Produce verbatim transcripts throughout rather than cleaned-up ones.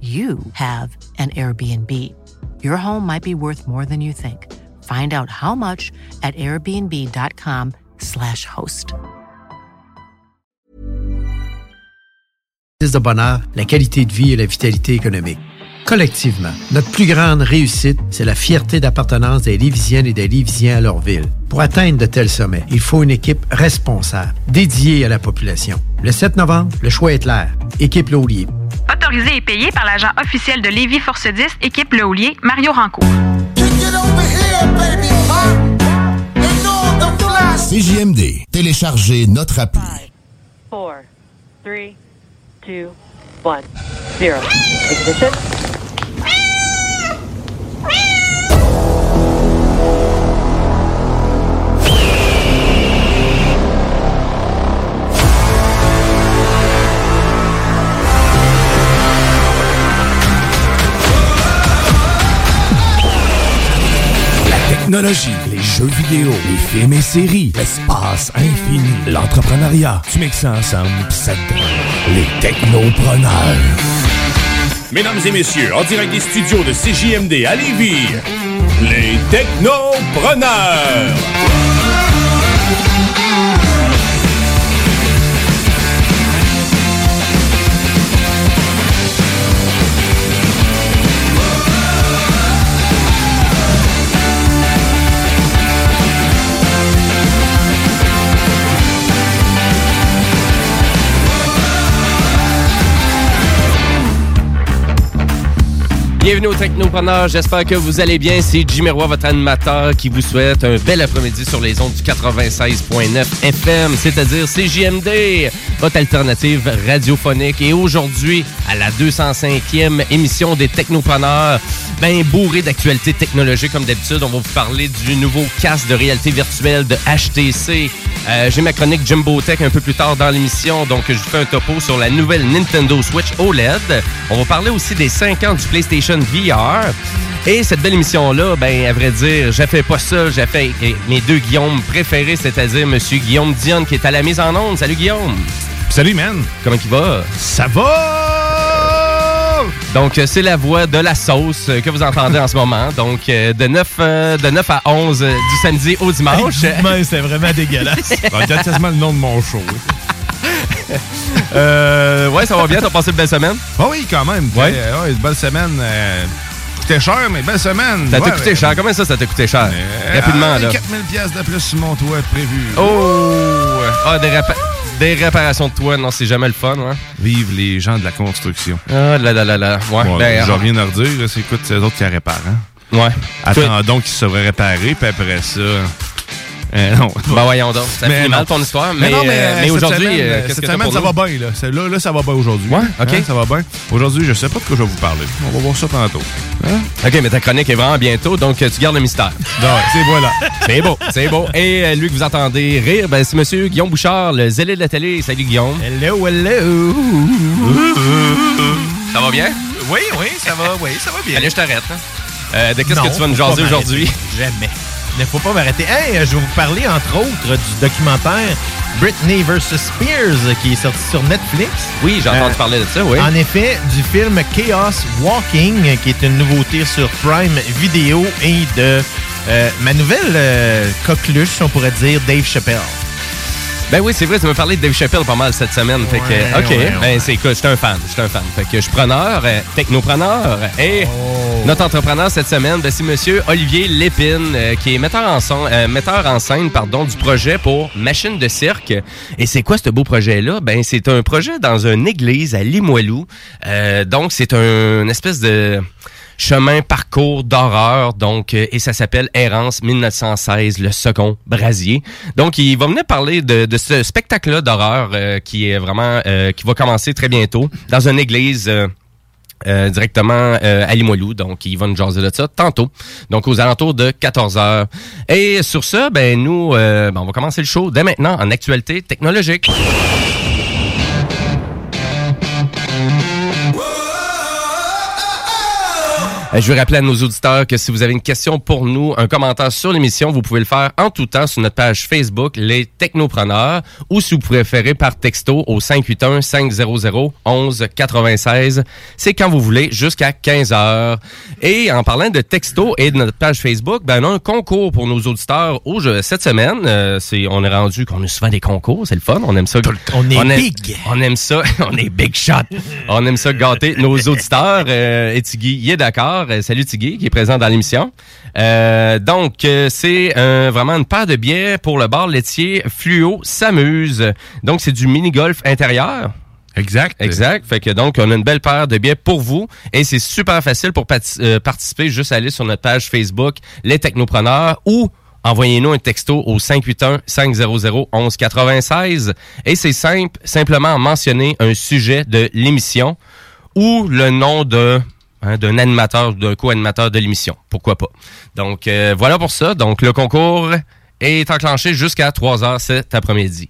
you have an Airbnb. Your home might be worth more than you think. Find out how much at airbnb dot com slash host. De bonheur, la qualité de vie et la vitalité économique. Collectivement, notre plus grande réussite, c'est la fierté d'appartenance des Lévisiennes et des Lévisiens à leur ville. Pour atteindre de tels sommets, il faut une équipe responsable, dédiée à la population. Le sept novembre, le choix est clair. Équipe Laulier. Autorisé et payé par l'agent officiel de Lévis Force dix, équipe Le Houlier, Mario Rancourt. C J M D. Téléchargez notre appli. five, four, three, two, one, zero. Ignition. Technologie, les jeux vidéo, les films et séries, l'espace infini, l'entrepreneuriat. Tu mixes ça ensemble, pis ça te donne les Technopreneurs. Mesdames et messieurs, en direct des studios de C J M D à Lévis, les Technopreneurs. Bienvenue aux Technopreneurs, j'espère que vous allez bien. C'est Jimmy Roy, votre animateur, qui vous souhaite un bel après-midi sur les ondes du quatre-vingt-seize virgule neuf F M, c'est-à-dire C J M D, votre alternative radiophonique. Et aujourd'hui, à la deux cent cinquième émission des Technopreneurs, bien bourré d'actualités technologiques comme d'habitude, on va vous parler du nouveau casque de réalité virtuelle de H T C. Euh, j'ai ma chronique Jimbo Tech un peu plus tard dans l'émission, donc je vous fais un topo sur la nouvelle Nintendo Switch O L E D. On va parler aussi des cinq ans du PlayStation V R. Et cette belle émission-là, ben, à vrai dire, j'ai fait pas ça, j'ai fait mes deux Guillaumes préférés, c'est-à-dire M. Guillaume Dion qui est à la mise en onde. Salut Guillaume! Salut man! Comment il va? Ça va! Donc c'est la voix de la sauce que vous entendez en ce moment, donc de neuf, euh, de neuf à onze du samedi au dimanche. Hey, c'est vraiment dégueulasse. Regarde quasiment le nom de mon show. euh, ouais, ça va bien, t'as passé une belle semaine? Ah oui, quand même. Ouais. Euh, ouais, une belle semaine. Euh, coûtait cher, mais belle semaine. Ça ouais, t'a coûté ouais, cher. Comment ça, ça t'a coûté cher? Euh, Rapidement, ah, là. quatre mille dollars de plus sur mon toit prévu. Oh! Ah, des, répa- des réparations de toit, non, c'est jamais le fun, hein? Vive les gens de la construction. Ah là là là là. Ouais, bon, ben, j'ai rien à redire, là, c'est, écoute, c'est les autres qui la réparent. Hein? Ouais. Attends donc qu'ils se sauraient réparer, puis après ça... Euh, non. Ben voyons donc, ça finit mal ton histoire, mais, mais, non, mais, euh, mais aujourd'hui, semaine, euh, qu'est-ce cette que semaine, ça va bien, là. Là, là, ça va bien aujourd'hui. Ouais, ok. Hein, ça va bien. Aujourd'hui, je sais pas de quoi je vais vous parler. On va voir ça tantôt. Hein? Ok, mais ta chronique est vraiment bientôt, donc tu gardes le mystère. Non, c'est voilà. C'est beau, c'est beau. Et euh, lui que vous entendez rire, ben c'est monsieur Guillaume Bouchard, le zélé de la télé. Salut Guillaume. Hello, hello. Ça va bien? Oui, oui, ça va, oui, ça va bien. Allez, je t'arrête. Hein. Euh, de qu'est-ce non, que tu vas nous jaser aujourd'hui? Jamais. Il ne faut pas m'arrêter. Hey, je vais vous parler, entre autres, du documentaire Britney versus. Spears qui est sorti sur Netflix. Oui, j'ai entendu euh, parler de ça, oui. En effet, du film Chaos Walking, qui est une nouveauté sur Prime Video, et de euh, ma nouvelle euh, coqueluche, on pourrait dire, Dave Chappelle. Ben oui, c'est vrai, ça m'a parlé de Dave Chappelle pas mal cette semaine. Fait que, ouais, OK, ouais, ouais. Ben c'est cool, j'étais un fan, j'étais un fan. Fait que je suis preneur, euh, technopreneur et oh. notre entrepreneur cette semaine, ben c'est monsieur Olivier Lépine euh, qui est metteur en, son, euh, metteur en scène pardon, du projet pour Machine de Cirque. Et c'est quoi ce beau projet-là? Ben c'est un projet dans une église à Limoilou. Euh, donc c'est un, une espèce de... chemin, parcours d'horreur, donc, et ça s'appelle Errance dix-neuf cent seize, le second brasier. Donc, il va venir parler de, de ce spectacle-là d'horreur euh, qui est vraiment, euh, qui va commencer très bientôt dans une église euh, euh, directement euh, à Limoilou. Donc, il va nous jaser de ça tantôt. Donc, aux alentours de quatorze heures. Et sur ça, ben, nous, euh, ben, on va commencer le show dès maintenant en actualité technologique. Je veux rappeler à nos auditeurs que si vous avez une question pour nous, un commentaire sur l'émission, vous pouvez le faire en tout temps sur notre page Facebook, Les Technopreneurs, ou si vous préférez par texto au cinq huit un, cinq zéro zéro, un un neuf six. C'est quand vous voulez, jusqu'à quinze heures. Et en parlant de texto et de notre page Facebook, ben, on a un concours pour nos auditeurs au jeu, cette semaine. Euh, c'est, on est rendu qu'on a souvent des concours, c'est le fun, on aime ça. On est on aime, big! On aime ça, on est big shot. On aime ça gâter nos auditeurs. Euh, et Tigui, il est d'accord. Salut Tigui, qui est présent dans l'émission. Euh, donc, euh, c'est euh, vraiment une paire de billets pour le bar laitier Fluo s'amuse. Donc, c'est du mini-golf intérieur. Exact. Exact. Fait que donc, on a une belle paire de billets pour vous. Et c'est super facile pour pati- euh, participer. Juste aller sur notre page Facebook, Les Technopreneurs, ou envoyez-nous un texto au cinq huit un, cinq zéro zéro, un un neuf six. Et c'est simple, simplement mentionner un sujet de l'émission ou le nom de... Hein, d'un animateur, d'un co-animateur de l'émission. Pourquoi pas? Donc, euh, voilà pour ça. Donc, le concours est enclenché jusqu'à trois heures cet après-midi.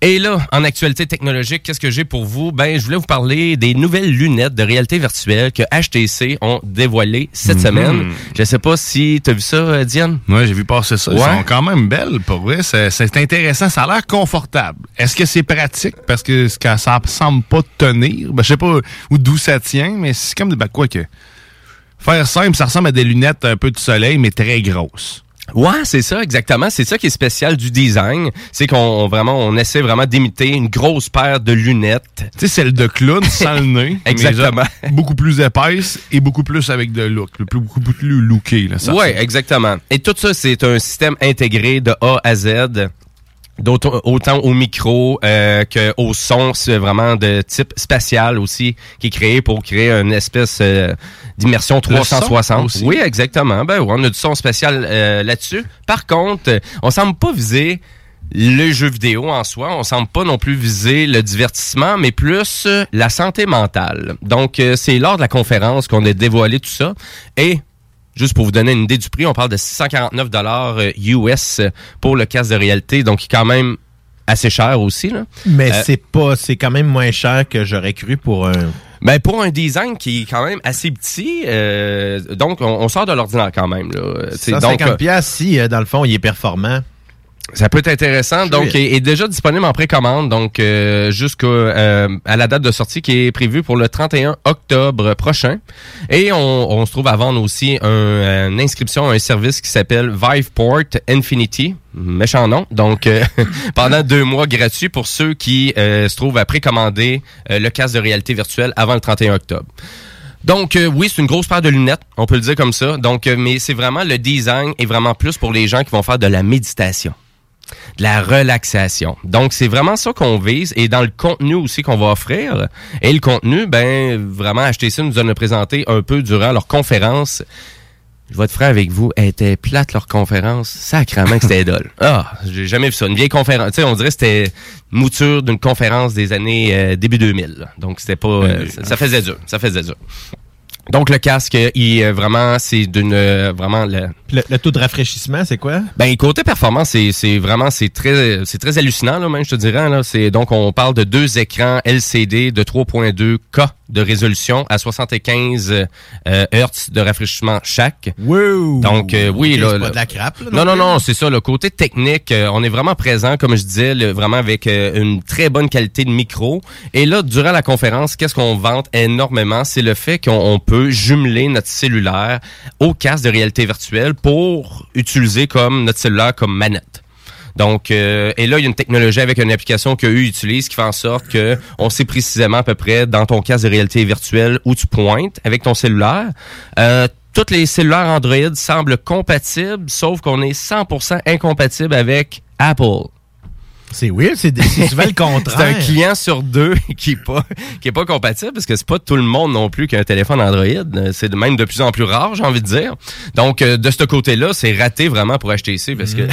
Et là, en actualité technologique, qu'est-ce que j'ai pour vous? Ben, je voulais vous parler des nouvelles lunettes de réalité virtuelle que H T C ont dévoilées cette mm-hmm. semaine. Je sais pas si tu as vu ça, Diane? Oui, j'ai vu passer ça. Ouais. Elles sont quand même belles, pour vrai. C'est, c'est intéressant. Ça a l'air confortable. Est-ce que c'est pratique? Parce que ça semble pas tenir. Ben, je sais pas d'où ça tient, mais c'est comme... Ben, quoi que... Faire simple, ça ressemble à des lunettes un peu de soleil, mais très grosses. Ouais, c'est ça, exactement. C'est ça qui est spécial du design. C'est qu'on on, vraiment, on essaie vraiment d'imiter une grosse paire de lunettes. Tu sais, celle de clown sans le nez. Exactement. Genre, beaucoup plus épaisse et beaucoup plus avec de look. Le plus, beaucoup plus looké, là, ça. Ouais, ça. Exactement. Et tout ça, c'est un système intégré de A à Z. D'autant, autant au micro euh, qu'au son, c'est vraiment de type spatial aussi, qui est créé pour créer une espèce euh, d'immersion trois cent soixante. Aussi. Oui, exactement. Ben oui, on a du son spatial euh, là-dessus. Par contre, on semble pas viser le jeu vidéo en soi. On semble pas non plus viser le divertissement, mais plus euh, la santé mentale. Donc, euh, c'est lors de la conférence qu'on a dévoilé tout ça. Et... juste pour vous donner une idée du prix, on parle de six cent quarante-neuf dollars U S pour le casque de réalité, donc qui est quand même assez cher aussi. Là. Mais euh, c'est pas, c'est quand même moins cher que j'aurais cru pour un... Ben pour un design qui est quand même assez petit, euh, donc on, on sort de l'ordinaire quand même. Là. cent cinquante dollars si, dans le fond, il est performant. Ça peut être intéressant. Je donc, il est, est déjà disponible en précommande, donc euh, jusqu'à euh, à la date de sortie qui est prévue pour le trente et un octobre prochain. Et on, on se trouve à vendre aussi un, une inscription à un service qui s'appelle Viveport Infinity. Méchant nom. Donc, euh, pendant deux mois gratuits pour ceux qui euh, se trouvent à précommander euh, le casque de réalité virtuelle avant le trente et un octobre. Donc, euh, oui, c'est une grosse paire de lunettes, on peut le dire comme ça. Donc, euh, mais c'est vraiment le design et vraiment plus pour les gens qui vont faire de la méditation. De la relaxation. Donc, c'est vraiment ça qu'on vise et dans le contenu aussi qu'on va offrir. Et le contenu, ben, vraiment, H T C nous en a présenté un peu durant leur conférence. Je vais être franc avec vous, elle était plate leur conférence. Sacrément que c'était idole. Ah, j'ai jamais vu ça. Une vieille conférence. Tu sais, on dirait que c'était une mouture d'une conférence des années euh, début deux mille. Là. Donc, c'était pas. Euh, ça, ça faisait dur. Ça faisait dur. Donc, le casque, il est vraiment, c'est d'une, vraiment, le... le... Le taux de rafraîchissement, c'est quoi? Ben, côté performance, c'est, c'est vraiment, c'est très, c'est très hallucinant, là, même, je te dirais, là. C'est, donc, on parle de deux écrans L C D de trois virgule deux K de résolution à soixante-quinze hertz de rafraîchissement chaque. Wow! Donc, euh, oui, okay, là. C'est pas de la crappe, là, non, non, non, non, c'est ça. Le côté technique, euh, on est vraiment présent, comme je disais, le, vraiment avec euh, une très bonne qualité de micro. Et là, durant la conférence, qu'est-ce qu'on vante énormément? C'est le fait qu'on on peut jumeler notre cellulaire au casque de réalité virtuelle pour utiliser comme notre cellulaire comme manette. Donc, euh, et là, il y a une technologie avec une application que eux utilisent qui fait en sorte que on sait précisément à peu près dans ton casque de réalité virtuelle où tu pointes avec ton cellulaire. Euh, Toutes les cellulaires Android semblent compatibles, sauf qu'on est cent pour cent incompatible avec Apple. C'est weird, c'est, des, c'est souvent le contraire. C'est un client sur deux qui n'est pas, qui est pas compatible parce que c'est pas tout le monde non plus qui a un téléphone Android. C'est même de plus en plus rare, j'ai envie de dire. Donc, de ce côté-là, c'est raté vraiment pour H T C parce que mmh.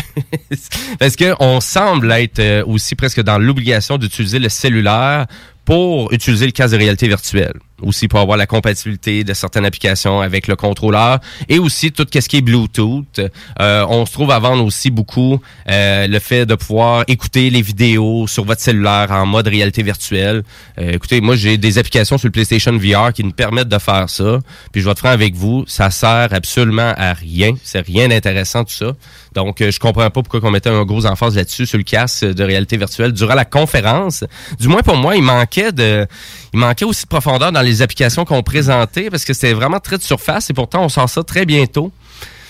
parce que on semble être aussi presque dans l'obligation d'utiliser le cellulaire pour utiliser le casque de réalité virtuelle. Aussi pour avoir la compatibilité de certaines applications avec le contrôleur et aussi tout ce qui est Bluetooth. Euh, on se trouve à vendre aussi beaucoup euh, le fait de pouvoir écouter les vidéos sur votre cellulaire en mode réalité virtuelle. Euh, écoutez, moi, j'ai des applications sur le PlayStation V R qui nous permettent de faire ça. Puis je vais être franc avec vous, ça sert absolument à rien. C'est rien d'intéressant, tout ça. Donc, euh, je comprends pas pourquoi qu'on mettait un gros emphase là-dessus sur le casque de réalité virtuelle durant la conférence. Du moins, pour moi, il manquait de... Il manquait aussi de profondeur dans les applications qu'on présentait parce que c'était vraiment très de surface et pourtant on sort ça très bientôt.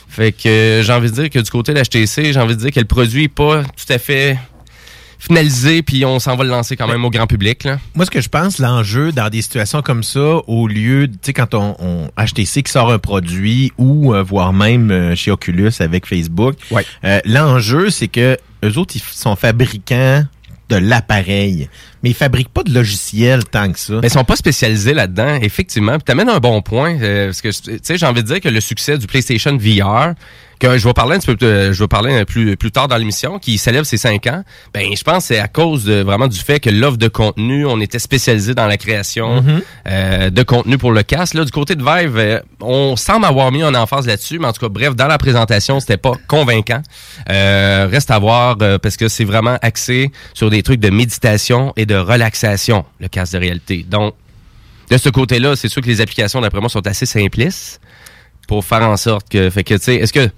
Fait que euh, j'ai envie de dire que du côté de l'H T C, j'ai envie de dire que le produit n'est pas tout à fait finalisé puis on s'en va le lancer quand même au grand public. Là. Moi, ce que je pense, l'enjeu dans des situations comme ça, au lieu, tu sais, quand on, on H T C qui sort un produit ou euh, voire même euh, chez Oculus avec Facebook, ouais. euh, l'enjeu, c'est que eux autres, ils sont fabricants de l'appareil. Mais ils fabriquent pas de logiciel tant que ça. Mais ils sont pas spécialisés là-dedans, effectivement. Puis t'amènes un bon point. Euh, parce que, tu sais, j'ai envie de dire que le succès du PlayStation V R, que je vais parler un petit peu, euh, je vais parler un plus, plus tard dans l'émission, qui célèbre ses cinq ans, ben, je pense que c'est à cause de, vraiment du fait que l'offre de contenu, on était spécialisé dans la création mm-hmm. euh, de contenu pour le casque. Là, du côté de Vive, euh, on semble avoir mis un emphase là-dessus, mais en tout cas, bref, dans la présentation, c'était pas convaincant. Euh, reste à voir, euh, parce que c'est vraiment axé sur des trucs de méditation et de De relaxation, le casque de réalité. Donc, de ce côté-là, c'est sûr que les applications, d'après moi, sont assez simplistes pour faire en sorte que... Fait que, tu sais, est-ce que...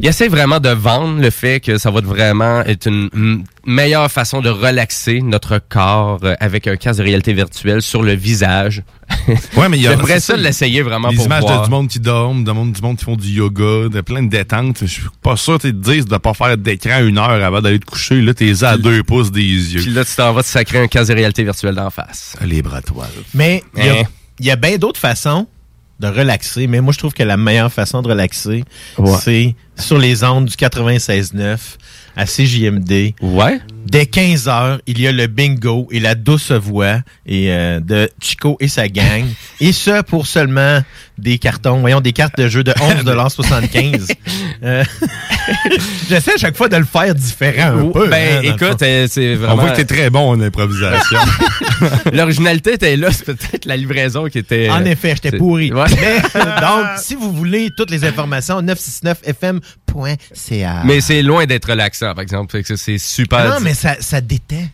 Il essaie vraiment de vendre le fait que ça va vraiment être une m- meilleure façon de relaxer notre corps avec un casque de réalité virtuelle sur le visage. Ouais, mais il y a j'aimerais ça de l'essayer vraiment pour voir. Les images de, du monde qui dorment, du monde, du monde qui font du yoga, de plein de détentes. Je suis pas sûr que tu te dises de pas faire d'écran une heure avant d'aller te coucher. Là, t'es à deux pouces des yeux. Puis là, tu t'en vas te sacrer un casque de réalité virtuelle d'en face. Les bras toiles. Mais il hein? y a, a bien d'autres façons de relaxer, mais moi je trouve que la meilleure façon de relaxer, ouais. c'est sur les ondes du quatre-vingt-seize neuf à C J M D. Ouais. Dès quinze heures, il y a le bingo et la douce voix et, euh, de Chico et sa gang. Et ce, pour seulement des cartons, voyons, des cartes de jeu de onze dollars soixante-quinze. euh, j'essaie à chaque fois de le faire différent un peu. Ben, hein, écoute, euh, c'est vraiment... On voit que t'es très bon en improvisation. L'originalité était là, c'est peut-être la livraison qui était... En effet, j'étais c'est... pourri. Ouais. Mais, donc, si vous voulez toutes les informations, neuf cent soixante-neuf F M point C A. Mais c'est loin d'être relaxant, par exemple. Fait que c'est super... Non, mais ça, ça détend.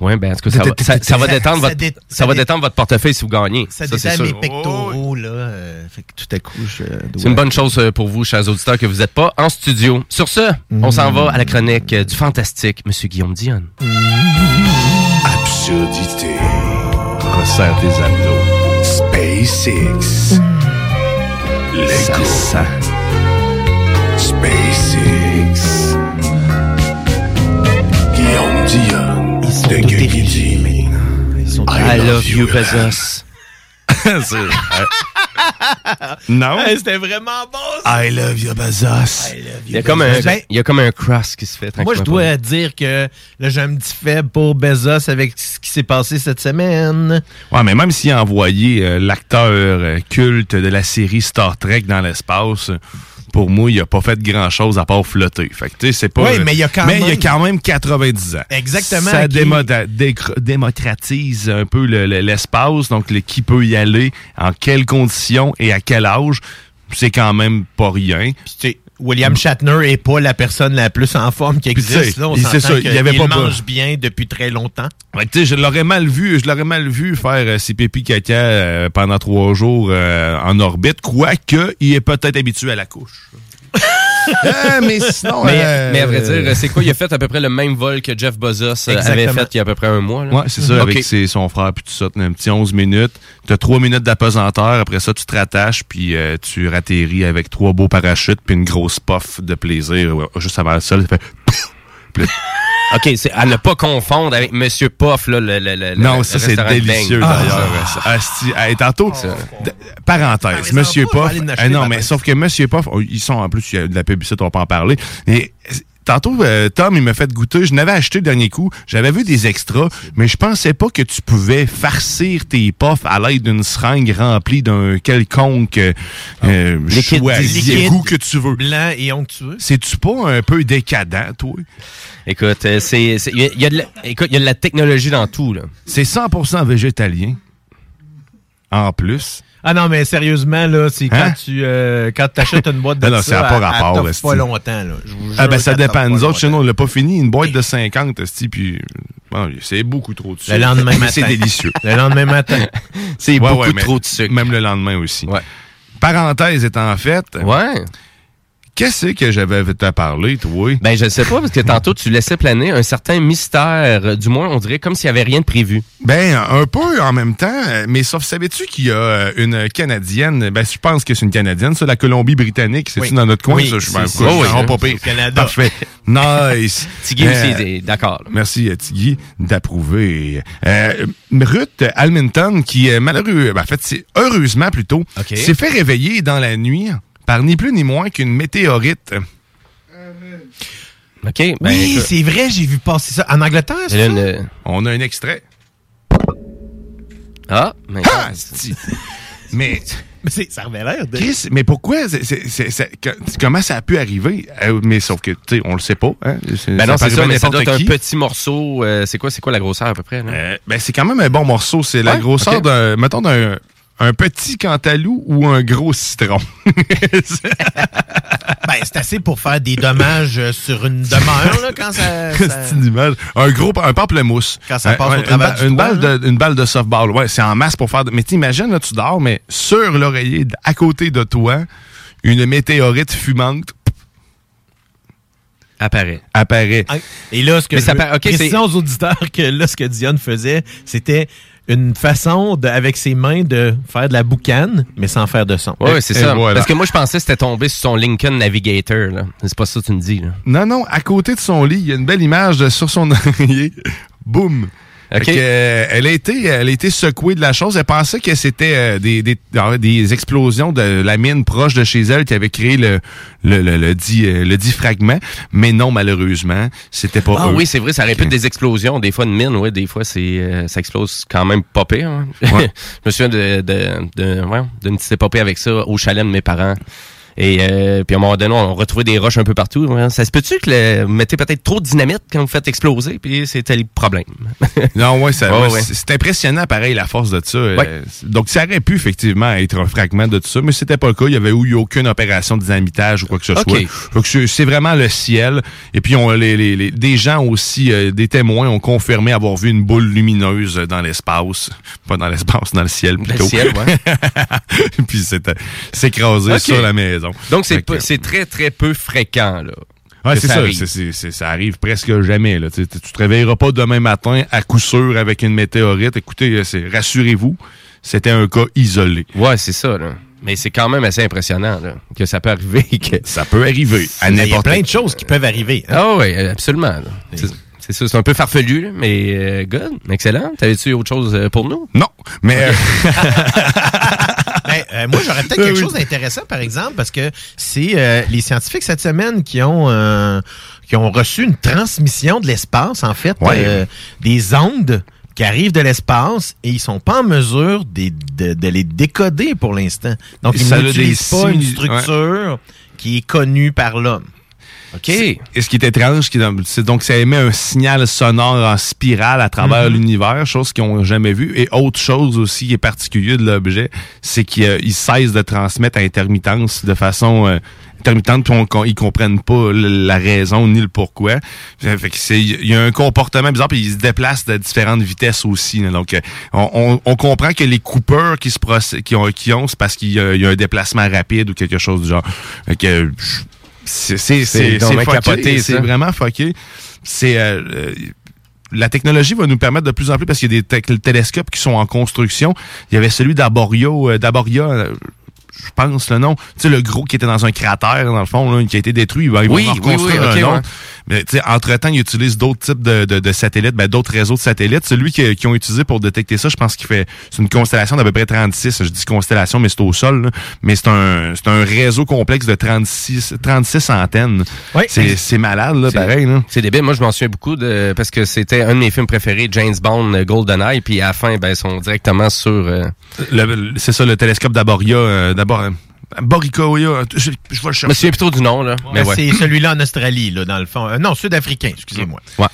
Oui, bien, en tout cas, ça va, ça, ça va détendre votre, ça dé, ça va détendre votre portefeuille si vous gagnez. Ça, ça détend mes pectoraux, là. Euh, fait que tout à coup, je dois... C'est une bonne chose pour vous, chers auditeurs, que vous n'êtes pas en studio. Sur ce, mmh. on s'en va à la chronique du fantastique Monsieur Guillaume Dion. Mmh. Absurdité. Resserre tes abdos. SpaceX. Mmh. Les ça SpaceX. Guillaume Dion. Ils sont de Guigui maintenant. Ils sont I, I love you, Bezos. C'est... Non. Hey, c'était vraiment bon. Ça. I love you, Bezos. I love you, il y a comme un, ben, il y a comme un cross qui se fait. Moi, je dois dire que là, j'ai un petit faible pour Bezos avec ce qui s'est passé cette semaine. Ouais, mais même s'il a envoyé euh, l'acteur euh, culte de la série Star Trek dans l'espace. Euh, Pour moi, il n'a pas fait grand-chose à part flotter. Fait que, tu sais, c'est pas... Oui, mais il y a quand mais même... Mais il y a quand même quatre-vingt-dix ans. Exactement. Ça qui... démoda... dé... démocratise un peu le, le, l'espace, donc le, qui peut y aller, en quelles conditions et à quel âge, c'est quand même pas rien. Puis, tu sais, William Shatner n'est pas la personne la plus en forme qui existe. Là, on s'entend ça, qu'il avait pas mange peur. Bien depuis très longtemps. Ouais, tu sais, je l'aurais mal vu, je l'aurais mal vu faire euh, ses pépis caca euh, pendant trois jours euh, en orbite, quoique il est peut-être habitué à la couche. euh, mais sinon... Mais, euh, mais à vrai dire, c'est quoi? Il a fait à peu près le même vol que Jeff Bezos exactement. Avait fait il y a à peu près un mois. Là. Ouais, c'est ça, okay. Avec ses, son frère, puis tout ça, un petit onze minutes. T'as trois minutes d'apesanteur, après ça, tu te rattaches, puis euh, tu ratterris avec trois beaux parachutes, puis une grosse poff de plaisir. Ouais, juste avant le sol, ça fait... plaît. OK, c'est à ne pas confondre avec Monsieur Poff, là, le, le, le non, le ça, c'est délicieux, dingue. D'ailleurs. Ah, ah, hey, tantôt, ça. D- parenthèse, non, Monsieur Poff... Eh non, mais sauf que Monsieur Poff, oh, ils sont en plus, il y a de la publicité, on peut en parler, mais... Tantôt, euh, Tom, il m'a fait goûter. Je n'avais acheté le dernier coup. J'avais vu des extras, mais je pensais pas que tu pouvais farcir tes puffs à l'aide d'une seringue remplie d'un quelconque euh, oh. choix, liquide, goût que tu veux. Blanc et onctueux. C'est-tu pas un peu décadent, toi? Écoute, euh, c'est, c'est, y a, y a de la, écoute, il y a de la technologie dans tout, là. C'est cent pour cent végétalien. En plus... Ah non, mais sérieusement, là, c'est quand hein? tu euh, quand t'achètes une boîte de non, ça, c'est à pas, rapport, elle t'offre pas longtemps. Là. Je vous jure ah ben ça dépend. Nous autres, chez nous, on l'a pas fini. Une boîte de cinquante, esti, puis bon, c'est beaucoup trop de sucre. Le lendemain matin. C'est délicieux. Le lendemain matin. C'est ouais, beaucoup ouais, trop de sucre. Même le lendemain aussi. Ouais. Parenthèse étant faite. Ouais. Qu'est-ce que j'avais à parler, toi? Ben, je sais pas, parce que tantôt, tu laissais planer un certain mystère. Du moins, on dirait comme s'il n'y avait rien de prévu. Ben, un peu en même temps. Mais sauf, savais-tu qu'il y a une Canadienne? Ben, je pense que c'est une Canadienne, ça, la Colombie-Britannique. C'est-tu oui. dans notre coin? Oui, ça, je c'est, c'est, oh, oui, non, pas pire. Canada. Parfait. Nice. Tigui aussi, euh, d'accord. Là. Merci, Tigui, d'approuver. Euh, Ruth Almington, qui, malheureusement, ben, en fait, c'est heureusement plutôt, okay. s'est fait réveiller dans la nuit. Par ni plus ni moins qu'une météorite. OK. Ben oui, c'est vrai, j'ai vu passer ça. En Angleterre, c'est ça? Une... On a un extrait. Ah! Mais... Ah! C'est... mais... mais c'est, ça avait l'air de... Chris, mais pourquoi? C'est, c'est, c'est, c'est, comment ça a pu arriver? Euh, mais sauf que, tu sais, on le sait pas. Hein? C'est, ben non, ça c'est ça, mais ça doit être un petit morceau. Euh, c'est quoi c'est quoi la grosseur à peu près? Euh, ben c'est quand même un bon morceau. C'est ouais? la grosseur okay. d'un... Mettons d'un... Un petit cantalou ou un gros citron? Ben, c'est assez pour faire des dommages sur une demeure, là, quand ça... ça... C'est une image. Un gros, un pamplemousse. Quand ça passe un, au travers une, du toit, une, balle de, une balle de softball, ouais, c'est en masse pour faire... De... Mais t'imagines, là, tu dors, mais sur l'oreiller, à côté de toi, une météorite fumante... Apparaît. Apparaît. Et là, ce que mais je veux... para... okay, précisons aux auditeurs que là, ce que Dion faisait, c'était... une façon, de, avec ses mains, de faire de la boucane, mais sans faire de son. Oui, c'est et ça. Voilà. Parce que moi, je pensais que c'était tombé sur son Lincoln Navigator. Là. C'est pas ça que tu me dis. Là. Non, non. À côté de son lit, il y a une belle image de, sur son oreiller. Boum! Okay. Donc, euh, elle, a été, elle a été secouée de la chose. Elle pensait que c'était euh, des, des, alors, des explosions de la mine proche de chez elle qui avait créé le, le, le, le, dit, le dit fragment. Mais non, malheureusement, c'était pas Ah eux. Oui, c'est vrai, ça répète okay. des explosions. Des fois, une mine, ouais, des fois, c'est, euh, ça explose quand même pas pire. Hein? Ouais. Je me souviens de, de, de, ouais, d'une petite épopée avec ça au chalet de mes parents. Et euh, puis à un moment donné, on retrouvait des roches un peu partout. Ça se peut-tu que le, vous mettez peut-être trop de dynamite quand vous faites exploser? Puis c'était le problème. Non, ouais, ça, oh, ouais, ouais. C'est, c'est impressionnant, pareil, la force de ça. Ouais. Donc, ça aurait pu effectivement être un fragment de tout ça, mais c'était pas le cas. Il y avait eu aucune opération de dynamitage ou quoi que ce okay. soit. Donc, c'est, c'est vraiment le ciel. Et puis, on, les, les, les, des gens aussi, euh, des témoins ont confirmé avoir vu une boule lumineuse dans l'espace. Pas dans l'espace, dans le ciel plutôt. Le ciel, ouais. Puis, c'était s'écraser okay. sur la maison. Donc, c'est, peu, c'est très, très peu fréquent, là. Ouais, c'est ça. Ça, c'est, c'est, c'est, ça arrive presque jamais, là. Tu te réveilleras pas demain matin à coup sûr avec une météorite. Écoutez, c'est, rassurez-vous, c'était un cas isolé. Ouais, c'est ça, là. Mais c'est quand même assez impressionnant, là, que ça peut arriver. Que... Ça peut arriver. À n'importe... Il y a plein de choses qui peuvent arriver. Hein? Ah oui, absolument, là. C'est... C'est ça, c'est un peu farfelu, là, mais euh, good, excellent. T'avais-tu autre chose euh, pour nous? Non, mais... Okay. ben, euh, moi, j'aurais peut-être quelque chose d'intéressant, par exemple, parce que c'est euh, les scientifiques cette semaine qui ont... Euh, qui ont reçu une transmission de l'espace, en fait, ouais. euh, des ondes qui arrivent de l'espace et ils sont pas en mesure de, de, de les décoder pour l'instant. Donc, ils ça n'utilisent pas signes, une structure ouais. qui est connue par l'homme. OK. Et ce qui est étrange, c'est donc ça émet un signal sonore en spirale à travers mm-hmm. l'univers, chose qu'ils n'ont jamais vue. Et autre chose aussi qui est particulière de l'objet, c'est qu'il euh, cesse de transmettre à intermittence de façon euh, intermittente, puis ils comprennent pas la raison ni le pourquoi. Fait que c'est, il y a un comportement bizarre, puis ils se déplacent de différentes vitesses aussi. Là. Donc, on, on, on comprend que les coupeurs qui se procè- qui ont, qui ont, c'est parce qu'il y a, il y a un déplacement rapide ou quelque chose du genre. Fait que... Je, C'est, c'est, c'est, c'est, c'est capoté, c'est vraiment fucké. C'est, euh, euh, la technologie va nous permettre de plus en plus, parce qu'il y a des t- télescopes qui sont en construction. Il y avait celui d'Aborio, euh, d'Aboria, euh, je pense le nom, tu sais, le gros qui était dans un cratère, dans le fond, là, qui a été détruit. Il va, oui, oui, oui, okay, ouais. Mais tu sais, entre-temps, ils utilisent d'autres types de, de, de satellites, ben, d'autres réseaux de satellites. Celui qui, qui ont utilisé pour détecter ça, je pense qu'il fait, c'est une constellation d'à peu près trente-six. Je dis constellation, mais c'est au sol, là. Mais c'est un, c'est un réseau complexe de trente-six, trente-six antennes. Ouais. C'est, c'est malade, là, c'est, pareil, là. C'est débile. Moi, je m'en souviens beaucoup de, parce que c'était un de mes films préférés, James Bond, GoldenEye, puis à la fin, ben, ils sont directement sur, euh... le, le, c'est ça, le télescope d'Aboria, euh, d'abord, Boricoia, je, je vais le chercher. Mais c'est plutôt du nom, là. Ouais, mais ouais. C'est celui-là en Australie, là, dans le fond. Euh, non, sud-africain, excusez-moi. Ouais.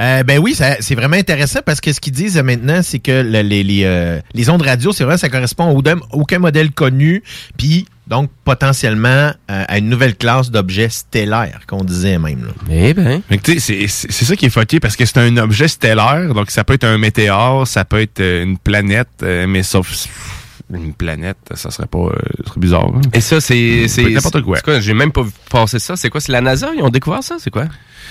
Euh, ben oui, ça, c'est vraiment intéressant parce que ce qu'ils disent maintenant, c'est que le, les, les, euh, les ondes radio, c'est vrai, ça correspond à aucun modèle connu, puis donc potentiellement euh, à une nouvelle classe d'objets stellaires qu'on disait même. Là. Eh bien. C'est, c'est, c'est ça qui est fucké parce que c'est un objet stellaire, donc ça peut être un météore, ça peut être une planète, euh, mais sauf... Une planète, ça serait pas euh, ça serait bizarre. Hein? Et ça, c'est, c'est, c'est n'importe quoi. C'est quoi. J'ai même pas passé ça. C'est quoi? C'est la NASA? Ils ont découvert ça? C'est quoi?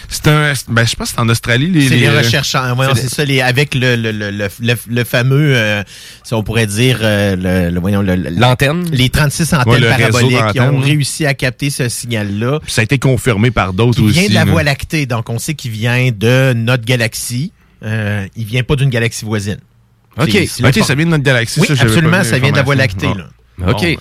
C'est un. Ben, je pense que c'est en Australie. Les, c'est les, les rechercheurs. Ouais, c'est, c'est ça. Les, avec le, le, le, le, le, le fameux, euh, si on pourrait dire, euh, le, le, voyons, le, le, l'antenne. Les trente-six antennes ouais, le paraboliques qui ont réussi à capter ce signal-là. Puis ça a été confirmé par d'autres aussi. Il vient de la Voie lactée. Donc, on sait qu'il vient de notre galaxie. Euh, il vient pas d'une galaxie voisine. OK, c'est, c'est okay ça vient de notre galaxie. Oui, ça, absolument, ça vient de la Voie lactée. Ah. Là. Bon, OK.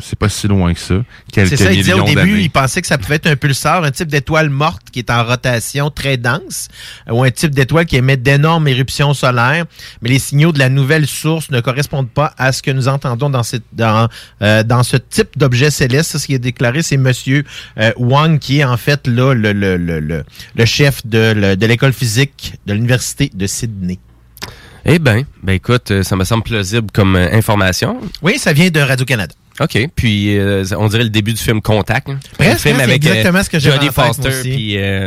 C'est pas si loin que ça. Quelques c'est ça, il disait au début, d'années. Il pensait que ça pouvait être un pulsar, un type d'étoile morte qui est en rotation très dense, ou un type d'étoile qui émet d'énormes éruptions solaires, mais les signaux de la nouvelle source ne correspondent pas à ce que nous entendons dans, cette, dans, euh, dans ce type d'objet céleste. Ça, ce qui est déclaré, c'est Monsieur euh, Wang, qui est en fait là le, le, le, le, le chef de, le, de l'école physique de l'Université de Sydney. Eh bien, ben écoute, ça me semble plausible comme information. Oui, ça vient de Radio-Canada. OK, puis euh, on dirait le début du film Contact. Hein? Presque, film c'est avec, exactement euh, ce que j'avais Jodie en tête, Foster, puis... Euh...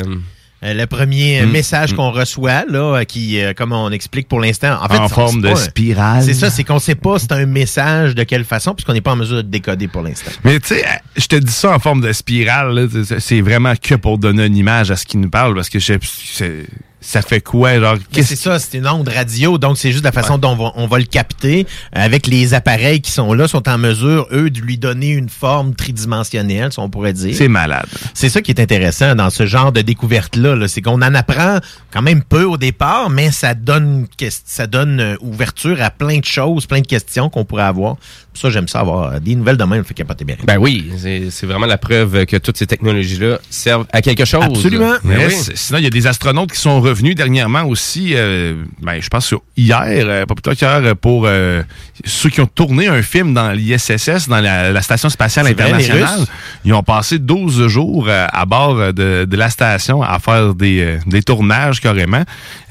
Euh, le premier mmh, message mmh. qu'on reçoit, là, qui, euh, comme on explique pour l'instant... En, fait, en forme de pas, spirale. C'est ça, c'est qu'on sait pas c'est un message de quelle façon, puisqu'on n'est pas en mesure de décoder pour l'instant. Mais tu sais, je te dis ça en forme de spirale, là, c'est vraiment que pour donner une image à ce qui nous parle, parce que je, c'est, ça fait quoi, genre... C'est ça, c'est une onde radio, donc c'est juste la façon ouais. dont on va, on va le capter. Avec les appareils qui sont là, sont en mesure, eux, de lui donner une forme tridimensionnelle, si on pourrait dire. C'est malade. C'est ça qui est intéressant dans ce genre de découverte-là. Là, c'est qu'on en apprend quand même peu au départ, mais ça donne ça donne ouverture à plein de choses, plein de questions qu'on pourrait avoir. Pour ça, j'aime ça avoir des nouvelles de même, fait capoter bien. Ben oui, c'est, c'est vraiment la preuve que toutes ces technologies-là servent à quelque chose. Absolument. Mais oui. Oui. Sinon, il y a des astronautes qui sont revenus dernièrement aussi, euh, ben, je pense hier, euh, pas plus tard qu'hier, pour euh, ceux qui ont tourné un film dans l'I S S, dans la, la Station Spatiale c'est Internationale. Vrai, ils ont passé douze jours euh, à bord de, de la station à faire Des, euh, des tournages carrément.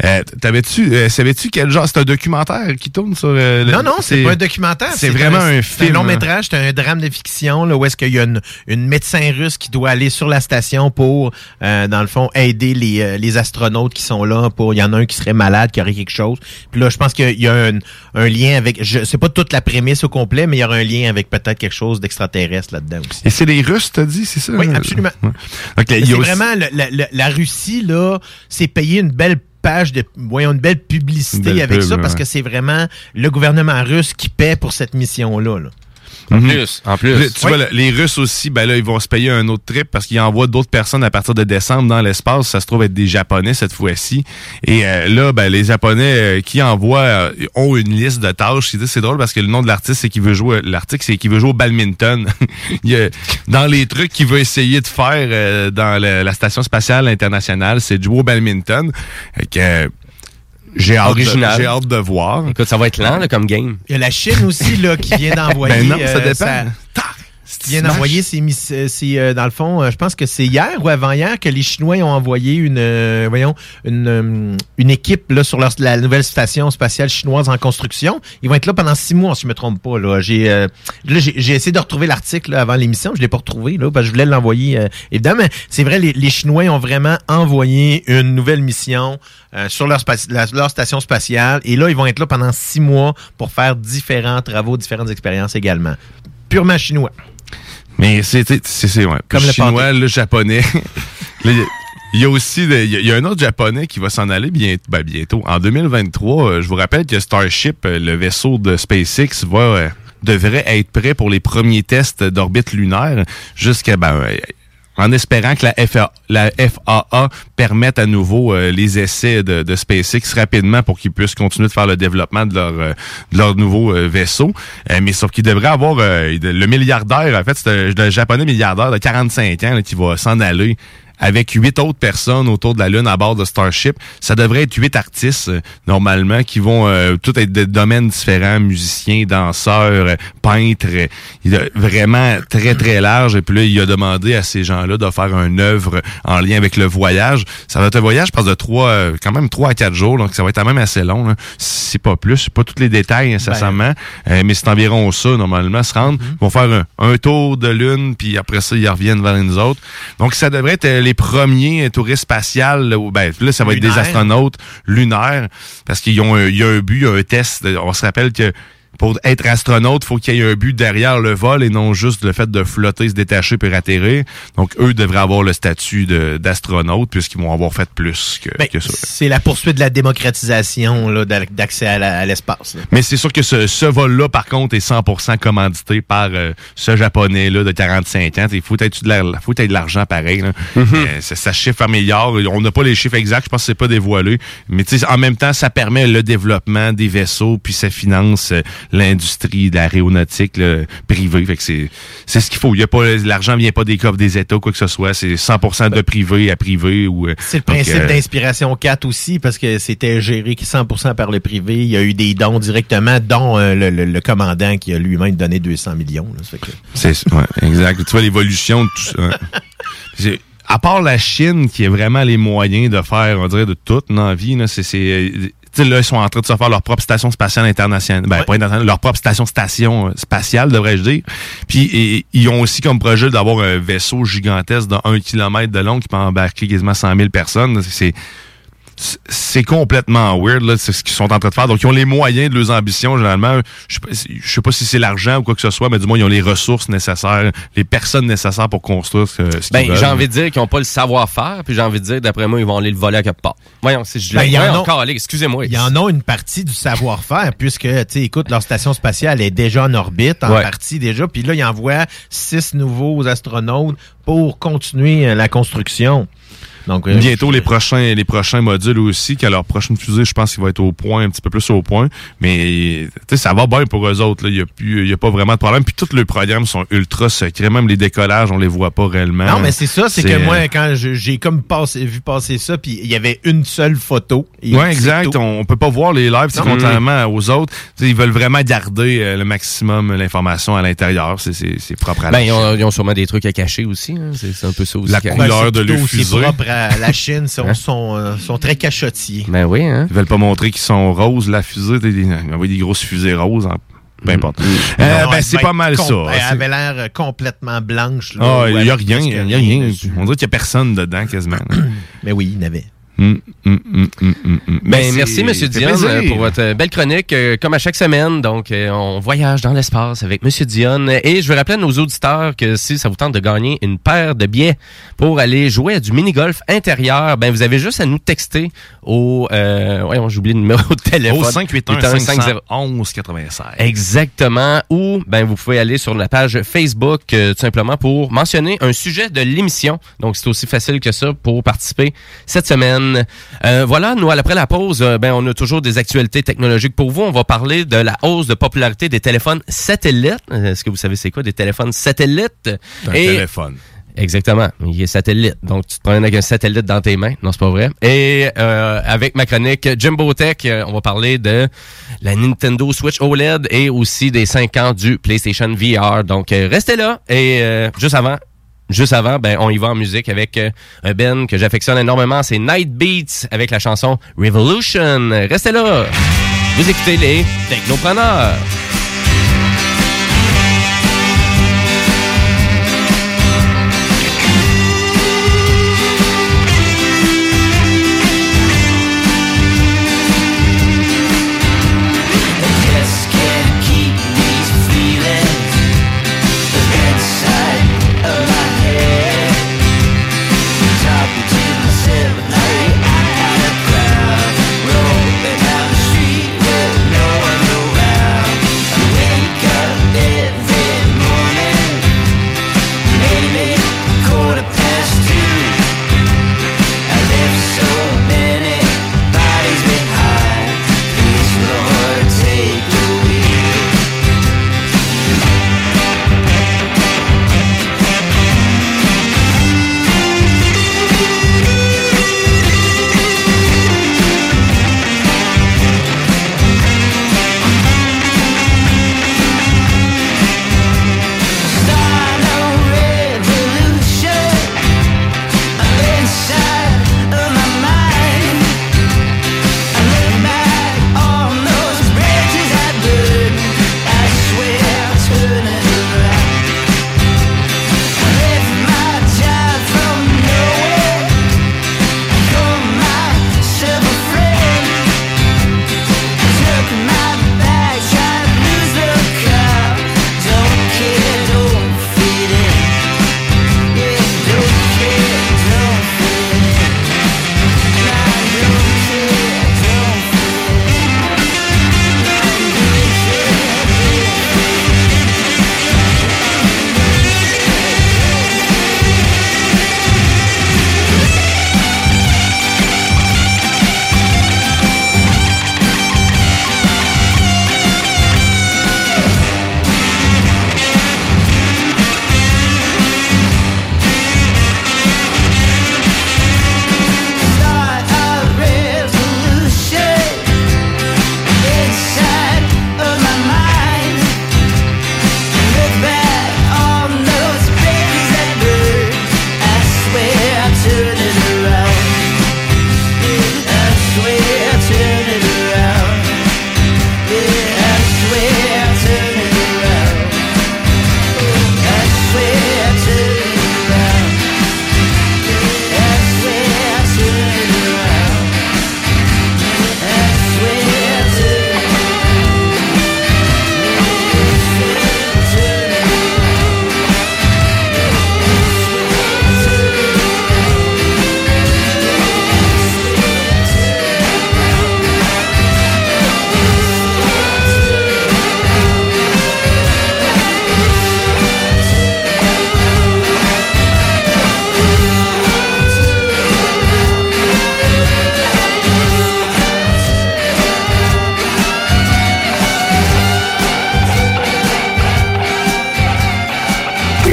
Euh, t'avais-tu, euh, savais-tu quel genre... C'est un documentaire qui tourne sur... Euh, le, non, non, c'est, c'est pas un documentaire. C'est, c'est vraiment un, un film. C'est un long métrage, c'est un drame de fiction là, où est-ce qu'il y a une, une médecin russe qui doit aller sur la station pour, euh, dans le fond, aider les, euh, les astronautes qui sont là. Pour il y en a un qui serait malade, qui aurait quelque chose. Puis là, je pense qu'il y a un, un lien avec... Je sais pas toute la prémisse au complet, mais il y aura un lien avec peut-être quelque chose d'extraterrestre là-dedans aussi. Et c'est les Russes, t'as dit, c'est ça? Oui, absolument. Ouais. Okay, c'est aussi... vraiment le, le, le, la Russie. Ici, là, c'est payer une belle page de, voyons, une belle publicité une belle avec pub, ça, ouais. Parce que c'est vraiment le gouvernement russe qui paie pour cette mission-là, là. En mm-hmm. plus, en plus. Le, tu oui. vois, les Russes aussi, ben là, ils vont se payer un autre trip parce qu'ils envoient d'autres personnes à partir de décembre dans l'espace. Ça se trouve être des Japonais cette fois-ci. Et euh, là, ben les Japonais euh, qui envoient euh, ont une liste de tâches. C'est, c'est drôle parce que le nom de l'artiste, c'est qu'il veut jouer. L'article, c'est qu'il veut jouer au badminton. Il, euh, dans les trucs qu'il veut essayer de faire euh, dans le, la Station Spatiale Internationale, c'est de jouer au badminton. Que, euh, J'ai hâte, de, j'ai hâte de voir. Écoute, ça va être lent là, comme game. Il y a la Chine aussi là, qui vient d'envoyer... Ben non, ça dépend. Euh, ça, qui vient d'envoyer, ses, ses, euh, dans le fond, euh, je pense que c'est hier ou avant-hier que les Chinois ont envoyé une, euh, voyons, une, euh, une équipe là, sur leur, la nouvelle station spatiale chinoise en construction. Ils vont être là pendant six mois, si je ne me trompe pas. Là, j'ai, euh, là, j'ai, j'ai essayé de retrouver l'article là, avant l'émission. Je ne l'ai pas retrouvé là, parce que je voulais l'envoyer. Euh, évidemment, c'est vrai, les, les Chinois ont vraiment envoyé une nouvelle mission Euh, sur leur, spa- la, leur station spatiale. Et là, ils vont être là pendant six mois pour faire différents travaux, différentes expériences également. Purement chinois. Mais c'est... c'est, c'est ouais. Comme le chinois, pâté. Le japonais. le... Il y a aussi, il y, y a un autre japonais qui va s'en aller bientôt, ben bientôt. En deux mille vingt-trois, euh, je vous rappelle que Starship, le vaisseau de SpaceX, va euh, devrait être prêt pour les premiers tests d'orbite lunaire jusqu'à ben, euh, en espérant que la F A A, la F A A permette à nouveau euh, les essais de, de SpaceX rapidement pour qu'ils puissent continuer de faire le développement de leur, euh, de leur nouveau euh, vaisseau. Euh, mais sauf qu'il devrait avoir euh, le milliardaire, en fait, c'est un japonais milliardaire de quarante-cinq ans là, qui va s'en aller avec huit autres personnes autour de la Lune à bord de Starship. Ça devrait être huit artistes, euh, normalement, qui vont euh, tous être de domaines différents, musiciens, danseurs, euh, peintres. Euh, il est vraiment très, très large. Et puis là, il a demandé à ces gens-là de faire une œuvre en lien avec le voyage. Ça va être un voyage, je pense, de trois, euh, quand même trois à quatre jours. Donc, ça va être quand même assez long. Hein. C'est pas plus. Pas tous les détails, incessamment. Ben... Euh, mais c'est environ ça, normalement, se rendre. Mm-hmm. Ils vont faire un, un tour de Lune, puis après ça, ils reviennent vers nous autres. Donc, ça devrait être... Euh, les premiers touristes spatials, ben, là, ça va lunaire. Être des astronautes lunaires, parce qu'ils ont un, il y a un but, un test. On se rappelle que pour être astronaute, il faut qu'il y ait un but derrière le vol et non juste le fait de flotter, se détacher puis atterrir. Donc, eux devraient avoir le statut de, d'astronaute puisqu'ils vont avoir fait plus que, ben, que ça. C'est la poursuite de la démocratisation là, d'accès à, la, à l'espace. Là. Mais c'est sûr que ce, ce vol-là, par contre, est cent pour cent commandité par euh, ce Japonais-là de quarante-cinq ans. Il faut être de, de l'argent pareil. Là. Mm-hmm. Euh, ça, ça chiffre à milliards. On n'a pas les chiffres exacts. Je pense que c'est pas dévoilé. Mais en même temps, ça permet le développement des vaisseaux puis ça finance... Euh, l'industrie de l'aéronautique là, privée, fait que c'est c'est ce qu'il faut. Il y a pas l'argent vient pas des coffres des États ou quoi que ce soit, c'est cent pour cent de privé à privé ou c'est le principe donc, euh, d'Inspiration quatre aussi parce que c'était géré cent pour cent par le privé, il y a eu des dons directement dont euh, le, le, le commandant qui a lui-même donné deux cents millions là, ça fait que... C'est ouais, exact, tu vois l'évolution de tout ça. Hein? C'est, à part la Chine qui a vraiment les moyens de faire on dirait de tout dans la vie là, c'est c'est t'sais, là, ils sont en train de se faire leur propre station spatiale internationale. Ben, ouais. pas internationale, leur propre station station spatiale, devrais-je dire. Puis, et, ils ont aussi comme projet d'avoir un vaisseau gigantesque d'un kilomètre de long qui peut embarquer quasiment cent mille personnes. C'est, c'est complètement weird, là, c'est ce qu'ils sont en train de faire. Donc, ils ont les moyens de leurs ambitions, généralement. Je sais pas si c'est l'argent ou quoi que ce soit, mais du moins, ils ont les ressources nécessaires, les personnes nécessaires pour construire ce, ce ben, qu'ils veulent. J'ai envie de dire qu'ils n'ont pas le savoir-faire, puis j'ai envie de dire, d'après moi, ils vont aller le voler à quelque part. Voyons, si je ben, le voyons encore aller, excusez-moi. Ils en ont une partie du savoir-faire, puisque, tu sais, écoute, leur station spatiale est déjà en orbite, en ouais. partie déjà, puis là, ils envoient six nouveaux astronautes pour continuer la construction. Donc, euh, bientôt, je... les prochains les prochains modules aussi, qu'à leur prochaine fusée, je pense qu'il va être au point, un petit peu plus au point. Mais ça va bien pour eux autres. Il n'y a, y a pas vraiment de problème. Puis tous les programmes sont ultra secrets. Même les décollages, on les voit pas réellement. Non, mais c'est ça. C'est, c'est... que moi, quand je, j'ai comme passé, vu passer ça, puis il y avait une seule photo. Oui, exact. Photo. On peut pas voir les lives, non, contrairement oui. aux autres. T'sais, ils veulent vraiment garder euh, le maximum l'information à l'intérieur. C'est, c'est, c'est propre à ben, ils, ont, ils ont sûrement des trucs à cacher aussi. Hein. C'est, c'est un peu ça aussi. La couleur de leur fusée. La Chine, sont, hein? sont, euh, sont très cachotiers. Ben oui, hein? Ils veulent pas montrer qu'ils sont roses, la fusée. Des, des, des grosses fusées roses, hein? Peu importe. Mmh. Euh, non, ben, c'est pas mal compl- ça. Elle c'est... avait l'air complètement blanche. Il ah, n'y a rien. Il n'y a rien. Dessus. On dirait qu'il n'y a personne dedans, quasiment. Mais oui, il y en avait. Mmh, mmh, mmh, mmh, mmh. Ben, merci, M. Dion, plaisir. Pour votre belle chronique. Euh, comme à chaque semaine, donc euh, on voyage dans l'espace avec M. Dion. Et je veux rappeler à nos auditeurs que si ça vous tente de gagner une paire de billets pour aller jouer à du mini-golf intérieur, ben vous avez juste à nous texter au... Euh, ouais, j'ai oublié le numéro de téléphone. Au cinq huit un cinq un un onze quatre-vingt-seize. Exactement. Ou ben vous pouvez aller sur la page Facebook euh, tout simplement pour mentionner un sujet de l'émission. Donc, c'est aussi facile que ça pour participer cette semaine. Euh, voilà, nous, après la pause, euh, ben, on a toujours des actualités technologiques pour vous. On va parler de la hausse de popularité des téléphones satellites. Est-ce que vous savez c'est quoi des téléphones satellites? C'est un Et... téléphone. Exactement. Il est satellite. Donc, tu te promènes avec un satellite dans tes mains. Non, c'est pas vrai. Et euh, avec ma chronique Jimbo Tech, on va parler de la Nintendo Switch O L E D et aussi des cinq ans du PlayStation V R. Donc, euh, restez là. Et euh, juste avant... Juste avant, ben on y va en musique avec euh, un Ben que j'affectionne énormément, c'est Night Beats avec la chanson Revolution. Restez là, vous écoutez les Technopreneurs.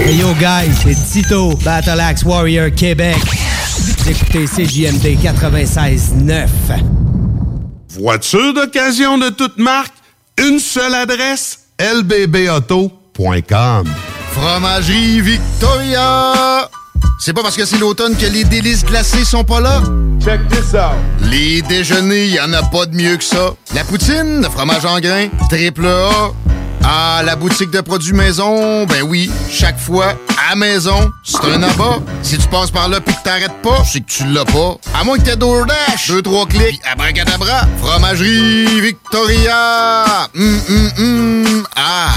Hey yo guys, c'est Tito, Battle Axe Warrior Québec. Vous écoutez C J M D quatre-vingt-seize neuf. Voiture d'occasion de toute marque, une seule adresse, l b b auto point com. Fromagerie Victoria! C'est pas parce que c'est l'automne que les délices glacées sont pas là? Check this out! Les déjeuners, y en a pas de mieux que ça. La poutine, le fromage en grains, triple A. Ah, la boutique de produits maison, ben oui, chaque fois, à maison, c'est un abat. Si tu passes par là pis que t'arrêtes pas, c'est que tu l'as pas. À moins que t'aies DoorDash, deux, trois clics, pis abracadabra. Fromagerie Victoria! Hum, hum, hum, ah!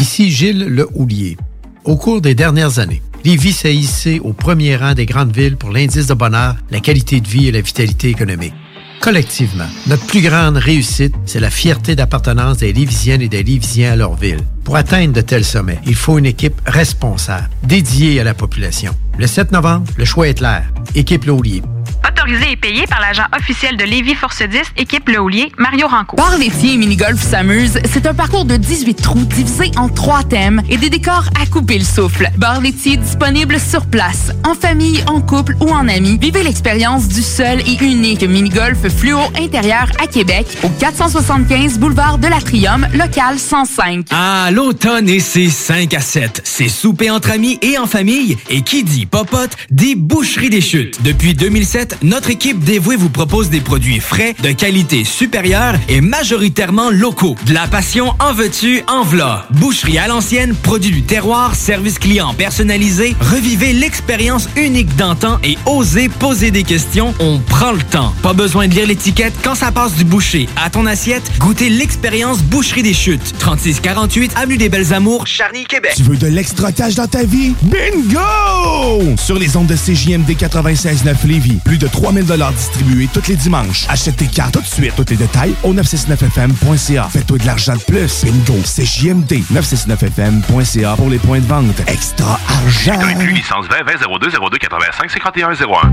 Ici Gilles Le Houlier. Au cours des dernières années, Lévis s'est hissé au premier rang des grandes villes pour l'indice de bonheur, la qualité de vie et la vitalité économique. Collectivement, notre plus grande réussite, c'est la fierté d'appartenance des Lévisiennes et des Lévisiens à leur ville. Pour atteindre de tels sommets, il faut une équipe responsable, dédiée à la population. Le sept novembre, le choix est clair. Équipe Le Houlier. Autorisé et payé par l'agent officiel de Lévis Force dix, équipe Le Houlier, Mario Rancourt. Bar laitier et mini-golf s'amuse, c'est un parcours de dix-huit trous divisé en trois thèmes et des décors à couper le souffle. Bar laitier disponible sur place, en famille, en couple ou en amis. Vivez l'expérience du seul et unique mini-golf fluo intérieur à Québec au quatre cent soixante-quinze boulevard de l'Atrium, local cent cinq. Ah, l'automne et ses cinq à sept. C'est souper entre amis et en famille. Et qui dit popote, dit boucherie des chutes. Depuis deux mille sept, notre équipe dévouée vous propose des produits frais, de qualité supérieure et majoritairement locaux. De la passion en veux-tu, en v'là. Boucherie à l'ancienne, produits du terroir, service client personnalisé. Revivez l'expérience unique d'antan et osez poser des questions. On prend le temps. Pas besoin de lire l'étiquette quand ça passe du boucher à ton assiette. Goûtez l'expérience Boucherie des Chutes. trente-six quarante-huit avenue des Belles Amours, Charny, Québec. Tu veux de l'extra cash dans ta vie? Bingo! Sur les ondes de C J M D quatre-vingt-seize neuf Lévis. Plus de trois mille dollars distribués tous les dimanches. Achète tes cartes tout de suite. Tous les détails au neuf cent soixante-neuf F M point C A. Fais-toi de l'argent de plus. Bingo. C J M D neuf cent soixante-neuf F M point C A pour les points de vente. Extra argent. Plus licence vingt vingt zéro deux zéro deux quatre-vingt-cinq cinquante et un zéro un.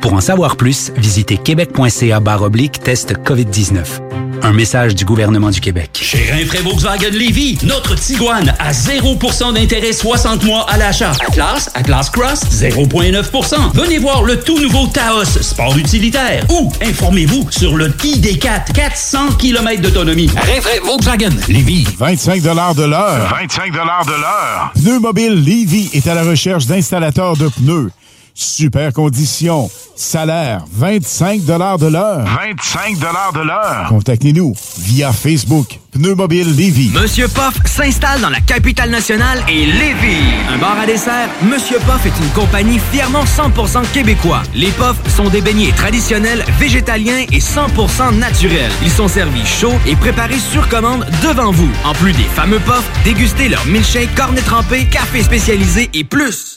Pour en savoir plus, visitez québec point c a barre oblique test covid dix-neuf. Un message du gouvernement du Québec. Chez Rainfray Volkswagen Lévis, notre Tiguan à zéro pour cent d'intérêt soixante mois à l'achat. Atlas, Atlas Cross, zéro virgule neuf pour cent. Venez voir le tout nouveau Taos, sport utilitaire. Ou informez-vous sur le I D quatre, quatre cents kilomètres d'autonomie. Rainfray Volkswagen Lévis. vingt-cinq dollars de l'heure. vingt-cinq dollars de l'heure. Pneus Mobile Lévis est à la recherche d'installateurs de pneus. Super conditions. Salaire, vingt-cinq dollars de l'heure. vingt-cinq dollars de l'heure. Contactez-nous via Facebook. Pneumobile Lévis. Monsieur Poff s'installe dans la capitale nationale et Lévis. Un bar à dessert, Monsieur Poff est une compagnie fièrement cent pour cent québécois. Les Poffs sont des beignets traditionnels, végétaliens et cent pour cent naturels. Ils sont servis chauds et préparés sur commande devant vous. En plus des fameux Poffs, dégustez leurs milkshakes, cornets trempés, cafés spécialisés et plus.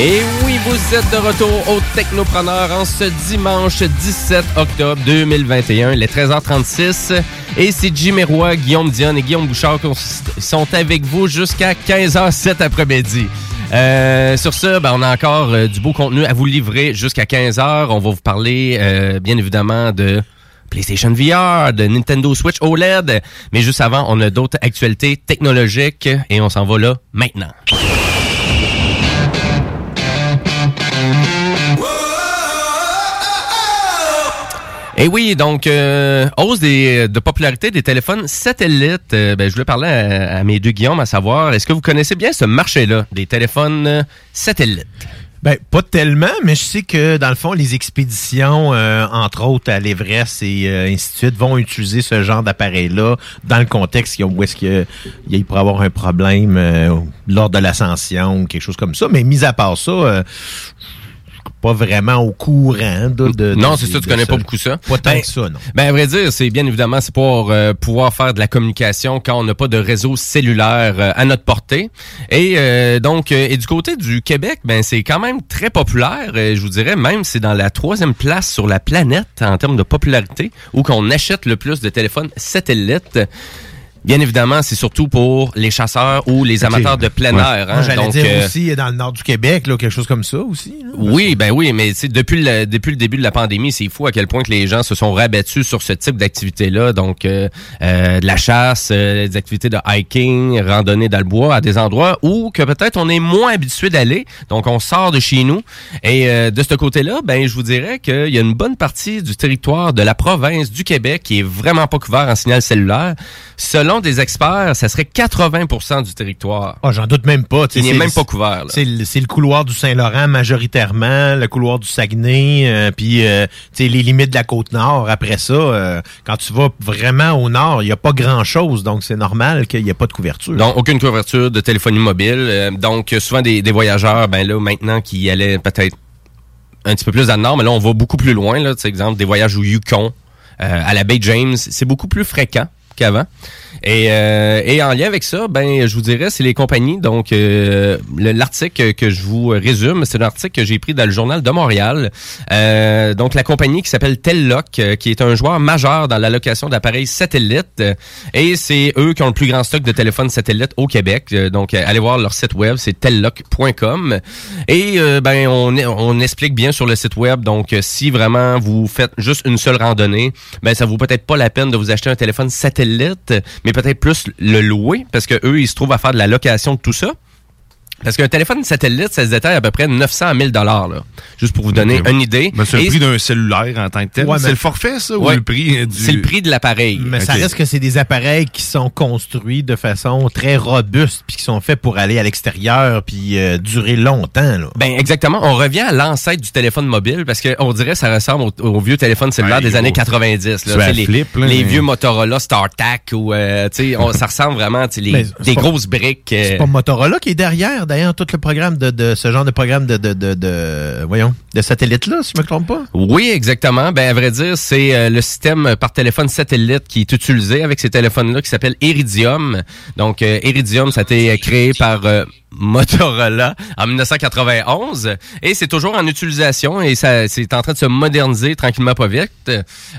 Et oui, vous êtes de retour aux Technopreneurs en ce dimanche dix-sept octobre deux mille vingt et un, il est treize heures trente-six. Et c'est Jimmy Roy, Guillaume Dion et Guillaume Bouchard qui sont avec vous jusqu'à quinze heures cet après-midi. Euh, sur ce, ben, on a encore euh, du beau contenu à vous livrer jusqu'à quinze heures. On va vous parler, euh, bien évidemment, de PlayStation V R, de Nintendo Switch O L E D. Mais juste avant, on a d'autres actualités technologiques et on s'en va là maintenant. Et oui, donc, euh, hausse des, de popularité des téléphones satellites. Euh, ben, je voulais parler à, à mes deux Guillaume, à savoir, est-ce que vous connaissez bien ce marché-là, des téléphones satellites? Ben, pas tellement, mais je sais que, dans le fond, les expéditions, euh, entre autres, à l'Everest et euh, ainsi de suite, vont utiliser ce genre d'appareil-là dans le contexte où est-ce qu'il il pourrait avoir un problème euh, lors de l'ascension ou quelque chose comme ça. Mais mis à part ça... Euh, pas vraiment au courant. De, de, non, c'est de, ça, tu connais ça. Pas beaucoup ça. Pas tant ben, que ça, non. Ben, à vrai dire, c'est bien évidemment, c'est pour euh, pouvoir faire de la communication quand on n'a pas de réseau cellulaire euh, à notre portée. Et euh, donc, euh, et du côté du Québec, ben c'est quand même très populaire. Euh, je vous dirais, même c'est dans la troisième place sur la planète en termes de popularité, où qu'on achète le plus de téléphones satellites. Bien évidemment, c'est surtout pour les chasseurs ou les amateurs okay. de plein air. Ouais. Hein? Moi, j'allais donc, dire euh, aussi dans le nord du Québec, là, quelque chose comme ça aussi. Là, oui, ben oui, mais depuis le, depuis le début de la pandémie, c'est fou à quel point que les gens se sont rabattus sur ce type d'activité-là. Donc, euh, euh, de la chasse, euh, des activités de hiking, randonnée dans le bois, à des endroits où que peut-être on est moins habitué d'aller. Donc, on sort de chez nous. Et euh, de ce côté-là, ben je vous dirais qu'il y a une bonne partie du territoire de la province du Québec qui est vraiment pas couvert en signal cellulaire. Selon Selon des experts, ça serait quatre-vingts pour cent du territoire. Ah, oh, j'en doute même pas. Il n'est même pas couvert. Là. C'est, le, c'est le couloir du Saint-Laurent majoritairement, le couloir du Saguenay, euh, puis euh, les limites de la Côte-Nord. Après ça, euh, quand tu vas vraiment au nord, il n'y a pas grand-chose, donc c'est normal qu'il n'y ait pas de couverture. Donc, aucune couverture de téléphonie mobile. Euh, donc, souvent des, des voyageurs, ben là, maintenant, qui allaient peut-être un petit peu plus dans le nord, mais là, on va beaucoup plus loin. Là, exemple, des voyages au Yukon, euh, à la baie James, c'est beaucoup plus fréquent qu'avant. Et, euh, et en lien avec ça, ben je vous dirais, c'est les compagnies. Donc, euh, le, l'article que je vous résume, c'est un article que j'ai pris dans le Journal de Montréal. Euh, donc, la compagnie qui s'appelle Tel-Loc, euh, qui est un joueur majeur dans l'allocation d'appareils satellites. Euh, et c'est eux qui ont le plus grand stock de téléphones satellites au Québec. Euh, donc, euh, allez voir leur site web, c'est tel loc point com. Et euh, ben on, on explique bien sur le site web. Donc, euh, si vraiment vous faites juste une seule randonnée, ben ça vaut peut-être pas la peine de vous acheter un téléphone satellite, mais peut-être plus le louer, parce que eux, ils se trouvent à faire de la location de tout ça. Parce qu'un téléphone satellite, ça se détaille à peu près neuf cent à mille dollars, là. Juste pour vous donner okay. une idée. Ben, c'est le Et... prix d'un cellulaire en tant que tel. Ouais, mais... C'est le forfait, ça, ouais. ou le prix du... C'est le prix de l'appareil. Mais okay. ça reste que c'est des appareils qui sont construits de façon très robuste, puis qui sont faits pour aller à l'extérieur, puis euh, durer longtemps, là. Ben, exactement. On revient à l'ancêtre du téléphone mobile, parce qu'on dirait que ça ressemble au, au vieux téléphone cellulaire ouais, des années quatre-vingt-dix, là. C'est la les, flip, là, les mais... vieux Motorola StarTAC, ou, euh, tu sais, ça ressemble vraiment, tu sais, des pas, grosses briques. Euh... C'est pas Motorola qui est derrière? D'ailleurs, tout le programme de, de ce genre de programme de, de, de, de voyons, de satellite-là, si je me trompe pas. Oui, exactement. Ben, à vrai dire, c'est euh, le système par téléphone satellite qui est utilisé avec ces téléphones-là qui s'appelle Iridium. Donc, euh, Iridium, ça a été créé par euh, Motorola en dix-neuf cent quatre-vingt-onze et c'est toujours en utilisation et ça, c'est en train de se moderniser tranquillement pas vite.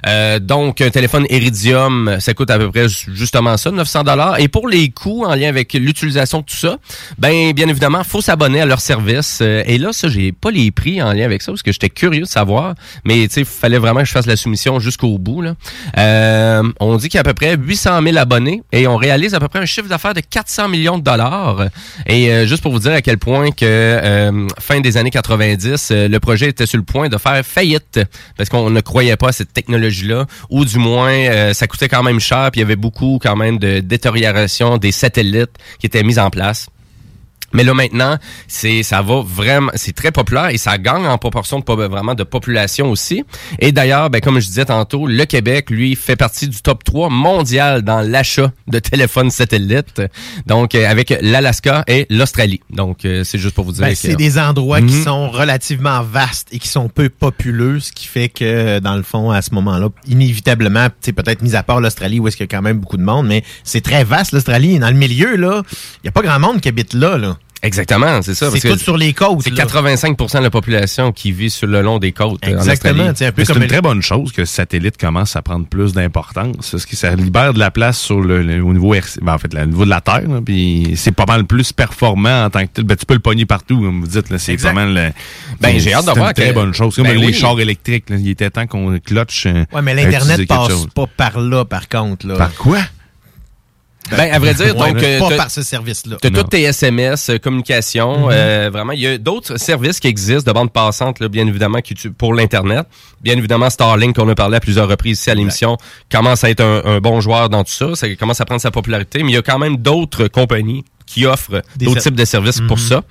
Euh, donc, un téléphone Iridium, ça coûte à peu près justement ça, neuf cents dollars. Et pour les coûts en lien avec l'utilisation de tout ça, ben, bien évidemment, Évidemment, faut s'abonner à leur service. Et là, ça, j'ai pas les prix en lien avec ça parce que j'étais curieux de savoir. Mais tu sais, il fallait vraiment que je fasse la soumission jusqu'au bout. Là. Euh, on dit qu'il y a à peu près huit cent mille abonnés et on réalise à peu près un chiffre d'affaires de quatre cents millions de dollars. Et euh, juste pour vous dire à quel point que euh, fin des années quatre-vingt-dix, euh, le projet était sur le point de faire faillite parce qu'on ne croyait pas à cette technologie-là, ou du moins, euh, ça coûtait quand même cher. Puis il y avait beaucoup quand même de détérioration des satellites qui étaient mis en place. Mais là maintenant, c'est ça va vraiment, c'est très populaire et ça gagne en proportion de vraiment de population aussi. Et d'ailleurs, ben comme je disais tantôt, le Québec lui fait partie du top trois mondial dans l'achat de téléphones satellites. Donc euh, avec l'Alaska et l'Australie. Donc euh, c'est juste pour vous dire ben, que c'est des endroits mmh. qui sont relativement vastes et qui sont peu populeux, ce qui fait que dans le fond à ce moment-là, inévitablement, tu sais peut-être mis à part l'Australie où est-ce qu'il y a quand même beaucoup de monde, mais c'est très vaste l'Australie, dans le milieu là, il y a pas grand monde qui habite là là. Exactement, c'est ça. C'est parce tout que sur les côtes. C'est là. quatre-vingt-cinq pour cent de la population qui vit sur le long des côtes. Exactement. En un peu c'est comme une le... très bonne chose que le satellite commence à prendre plus d'importance. Parce que ça libère de la place sur le, le au niveau, ben en fait, au niveau de la Terre. Là, puis c'est pas mal plus performant en tant que tel. Ben, tu peux le pogner partout, comme vous dites. Là, c'est exact. Vraiment le, ben, j'ai hâte de voir. C'est une très bonne chose. Ben, comme oui. Les chars électriques, là, il était temps qu'on clutche. Oui, mais l'Internet passe pas par là, par contre. Là. Par quoi? Ben à vrai dire, ouais, donc pas par ce service-là. T'as tous tes S M S, communication, mm-hmm. euh, vraiment. Il y a d'autres services qui existent de bande passante, là, bien évidemment, qui pour l'internet. Bien évidemment, Starlink, qu'on a parlé à plusieurs reprises ici à l'émission, commence à être un, un bon joueur dans tout ça. Ça commence à prendre sa popularité, mais il y a quand même d'autres compagnies qui offre des d'autres ser- types de services mm-hmm. pour ça.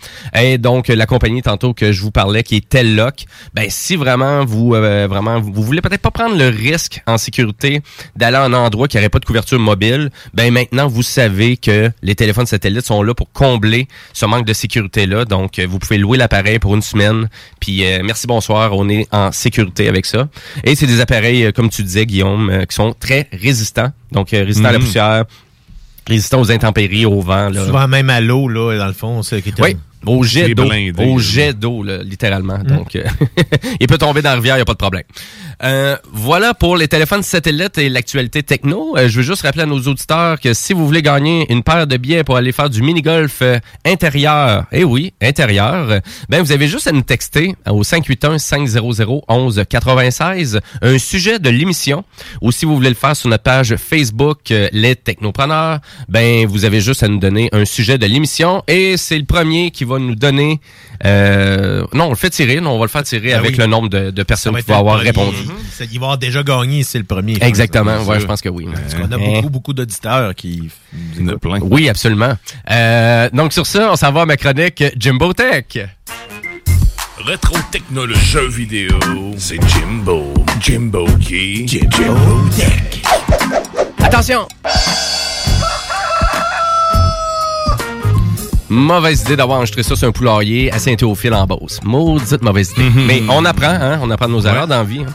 Et donc, la compagnie tantôt que je vous parlais, qui est Tel-Loc, ben, si vraiment vous, euh, vraiment, vous voulez peut-être pas prendre le risque en sécurité d'aller à un endroit qui n'aurait pas de couverture mobile, ben, maintenant, vous savez que les téléphones satellites sont là pour combler ce manque de sécurité-là. Donc, vous pouvez louer l'appareil pour une semaine. Puis, euh, merci, bonsoir, on est en sécurité avec ça. Et c'est des appareils, comme tu disais, Guillaume, euh, qui sont très résistants. Donc, euh, résistants mm-hmm. à la poussière, résistant aux intempéries, au vent. Là. Souvent même à l'eau, là, dans le fond. C'est... Oui, au jet d'eau, au jet d'eau là, littéralement. Mmh. Donc, euh, il peut tomber dans la rivière, il n'y a pas de problème. Euh, voilà pour les téléphones satellites et l'actualité techno. Euh, je veux juste rappeler à nos auditeurs que si vous voulez gagner une paire de billets pour aller faire du mini-golf euh, intérieur, eh oui, intérieur, euh, ben vous avez juste à nous texter au cinq huit un, cinq zéro zéro, un un neuf six un sujet de l'émission. Ou si vous voulez le faire sur notre page Facebook euh, Les Technopreneurs, ben vous avez juste à nous donner un sujet de l'émission et c'est le premier qui va nous donner... Euh, non, on le fait tirer, non, on va le faire tirer ben avec oui. le nombre de, de personnes qui vont avoir répondu. Ça, il va avoir déjà gagné, c'est le premier. Exactement, ouais, je pense que oui. Parce qu'on a euh, beaucoup, beaucoup d'auditeurs qui... Il y en a plein. Oui, absolument. Euh, donc, sur ça, on s'en va à ma chronique Jimbo Tech. Rétro technologie, jeux vidéo, c'est Jimbo. Jimbo qui? Jimbo, Jimbo Tech. Attention! Mauvaise idée d'avoir enregistré ça sur un poulailler à Saint-Théophile en Beauce. Maudite mauvaise idée. Mm-hmm. Mais on apprend, hein? On apprend de nos erreurs ouais. dans la vie. Hein?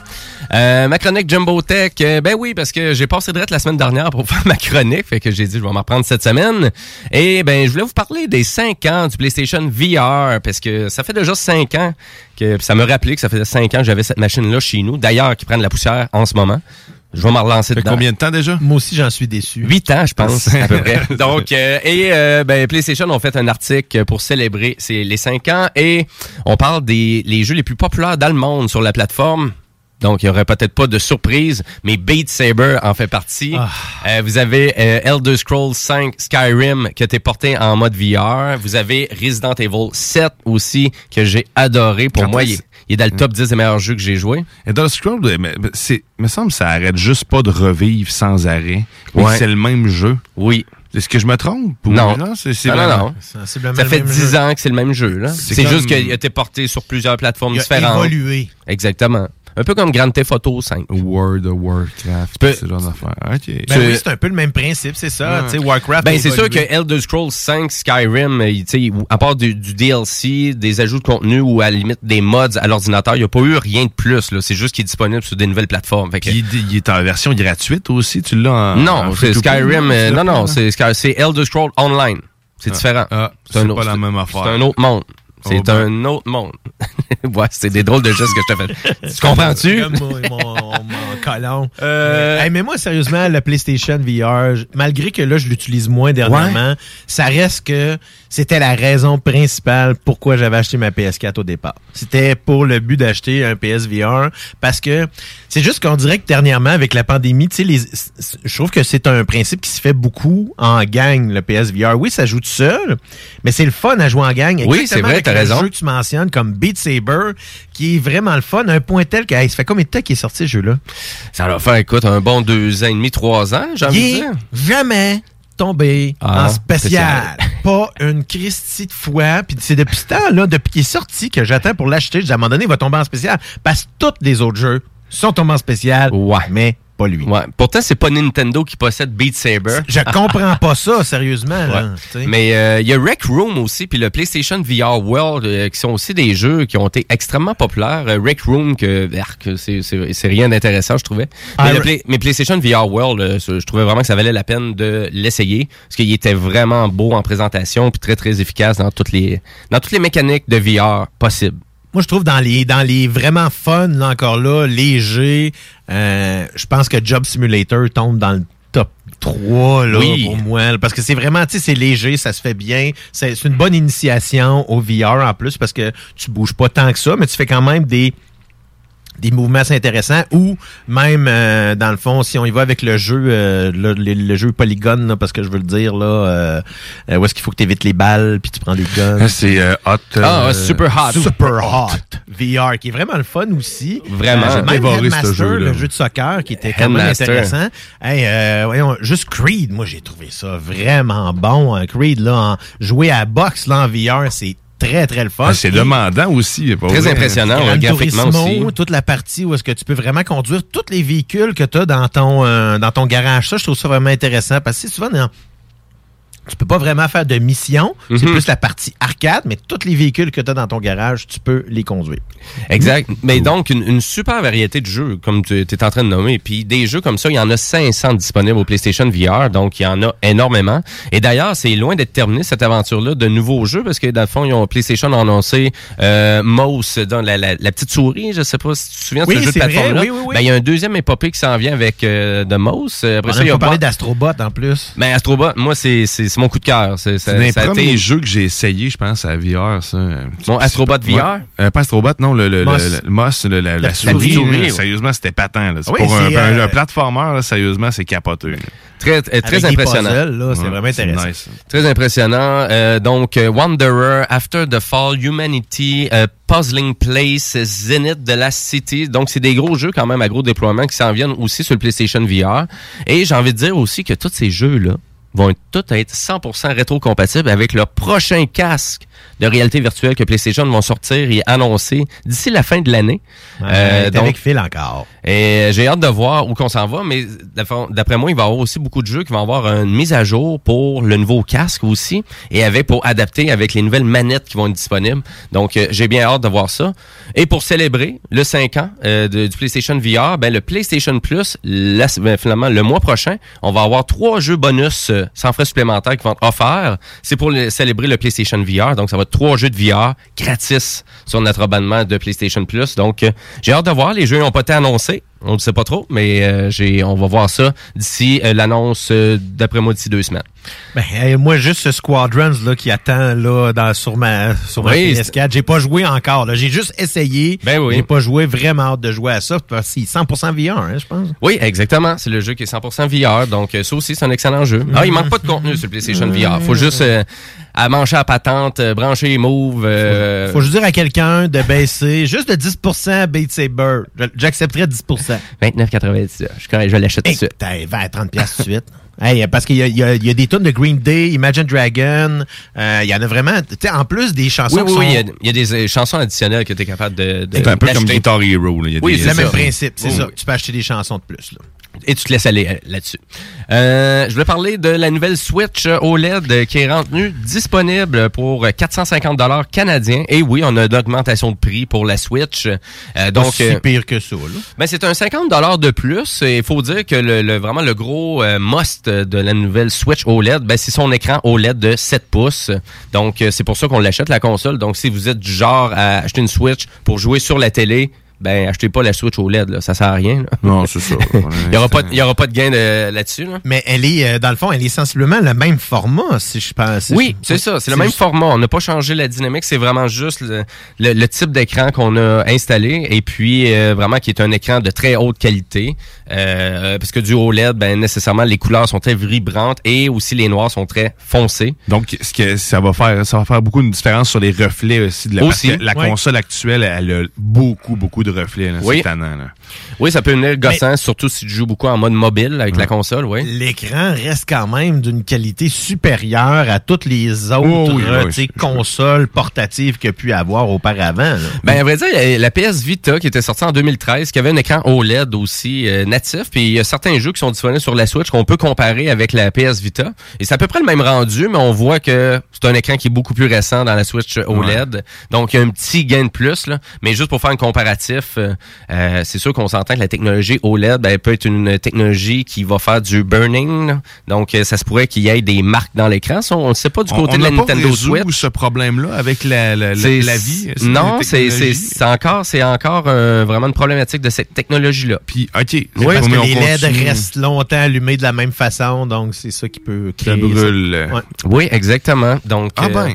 Euh, ma chronique Jimbo Tech, euh, ben oui, parce que j'ai passé de rette la semaine dernière pour faire ma chronique, fait que j'ai dit je vais m'en reprendre cette semaine. Et ben je voulais vous parler des cinq ans du PlayStation V R, parce que ça fait déjà cinq ans que ça me rappelait que ça faisait cinq ans que j'avais cette machine-là chez nous, d'ailleurs qui prend de la poussière en ce moment. Je vais me relancer dedans. Combien de temps déjà? Moi aussi, j'en suis déçu. Huit ans, je pense, à peu près. Donc, euh, et euh, ben, PlayStation ont fait un article pour célébrer c'est les cinq ans et on parle des les jeux les plus populaires dans le monde sur la plateforme. Donc, il n'y aurait peut-être pas de surprise, mais Beat Saber en fait partie. Ah. Euh, vous avez euh, Elder Scrolls V Skyrim qui a été porté en mode V R. Vous avez Resident Evil sept aussi que j'ai adoré. Pour Quand moi, il, il est dans le top dix des meilleurs jeux que j'ai joués. Elder Scrolls, c'est, me semble que ça arrête juste pas de revivre sans arrêt. Oui, ouais. C'est le même jeu. Oui. Est-ce que je me trompe? Non. Non, c'est, c'est non, non, non. C'est ça fait dix ans que c'est le même jeu. Là. C'est, c'est comme... juste qu'il a été porté sur plusieurs plateformes il a différentes. Évolué. Exactement. Un peu comme Grand Theft Auto cinq. World of Warcraft, peux... ce genre d'affaire. Okay. Ben tu... oui, c'est un peu le même principe, c'est ça. Ouais. Warcraft. Ben c'est sûr que Elder Scrolls cinq, Skyrim, à part du, du D L C, des ajouts de contenu ou à la limite des mods à l'ordinateur, il n'y a pas eu rien de plus. Là. C'est juste qu'il est disponible sur des nouvelles plateformes. Fait que... il, il est en version gratuite aussi, tu l'as en... Non, en c'est Skyrim, euh, non, non, c'est, c'est Elder Scrolls Online. C'est ah, différent. Ah, c'est, c'est un pas autre, la même affaire. C'est un autre monde. C'est oh un ben. autre monde. Ouais, c'est des drôles de gestes que je te fais. Tu comprends-tu? Comme mon, mon, mon colon. Euh... Mais, hey, mais moi, sérieusement, le PlayStation V R, malgré que là, je l'utilise moins dernièrement, ouais. ça reste que c'était la raison principale pourquoi j'avais acheté ma P S quatre au départ. C'était pour le but d'acheter un P S V R parce que c'est juste qu'on dirait que dernièrement, avec la pandémie, tu sais, les, je trouve que c'est un principe qui se fait beaucoup en gang, le P S V R. Oui, ça joue tout seul, mais c'est le fun à jouer en gang. Exactement. Oui, c'est vrai. T'as raison. Jeu que tu mentionnes comme Beat Saber qui est vraiment le fun, un point tel que hey, ça fait combien de temps qu'il est sorti ce jeu-là? Ça va faire, écoute, un bon deux ans et demi, trois ans, j'ai envie de dire. Jamais tombé ah, en spécial. Pas une Christie de fois. Puis c'est depuis ce temps-là, depuis qu'il est sorti, que j'attends pour l'acheter. Je dis à un moment donné, il va tomber en spécial. Parce que tous les autres jeux sont tombés en spécial. Ouais. Mais pas lui. Ouais. Pourtant, c'est pas Nintendo qui possède Beat Saber. Je comprends pas ça, sérieusement. Ouais. Là, mais il euh, y a Rec Room aussi, puis le PlayStation V R World, euh, qui sont aussi des jeux qui ont été extrêmement populaires. Euh, Rec Room, que, que c'est, c'est, c'est rien d'intéressant, je trouvais. Mais, ah, le Play, mais PlayStation V R World, euh, je trouvais vraiment que ça valait la peine de l'essayer, parce qu'il était vraiment beau en présentation, puis très, très efficace dans toutes les, dans toutes les mécaniques de V R possibles. Moi, je trouve dans les dans les vraiment fun, là encore là, légers, euh, je pense que Job Simulator tombe dans le top trois là, oui. Pour moi. Là, parce que c'est vraiment, tu sais, c'est léger, ça se fait bien. C'est, c'est une bonne initiation au V R en plus, parce que tu bouges pas tant que ça, mais tu fais quand même des... des mouvements assez intéressants, ou même, euh, dans le fond, si on y va avec le jeu, euh, le, le, le jeu polygone, là, parce que je veux le dire, là, euh, où est-ce qu'il faut que tu évites les balles, puis tu prends des guns. C'est euh, hot. Ah, euh, super hot. Super hot. V R, qui est vraiment le fun aussi. Vraiment. Euh, même Headmaster, ce jeu, le jeu de soccer, qui était quand même intéressant. Hey, euh, voyons, juste Creed, moi, j'ai trouvé ça vraiment bon. Hein. Creed, là, en, jouer à la boxe, là, en V R, c'est très, très le fun. Ah, c'est et demandant aussi. Pas très vrai. Impressionnant, ouais, graphiquement aussi. Toute la partie où est-ce que tu peux vraiment conduire tous les véhicules que tu as dans ton, euh, dans ton garage. Ça, je trouve ça vraiment intéressant. Parce que souvent, non, tu peux pas vraiment faire de mission. Mm-hmm. C'est plus la partie arcade, mais tous les véhicules que tu as dans ton garage, tu peux les conduire. Exact. Mmh. Mais donc, une, une super variété de jeux, comme tu es en train de nommer. Puis des jeux comme ça, il y en a cinq cents disponibles au PlayStation V R. Donc, il y en a énormément. Et d'ailleurs, c'est loin d'être terminé, cette aventure-là, de nouveaux jeux. Parce que, dans le fond, ils ont PlayStation annoncé euh, Mouse, dans la, la, la petite souris. Je sais pas si tu te souviens de oui, ce jeu de plateforme-là. Oui, oui, oui. Ben, il y a un deuxième épopée qui s'en vient avec euh, de Mouse. Après on ça, il y a parlé d'Astrobot, en plus. Ben, Astrobot, moi, c'est... c'est C'est mon coup de cœur. C'est, c'est un ça premier été... jeu que j'ai essayé, je pense, à V R. Ça. Bon, Astrobot V R? Ouais. Euh, pas Astrobot, non. Le, le, Moss. Le, le Moss, le, la, la, la souris. La souris là, ouais. Sérieusement, c'était patent. Là. C'est oui, pour c'est un, euh... un, un platformer, là, sérieusement, c'est capoteux. Très, très, très impressionnant. Puzzles, là, c'est ouais, vraiment intéressant. C'est nice. Très impressionnant. Euh, donc, Wanderer, After the Fall, Humanity, euh, Puzzling Place, Zenith de la City. Donc, c'est des gros jeux quand même à gros déploiement qui s'en viennent aussi sur le PlayStation V R. Et j'ai envie de dire aussi que tous ces jeux-là vont être, tous être cent pour cent rétro-compatibles avec leur prochain casque de réalité virtuelle que PlayStation vont sortir et annoncer d'ici la fin de l'année. Ouais, euh, donc, avec Phil encore. Et j'ai hâte de voir où qu'on s'en va, mais d'après moi, il va y avoir aussi beaucoup de jeux qui vont avoir une mise à jour pour le nouveau casque aussi, et avec pour adapter avec les nouvelles manettes qui vont être disponibles. Donc, euh, j'ai bien hâte de voir ça. Et pour célébrer le cinq ans euh, de, du PlayStation V R, ben le PlayStation Plus, la, ben, finalement, le mois prochain, on va avoir trois jeux bonus euh, sans frais supplémentaires qui vont être offerts. C'est pour le, célébrer le PlayStation V R, donc ça va être trois jeux de V R gratis sur notre abonnement de PlayStation Plus. Donc, euh, j'ai hâte de voir. Les jeux n'ont pas été annoncés. On ne sait pas trop, mais euh, j'ai, on va voir ça d'ici euh, l'annonce euh, d'après moi d'ici deux semaines. Ben, euh, moi, juste ce Squadrons là, qui attend là, dans, sur ma, sur ma oui, P S quatre, j'ai pas joué encore. Là. J'ai juste essayé. Ben oui. J'ai pas joué, vraiment hâte de jouer à ça. C'est cent pour cent V R, hein, je pense. Oui, exactement. C'est le jeu qui est cent pour cent V R. Donc, ça aussi, c'est un excellent jeu. Ah, il manque pas de contenu sur le PlayStation V R. Faut juste... Euh, à mancher à patente, euh, brancher et move. Euh... Faut, faut juste dire à quelqu'un de baisser juste de dix pour cent Beat Saber. Je, j'accepterais dix pour cent. vingt-neuf quatre-vingt-dix. Je, je l'achète tout de suite. T'as vingt à trente dollars tout de suite. Hey, parce qu'il y a, il y a, il y a des tunes de Green Day, Imagine Dragon, euh, il y en a vraiment, tu sais, en plus des chansons. Oui, oui, sont... oui il, y a, il y a des chansons additionnelles que tu es capable de, de c'est un peu d'acheter. Comme Guitar Hero. Là. Il y a oui, des, c'est le même ça. Principe, c'est oui, ça. Oui. Tu peux acheter des chansons de plus. Là. Et tu te laisses aller là-dessus. Euh, je voulais parler de la nouvelle Switch O L E D qui est rendue disponible pour quatre cent cinquante dollars canadiens. Et oui, on a une augmentation de prix pour la Switch. Euh, donc, c'est pire que ça. Là. Ben, c'est un cinquante dollars de plus. Il faut dire que le, le vraiment le gros euh, must de la nouvelle Switch O L E D, ben, c'est son écran O L E D de sept pouces. Donc, c'est pour ça qu'on l'achète, la console. Donc, si vous êtes du genre à acheter une Switch pour jouer sur la télé, ben, achetez pas la Switch O L E D, là. Ça sert à rien, là. Non, c'est ça. Il n'y aura pas, il y aura pas de gain de, là-dessus, là. Mais elle est, euh, dans le fond, elle est sensiblement le même format, si je pense. Si oui, je... c'est ça. C'est, c'est le même juste... format. On n'a pas changé la dynamique. C'est vraiment juste le, le, le type d'écran qu'on a installé et puis, euh, vraiment, qui est un écran de très haute qualité. Euh, parce que du O L E D, ben, nécessairement, les couleurs sont très vibrantes et aussi les noirs sont très foncés. Donc, ce que ça va faire, ça va faire beaucoup de différence sur les reflets aussi de la, aussi. La oui. console actuelle, elle a beaucoup, beaucoup de reflets. Là, oui. C'est tannant, là. Oui, ça peut venir gossant, mais, surtout si tu joues beaucoup en mode mobile avec hum. la console. Oui. L'écran reste quand même d'une qualité supérieure à toutes les autres oh, oui, euh, oui. consoles portatives qu'il y a pu avoir auparavant. Là. Ben, à vrai dire, la P S Vita qui était sortie en deux mille treize, qui avait un écran O L E D aussi euh, natif, puis il y a certains jeux qui sont disponibles sur la Switch qu'on peut comparer avec la P S Vita. Et c'est à peu près le même rendu, mais on voit que c'est un écran qui est beaucoup plus récent dans la Switch O L E D. Ouais. Donc, il y a un petit gain de plus, là. Mais juste pour faire un comparatif, euh, c'est sûr qu'on s'entend que la technologie O L E D, ben, elle peut être une technologie qui va faire du burning, là. Donc, euh, ça se pourrait qu'il y ait des marques dans l'écran. Ça, on ne sait pas du côté on, on de la Nintendo Switch. On n'a pas résolu ce problème-là avec la, la, la, la vie. C'est non, c'est, c'est, c'est encore, c'est encore euh, vraiment une problématique de cette technologie-là. Puis, OK. C'est oui, parce que les L E D continue. Restent longtemps allumés de la même façon, donc c'est ça qui peut créer... Ça brûle. Ouais. Oui, exactement. Donc, ah ben.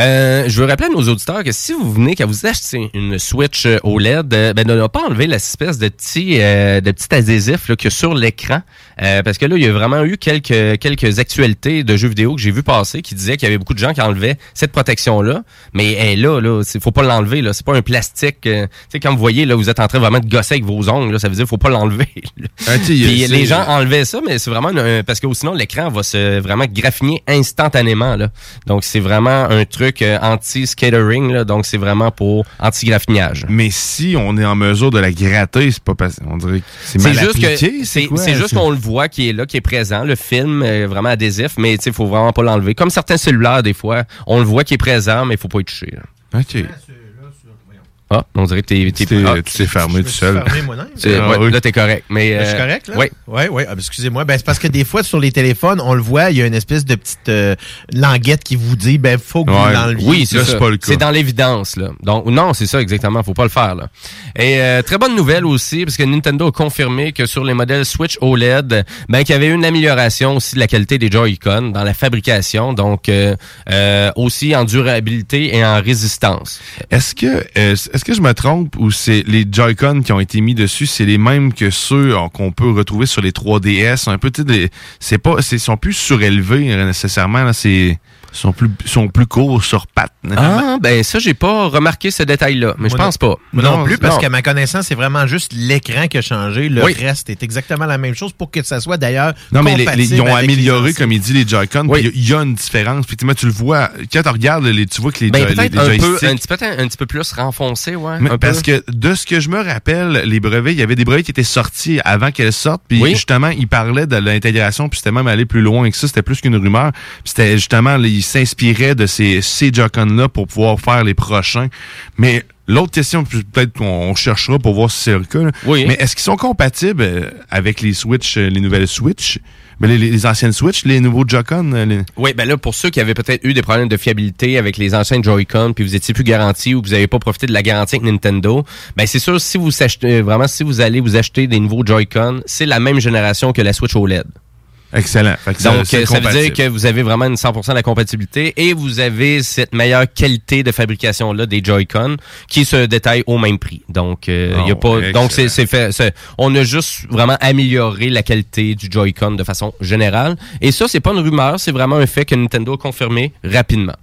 euh, euh, je veux rappeler à nos auditeurs que si vous venez, quand vous achetez une Switch O L E D, euh, ben, ne pas enlever l'espèce de petit, euh, de petit adhésif là, qu'il y a sur l'écran, euh, parce que là, il y a vraiment eu quelques, quelques actualités de jeux vidéo que j'ai vu passer qui disaient qu'il y avait beaucoup de gens qui enlevaient cette protection-là, mais elle là, là, il faut pas l'enlever, là, c'est pas un plastique. Euh, quand vous voyez, là, vous êtes en train vraiment de gosser avec vos ongles, là, ça veut dire qu'il faut pas l'enlever. Ah, puis les gens enlevaient ça, mais c'est vraiment un, parce que sinon, l'écran va se vraiment graffiner instantanément, là. Donc, c'est vraiment un truc euh, anti-scattering, là. Donc, c'est vraiment pour anti-graffinage. Mais si on est en mesure de la gratter, c'est pas parce qu'on dirait que c'est mal appliqué. C'est, c'est, quoi, c'est juste c'est... qu'on le voit qui est là, qui est présent. Le film est vraiment adhésif, mais il faut vraiment pas l'enlever. Comme certains cellulaires, des fois, on le voit qui est présent, mais il faut pas y toucher. Là. OK. Ah, on dirait que t'es, t'es, t'es, ah, tu t'es fermé tout seul. Fermé moi-même. C'est, ah, ouais, oui. Là, t'es correct. Mais, euh, je suis correct, là? Oui. Oui, oui. Ah, excusez-moi. Ben, c'est parce que des fois, sur les téléphones, on le voit, il y a une espèce de petite euh, languette qui vous dit, ben, faut que ouais. vous l'enleviez. Oui, c'est là, ça. C'est pas le cas. C'est dans l'évidence, là. Donc, non, c'est ça, exactement. Faut pas le faire, là. Et, euh, très bonne nouvelle aussi, parce que Nintendo a confirmé que sur les modèles Switch O L E D, ben, qu'il y avait une amélioration aussi de la qualité des Joy-Con dans la fabrication. Donc, euh, euh aussi en durabilité et en résistance. Est-ce que, euh, Est-ce que je me trompe ou c'est les Joy-Con qui ont été mis dessus, c'est les mêmes que ceux qu'on peut retrouver sur les trois D S, un peu, tu sais, c'est pas, c'est, sont plus surélevés nécessairement, là, c'est... sont plus sont plus courts sur pattes. Ah, ben ça, j'ai pas remarqué ce détail-là, mais moi je pense non. pas. Moi non, non plus, parce non. qu'à ma connaissance, c'est vraiment juste l'écran qui a changé. Le oui. reste est exactement la même chose pour que ça soit d'ailleurs non, mais les, les, ils ont amélioré, comme il dit, les Joy-Con. Oui. Il y a une différence. Effectivement, tu le vois, quand tu regardes, les, tu vois que les, ben, jo- les, les joysticks... Peu, un petit, peut-être un, un petit peu plus renfoncé, ouais. Mais parce peu. que, de ce que je me rappelle, les brevets, il y avait des brevets qui étaient sortis avant qu'elles sortent, puis oui. justement, ils parlaient de l'intégration, puis c'était même allé plus loin que ça, c'était plus qu'une rumeur. Puis c'était justement... les, s'inspirait de ces, ces Joy-Con-là pour pouvoir faire les prochains. Mais l'autre question, peut-être qu'on cherchera pour voir si c'est le cas, là. Oui. Mais est-ce qu'ils sont compatibles avec les Switch, les nouvelles Switch? Mais les, les anciennes Switch, les nouveaux Joy-Con... Les... Oui, ben là, pour ceux qui avaient peut-être eu des problèmes de fiabilité avec les anciennes Joy-Con, puis vous étiez plus garantis ou que vous n'avez pas profité de la garantie avec Nintendo, ben c'est sûr, si vous achetez, vraiment, si vous allez vous acheter des nouveaux Joy-Con, c'est la même génération que la Switch O L E D. Excellent. Donc, ça, c'est ça veut dire que vous avez vraiment une cent pour cent de la compatibilité et vous avez cette meilleure qualité de fabrication-là des Joy-Con qui se détaille au même prix. Donc, euh, oh, y a pas, donc c'est, c'est fait. C'est, on a juste vraiment amélioré la qualité du Joy-Con de façon générale. Et ça, c'est pas une rumeur, c'est vraiment un fait que Nintendo a confirmé rapidement.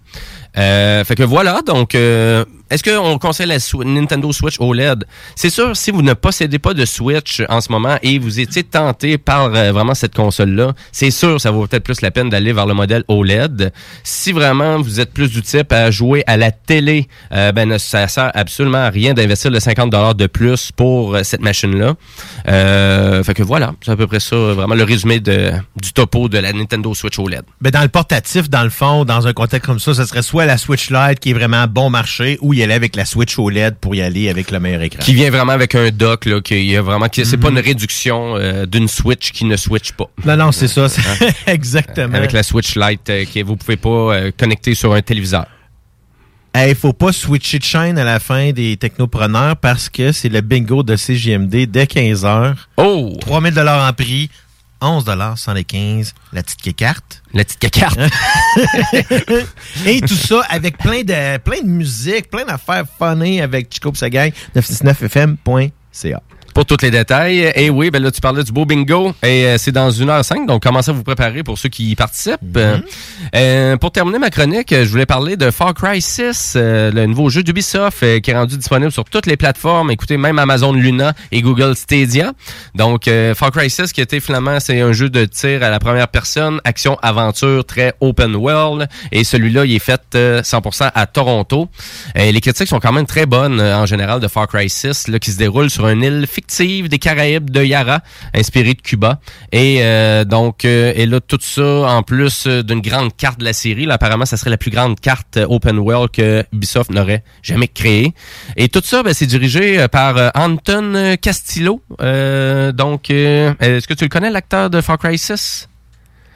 Euh, fait que voilà, donc... Euh, est-ce qu'on conseille la Nintendo Switch O L E D? C'est sûr, si vous ne possédez pas de Switch en ce moment et vous étiez tenté par euh, vraiment cette console-là, c'est sûr, ça vaut peut-être plus la peine d'aller vers le modèle O L E D. Si vraiment vous êtes plus du type à jouer à la télé, euh, ben ça sert absolument à rien d'investir le cinquante dollars de plus pour euh, cette machine-là. Euh, fait que voilà, c'est à peu près ça, vraiment le résumé de, du topo de la Nintendo Switch O L E D. Ben dans le portatif, dans le fond, dans un contexte comme ça, ce serait soit la Switch Lite qui est vraiment bon marché ou il y a aller avec la Switch O L E D pour y aller avec le meilleur écran. Qui vient vraiment avec un dock, là, qui y a vraiment, qui, c'est mm-hmm. pas une réduction euh, d'une Switch qui ne switch pas. Non, non, c'est ça. C'est hein? Exactement. Avec la Switch Lite, euh, que vous pouvez pas euh, connecter sur un téléviseur. Il hey, faut pas switcher de chaîne à la fin des Technopreneurs parce que c'est le bingo de C J M D dès quinze heures. Oh! trois mille dollars en prix. onze dollars sans les quinze, la petite quécarte. La petite quécarte. Et tout ça avec plein de, plein de musique, plein d'affaires funnées avec Chico et sa gang, neuf cent soixante-dix-neuf f m point c a. pour tous les détails. Et oui, ben là, tu parlais du beau bingo. Et euh, c'est dans une heure cinq, donc commencez à vous préparer pour ceux qui y participent. Mm-hmm. Euh, pour terminer ma chronique, je voulais parler de Far Cry six, euh, le nouveau jeu d'Ubisoft euh, qui est rendu disponible sur toutes les plateformes. Écoutez, même Amazon Luna et Google Stadia. Donc, euh, Far Cry six qui était finalement, c'est un jeu de tir à la première personne, action-aventure, très open world. Et celui-là, il est fait euh, cent pour cent à Toronto. Et les critiques sont quand même très bonnes euh, en général de Far Cry six, là, qui se déroule sur une île fictive des Caraïbes de Yara, inspirée de Cuba. Et euh, donc, euh, et là, tout ça en plus d'une grande carte de la série. Là, apparemment, ça serait la plus grande carte open world que Ubisoft n'aurait jamais créée. Et tout ça, ben, c'est dirigé par euh, Anton Castillo. Euh, donc, euh, est-ce que tu le connais, l'acteur de Far Cry six?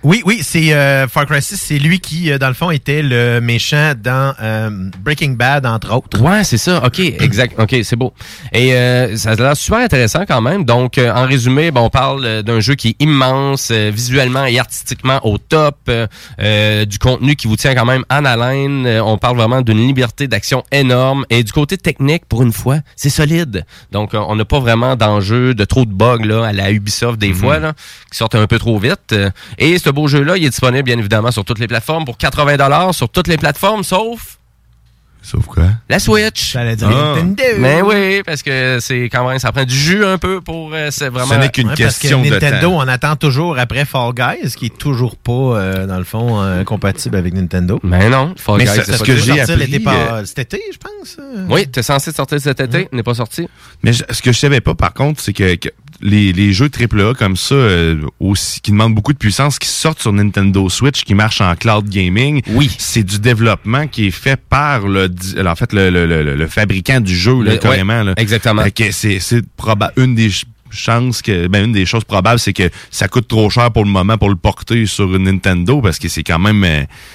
Oui, oui, c'est euh, Far Cry six, c'est lui qui, euh, dans le fond, était le méchant dans euh, Breaking Bad, entre autres. Ouais, c'est ça. OK, exact. OK, c'est beau. Et euh, ça a l'air super intéressant quand même. Donc, euh, en résumé, ben, on parle d'un jeu qui est immense, euh, visuellement et artistiquement au top, euh, du contenu qui vous tient quand même en haleine. Euh, on parle vraiment d'une liberté d'action énorme. Et du côté technique, pour une fois, c'est solide. Donc, euh, on n'a pas vraiment d'enjeu de trop de bugs là, à la Ubisoft des mm-hmm. fois, là, qui sortent un peu trop vite. Et ce beau jeu-là, il est disponible bien évidemment sur toutes les plateformes pour quatre-vingts dollars sur toutes les plateformes, sauf... Sauf quoi? La Switch. Ça allait dire ah. Nintendo. Mais oui, parce que c'est quand même, ça prend du jus un peu pour euh, c'est vraiment. Ce n'est qu'une ouais, question parce que de Nintendo, temps. On attend toujours après Fall Guys, qui est toujours pas euh, dans le fond euh, compatible avec Nintendo. Mais non, Fall Guys. Mais c'est, c'est ce que, que j'ai appris. Par, euh, cet été, je pense. Oui, t'es censé sortir cet été, mmh. n'est pas sorti. Mais je, ce que je savais pas, par contre, c'est que, que les les jeux triple A comme ça, euh, aussi qui demandent beaucoup de puissance, qui sortent sur Nintendo Switch, qui marchent en cloud gaming. Oui. C'est du développement qui est fait par le Alors, en fait, le, le, le, le fabricant du jeu, là, le, carrément. Ouais, là. Exactement. Que c'est c'est proba- une des ch- chances que, ben, une des choses probables, c'est que ça coûte trop cher pour le moment pour le porter sur Nintendo parce que c'est quand même,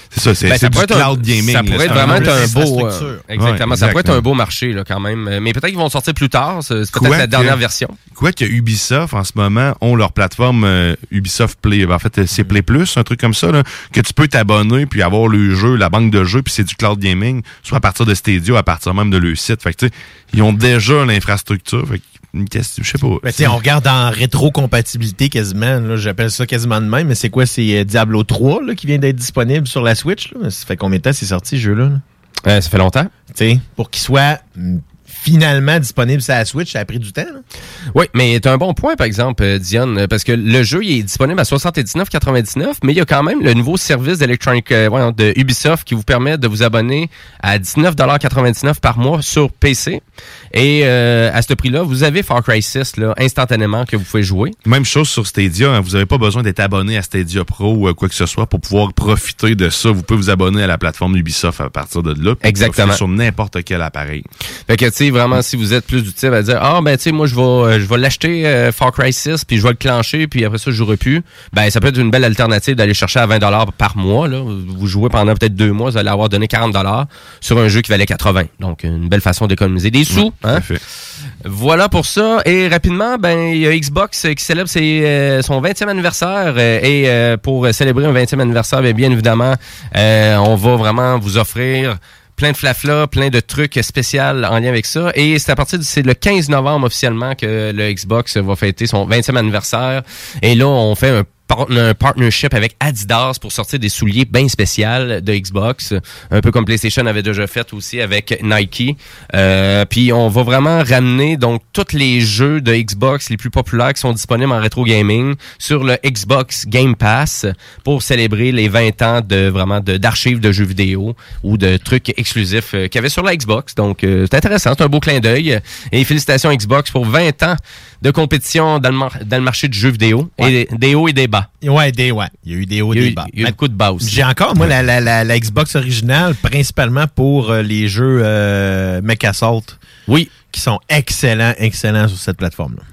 c'est ça, c'est, ben, c'est ça du cloud un, gaming. Ça pourrait là, être vraiment être un beau, euh, exactement. Ouais, ça pourrait être un beau marché, là, quand même. Mais peut-être qu'ils vont sortir plus tard. C'est, c'est peut-être quoi la dernière que, version. Quoi que Ubisoft, en ce moment, ont leur plateforme euh, Ubisoft Play. En fait, c'est Play Plus, un truc comme ça, là, que tu peux t'abonner puis avoir le jeu, la banque de jeux, puis c'est du cloud gaming, soit à partir de Stadia, à partir même de leur site. Fait que, tu sais, ils ont déjà l'infrastructure. Fait que, une question, je sais pas. Ben, t'sais, on regarde en rétro-compatibilité quasiment, là, j'appelle ça quasiment de même, mais c'est quoi, c'est euh, Diablo trois là, qui vient d'être disponible sur la Switch? Là? Ça fait combien de temps c'est sorti, ce jeu-là? Là? Euh, ça fait longtemps. T'sais, pour qu'il soit... finalement disponible sur la Switch, ça a pris du temps. Là. Oui, mais c'est un bon point, par exemple, euh, Dion, parce que le jeu il est disponible à soixante-dix-neuf quatre-vingt-dix-neuf, mais il y a quand même le nouveau service d'électronique euh, ouais, de Ubisoft qui vous permet de vous abonner à dix-neuf quatre-vingt-dix-neuf par mois sur P C. Et euh, à ce prix-là, vous avez Far Cry six là, instantanément que vous pouvez jouer. Même chose sur Stadia, hein, vous n'avez pas besoin d'être abonné à Stadia Pro ou euh, quoi que ce soit pour pouvoir profiter de ça. Vous pouvez vous abonner à la plateforme Ubisoft à partir de là. Exactement. Sur n'importe quel appareil. Fait que, vraiment, si vous êtes plus du type à dire « Ah, ben, tu sais, moi, je vais je vais l'acheter euh, Far Cry six, puis je vais le clencher, puis après ça, je jouerai plus. » Ben, ça peut être une belle alternative d'aller chercher à vingt dollars par mois. Là. Vous jouez pendant peut-être deux mois, vous allez avoir donné quarante dollars sur un jeu qui valait quatre-vingts. Donc, une belle façon d'économiser des sous. Oui, hein? Voilà pour ça. Et rapidement, ben, il y a Xbox qui célèbre ses, euh, son vingtième anniversaire. Euh, et euh, pour célébrer un vingtième anniversaire, bien, bien évidemment, euh, on va vraiment vous offrir... plein de flafla, plein de trucs spéciaux en lien avec ça. Et c'est à partir du c'est le quinze novembre officiellement que le Xbox va fêter son vingtième anniversaire. Et là, on fait un un partnership avec Adidas pour sortir des souliers bien spéciaux de Xbox, un peu comme PlayStation avait déjà fait aussi avec Nike. Euh, puis on va vraiment ramener donc tous les jeux de Xbox les plus populaires qui sont disponibles en rétro gaming sur le Xbox Game Pass pour célébrer les vingt ans de vraiment de, d'archives de jeux vidéo ou de trucs exclusifs qu'il y avait sur la Xbox. Donc euh, c'est intéressant, c'est un beau clin d'œil. Et félicitations Xbox pour vingt ans de compétition dans le, mar- dans le marché du jeu vidéo. Ouais. Et des hauts et des bas. Ouais, des, ouais. Il y a eu des hauts et des bas. Il y a eu beaucoup de bas aussi. J'ai encore, moi, ouais. la, la, la, la Xbox originale, principalement pour euh, les jeux euh, Mech Assault. Oui. Qui sont excellents, excellents sur cette plateforme-là.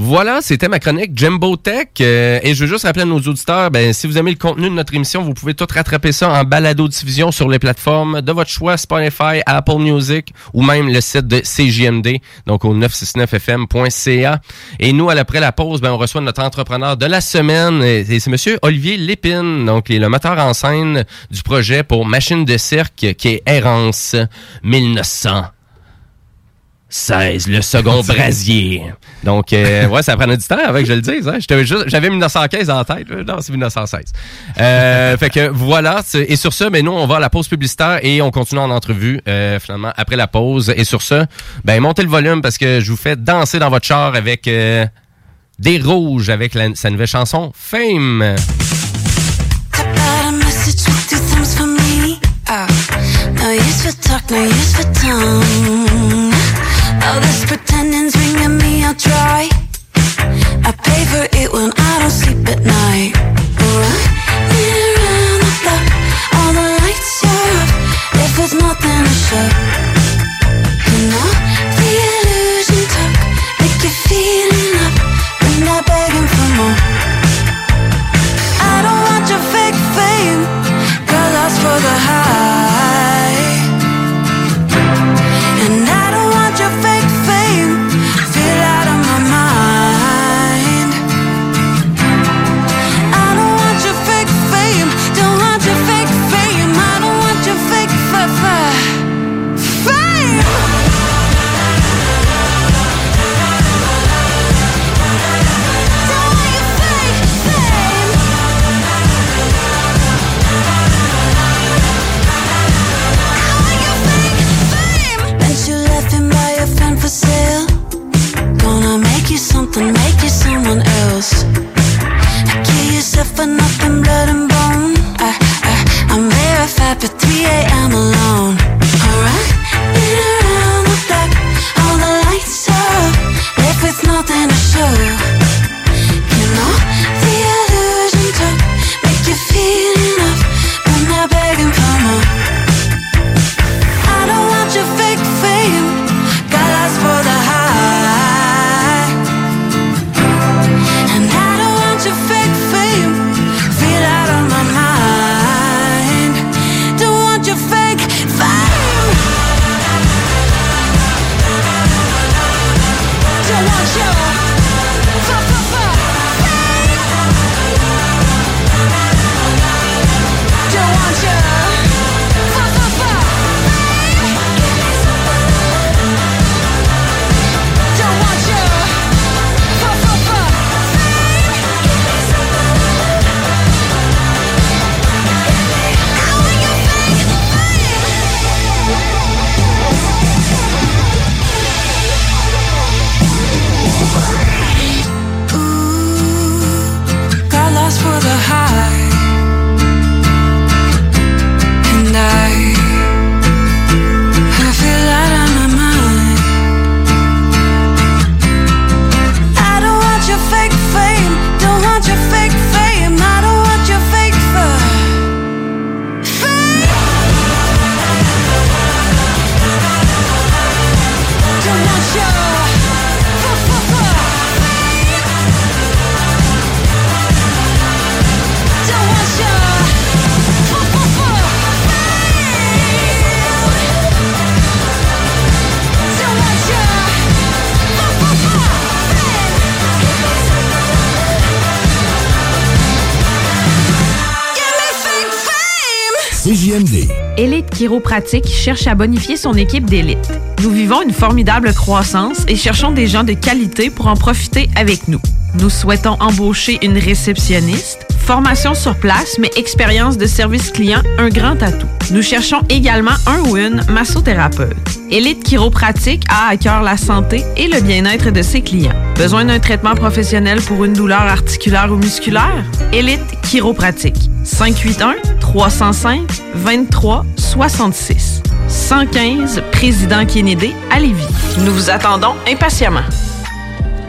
Voilà, c'était ma chronique Jimbo Tech. Euh, et je veux juste rappeler à nos auditeurs, ben, si vous aimez le contenu de notre émission, vous pouvez tout rattraper ça en balado-diffusion sur les plateformes de votre choix, Spotify, Apple Music ou même le site de C J M D, donc au neuf cent soixante-dix-neuf f m point c a. Et nous, après la pause, ben, on reçoit notre entrepreneur de la semaine, et, et c'est monsieur Olivier Lépine, donc il est le metteur en scène du projet pour Machine de Cirque, qui est Errance dix-neuf cent seize, le second brasier. Donc, euh, ouais, ça prend du temps avant que je le dise. Hein? J'avais dix-neuf quinze en tête. Non, c'est dix-neuf seize. Euh, fait que voilà. Et sur ça, ben, nous, on va à la pause publicitaire et on continue en entrevue, euh, finalement, après la pause. Et sur ça, ben, montez le volume parce que je vous fais danser dans votre char avec euh, des rouges avec la, sa nouvelle chanson, Fame. No use for talk, no use for tongue. All this pretending's bringing me out dry. I pay for it when I don't sleep at night. Running around the block, all the lights are up. If it's more than a show, you know the illusion talk, make you feeling up, but not begging for more. I don't want your fake fame, got lost for the high. Something make you someone else. I kill yourself for nothing, blood and bone. I, I, I'm verified for three a.m. alone. Alright, been around the block, all the lights are up. Left with nothing to show. You know, the illusion talk, make you feel enough, but now begging for more. I don't want your fake fame, got eyes for the high. Élite Chiropratique cherche à bonifier son équipe d'élite. Nous vivons une formidable croissance et cherchons des gens de qualité pour en profiter avec nous. Nous souhaitons embaucher une réceptionniste, formation sur place, mais expérience de service client, un grand atout. Nous cherchons également un ou une massothérapeute. Élite Chiropratique a à cœur la santé et le bien-être de ses clients. Besoin d'un traitement professionnel pour une douleur articulaire ou musculaire? Élite Chiropratique. cinq huit un, trois zéro cinq, deux trois six six. cent quinze, Président Kennedy, à Lévis. Nous vous attendons impatiemment.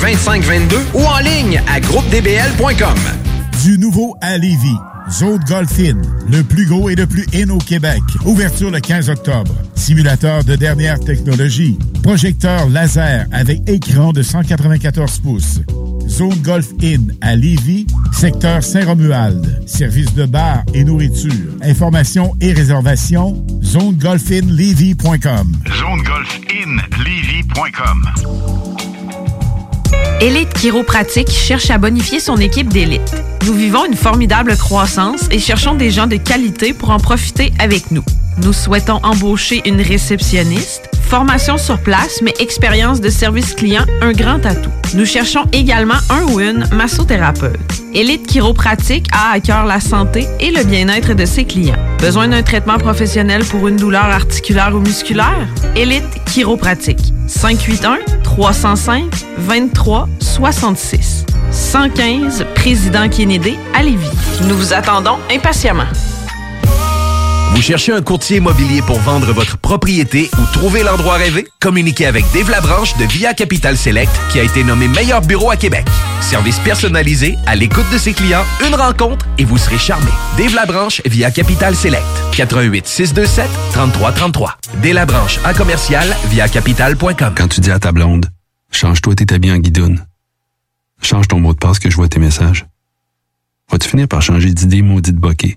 deux cinq deux deux ou en ligne à groupe d b l point com. Du nouveau à Lévis. Zone Golf In, le plus gros et le plus in au Québec. Ouverture le quinze octobre. Simulateur de dernière technologie. Projecteur laser avec écran de cent quatre-vingt-quatorze pouces. Zone Golf Inn à Lévis, secteur Saint-Romuald. Service de bar et nourriture. Informations et réservations, zone golf in lévis point com. zone golf in lévis point com. Élite Chiropratique cherche à bonifier son équipe d'élite. Nous vivons une formidable croissance et cherchons des gens de qualité pour en profiter avec nous. Nous souhaitons embaucher une réceptionniste. Formation sur place, mais expérience de service client, un grand atout. Nous cherchons également un ou une massothérapeute. Élite Chiropratique a à cœur la santé et le bien-être de ses clients. Besoin d'un traitement professionnel pour une douleur articulaire ou musculaire? Élite Chiropratique. cinq huit un, trois zéro cinq, deux trois six six. cent quinze, Président Kennedy, à Lévis. Nous vous attendons impatiemment. Vous cherchez un courtier immobilier pour vendre votre propriété ou trouver l'endroit rêvé? Communiquez avec Dave Labranche de Via Capital Select qui a été nommé meilleur bureau à Québec. Service personnalisé, à l'écoute de ses clients, une rencontre et vous serez charmé. Dave Labranche via Capital Select. quatre un huit, six deux sept, trois trois trois trois. Dave Labranche à commercial via capital point com. Quand tu dis à ta blonde, change-toi tes habits en guidoune. Change ton mot de passe que je vois tes messages. Vas-tu finir par changer d'idée maudite bokeh?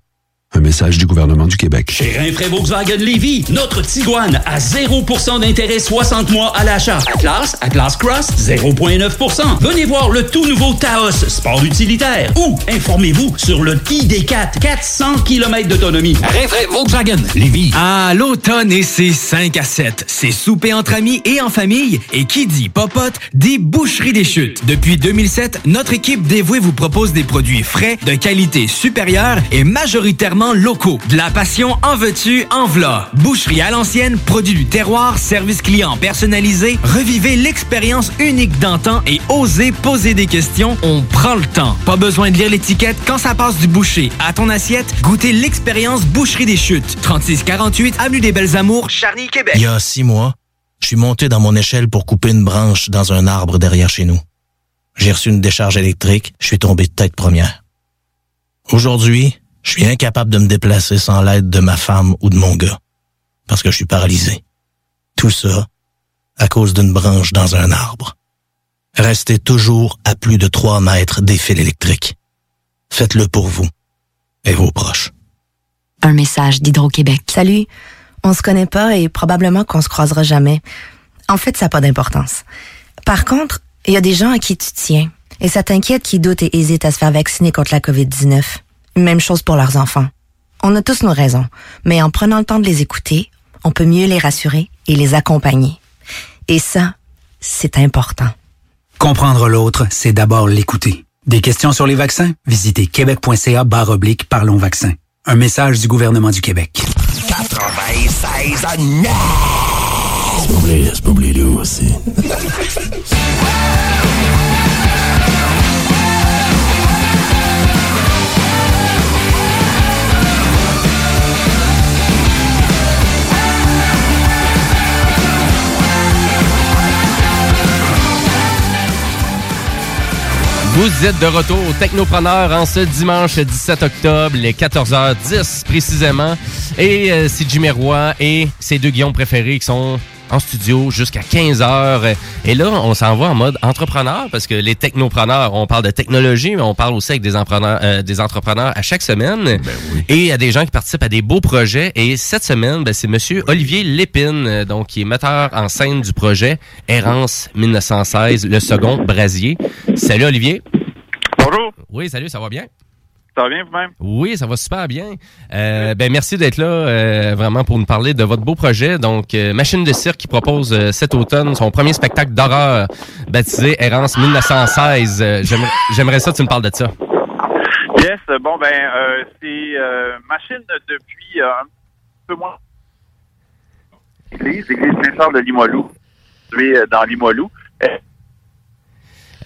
Un message du gouvernement du Québec. Chez Rinfraie Volkswagen Lévis, notre Tiguan à zéro pour cent d'intérêt soixante mois à l'achat. Atlas, Atlas Cross, zéro virgule neuf pour cent. Venez voir le tout nouveau Taos, sport utilitaire. Ou informez-vous sur le I D quatre, quatre cents kilomètres d'autonomie. Rinfraie Volkswagen Lévis. Ah, l'automne et ses cinq à sept. C'est souper entre amis et en famille. Et qui dit popote, dit boucherie des chutes. Depuis deux mille sept, notre équipe dévouée vous propose des produits frais, de qualité supérieure et majoritairement locaux. De la passion en veux-tu, en v'là. Boucherie à l'ancienne, produits du terroir, service client personnalisé. Revivez l'expérience unique d'antan et osez poser des questions. On prend le temps. Pas besoin de lire l'étiquette quand ça passe du boucher à ton assiette. Goûtez l'expérience Boucherie des Chutes. trente-six quarante-huit Avenue des Belles Amours, Charny, Québec. Il y a six mois, je suis monté dans mon échelle pour couper une branche dans un arbre derrière chez nous. J'ai reçu une décharge électrique. Je suis tombé de tête première. Aujourd'hui, je suis incapable de me déplacer sans l'aide de ma femme ou de mon gars, parce que je suis paralysé. Tout ça à cause d'une branche dans un arbre. Restez toujours à plus de trois mètres des fils électriques. Faites-le pour vous et vos proches. Un message d'Hydro-Québec. Salut, on se connaît pas et probablement qu'on se croisera jamais. En fait, ça n'a pas d'importance. Par contre, il y a des gens à qui tu tiens et ça t'inquiète qui doutent et hésitent à se faire vacciner contre la covid dix-neuf. Même chose pour leurs enfants. On a tous nos raisons, mais en prenant le temps de les écouter, on peut mieux les rassurer et les accompagner. Et ça, c'est important. Comprendre l'autre, c'est d'abord l'écouter. Des questions sur les vaccins? Visitez québec.ca barre oblique Parlons Vaccins. Un message du gouvernement du Québec. quatre-vingt-seize à neuf! C'est pas oublié, c'est pas oublié, lui aussi. Vous êtes de retour aux Technopreneurs en ce dimanche dix-sept octobre, les quatorze heures dix précisément. Et euh, c'est Jimmy Roy et ses deux Guillaume préférés qui sont en studio jusqu'à quinze heures. Et là, on s'en va en mode entrepreneur parce que les technopreneurs, on parle de technologie, mais on parle aussi avec des entrepreneurs, euh, des entrepreneurs à chaque semaine. Ben oui. Et il y a des gens qui participent à des beaux projets. Et cette semaine, ben, c'est monsieur Olivier Lépine, donc qui est metteur en scène du projet Errance dix-neuf cent seize, le second brasier. Salut Olivier. Bonjour. Oui, salut, ça va bien? Ça va bien vous-même? Oui, ça va super bien. Euh, ben merci d'être là euh, vraiment pour nous parler de votre beau projet. Donc, euh, Machine de Cirque qui propose euh, cet automne son premier spectacle d'horreur baptisé Errance dix-neuf cent seize. Euh, j'aimerais, j'aimerais ça que tu me parles de ça. Yes, bon ben euh, c'est euh, Machine depuis euh, un peu moins. L'église, l'église Saint-Charles de Limoilou, située dans Limoilou.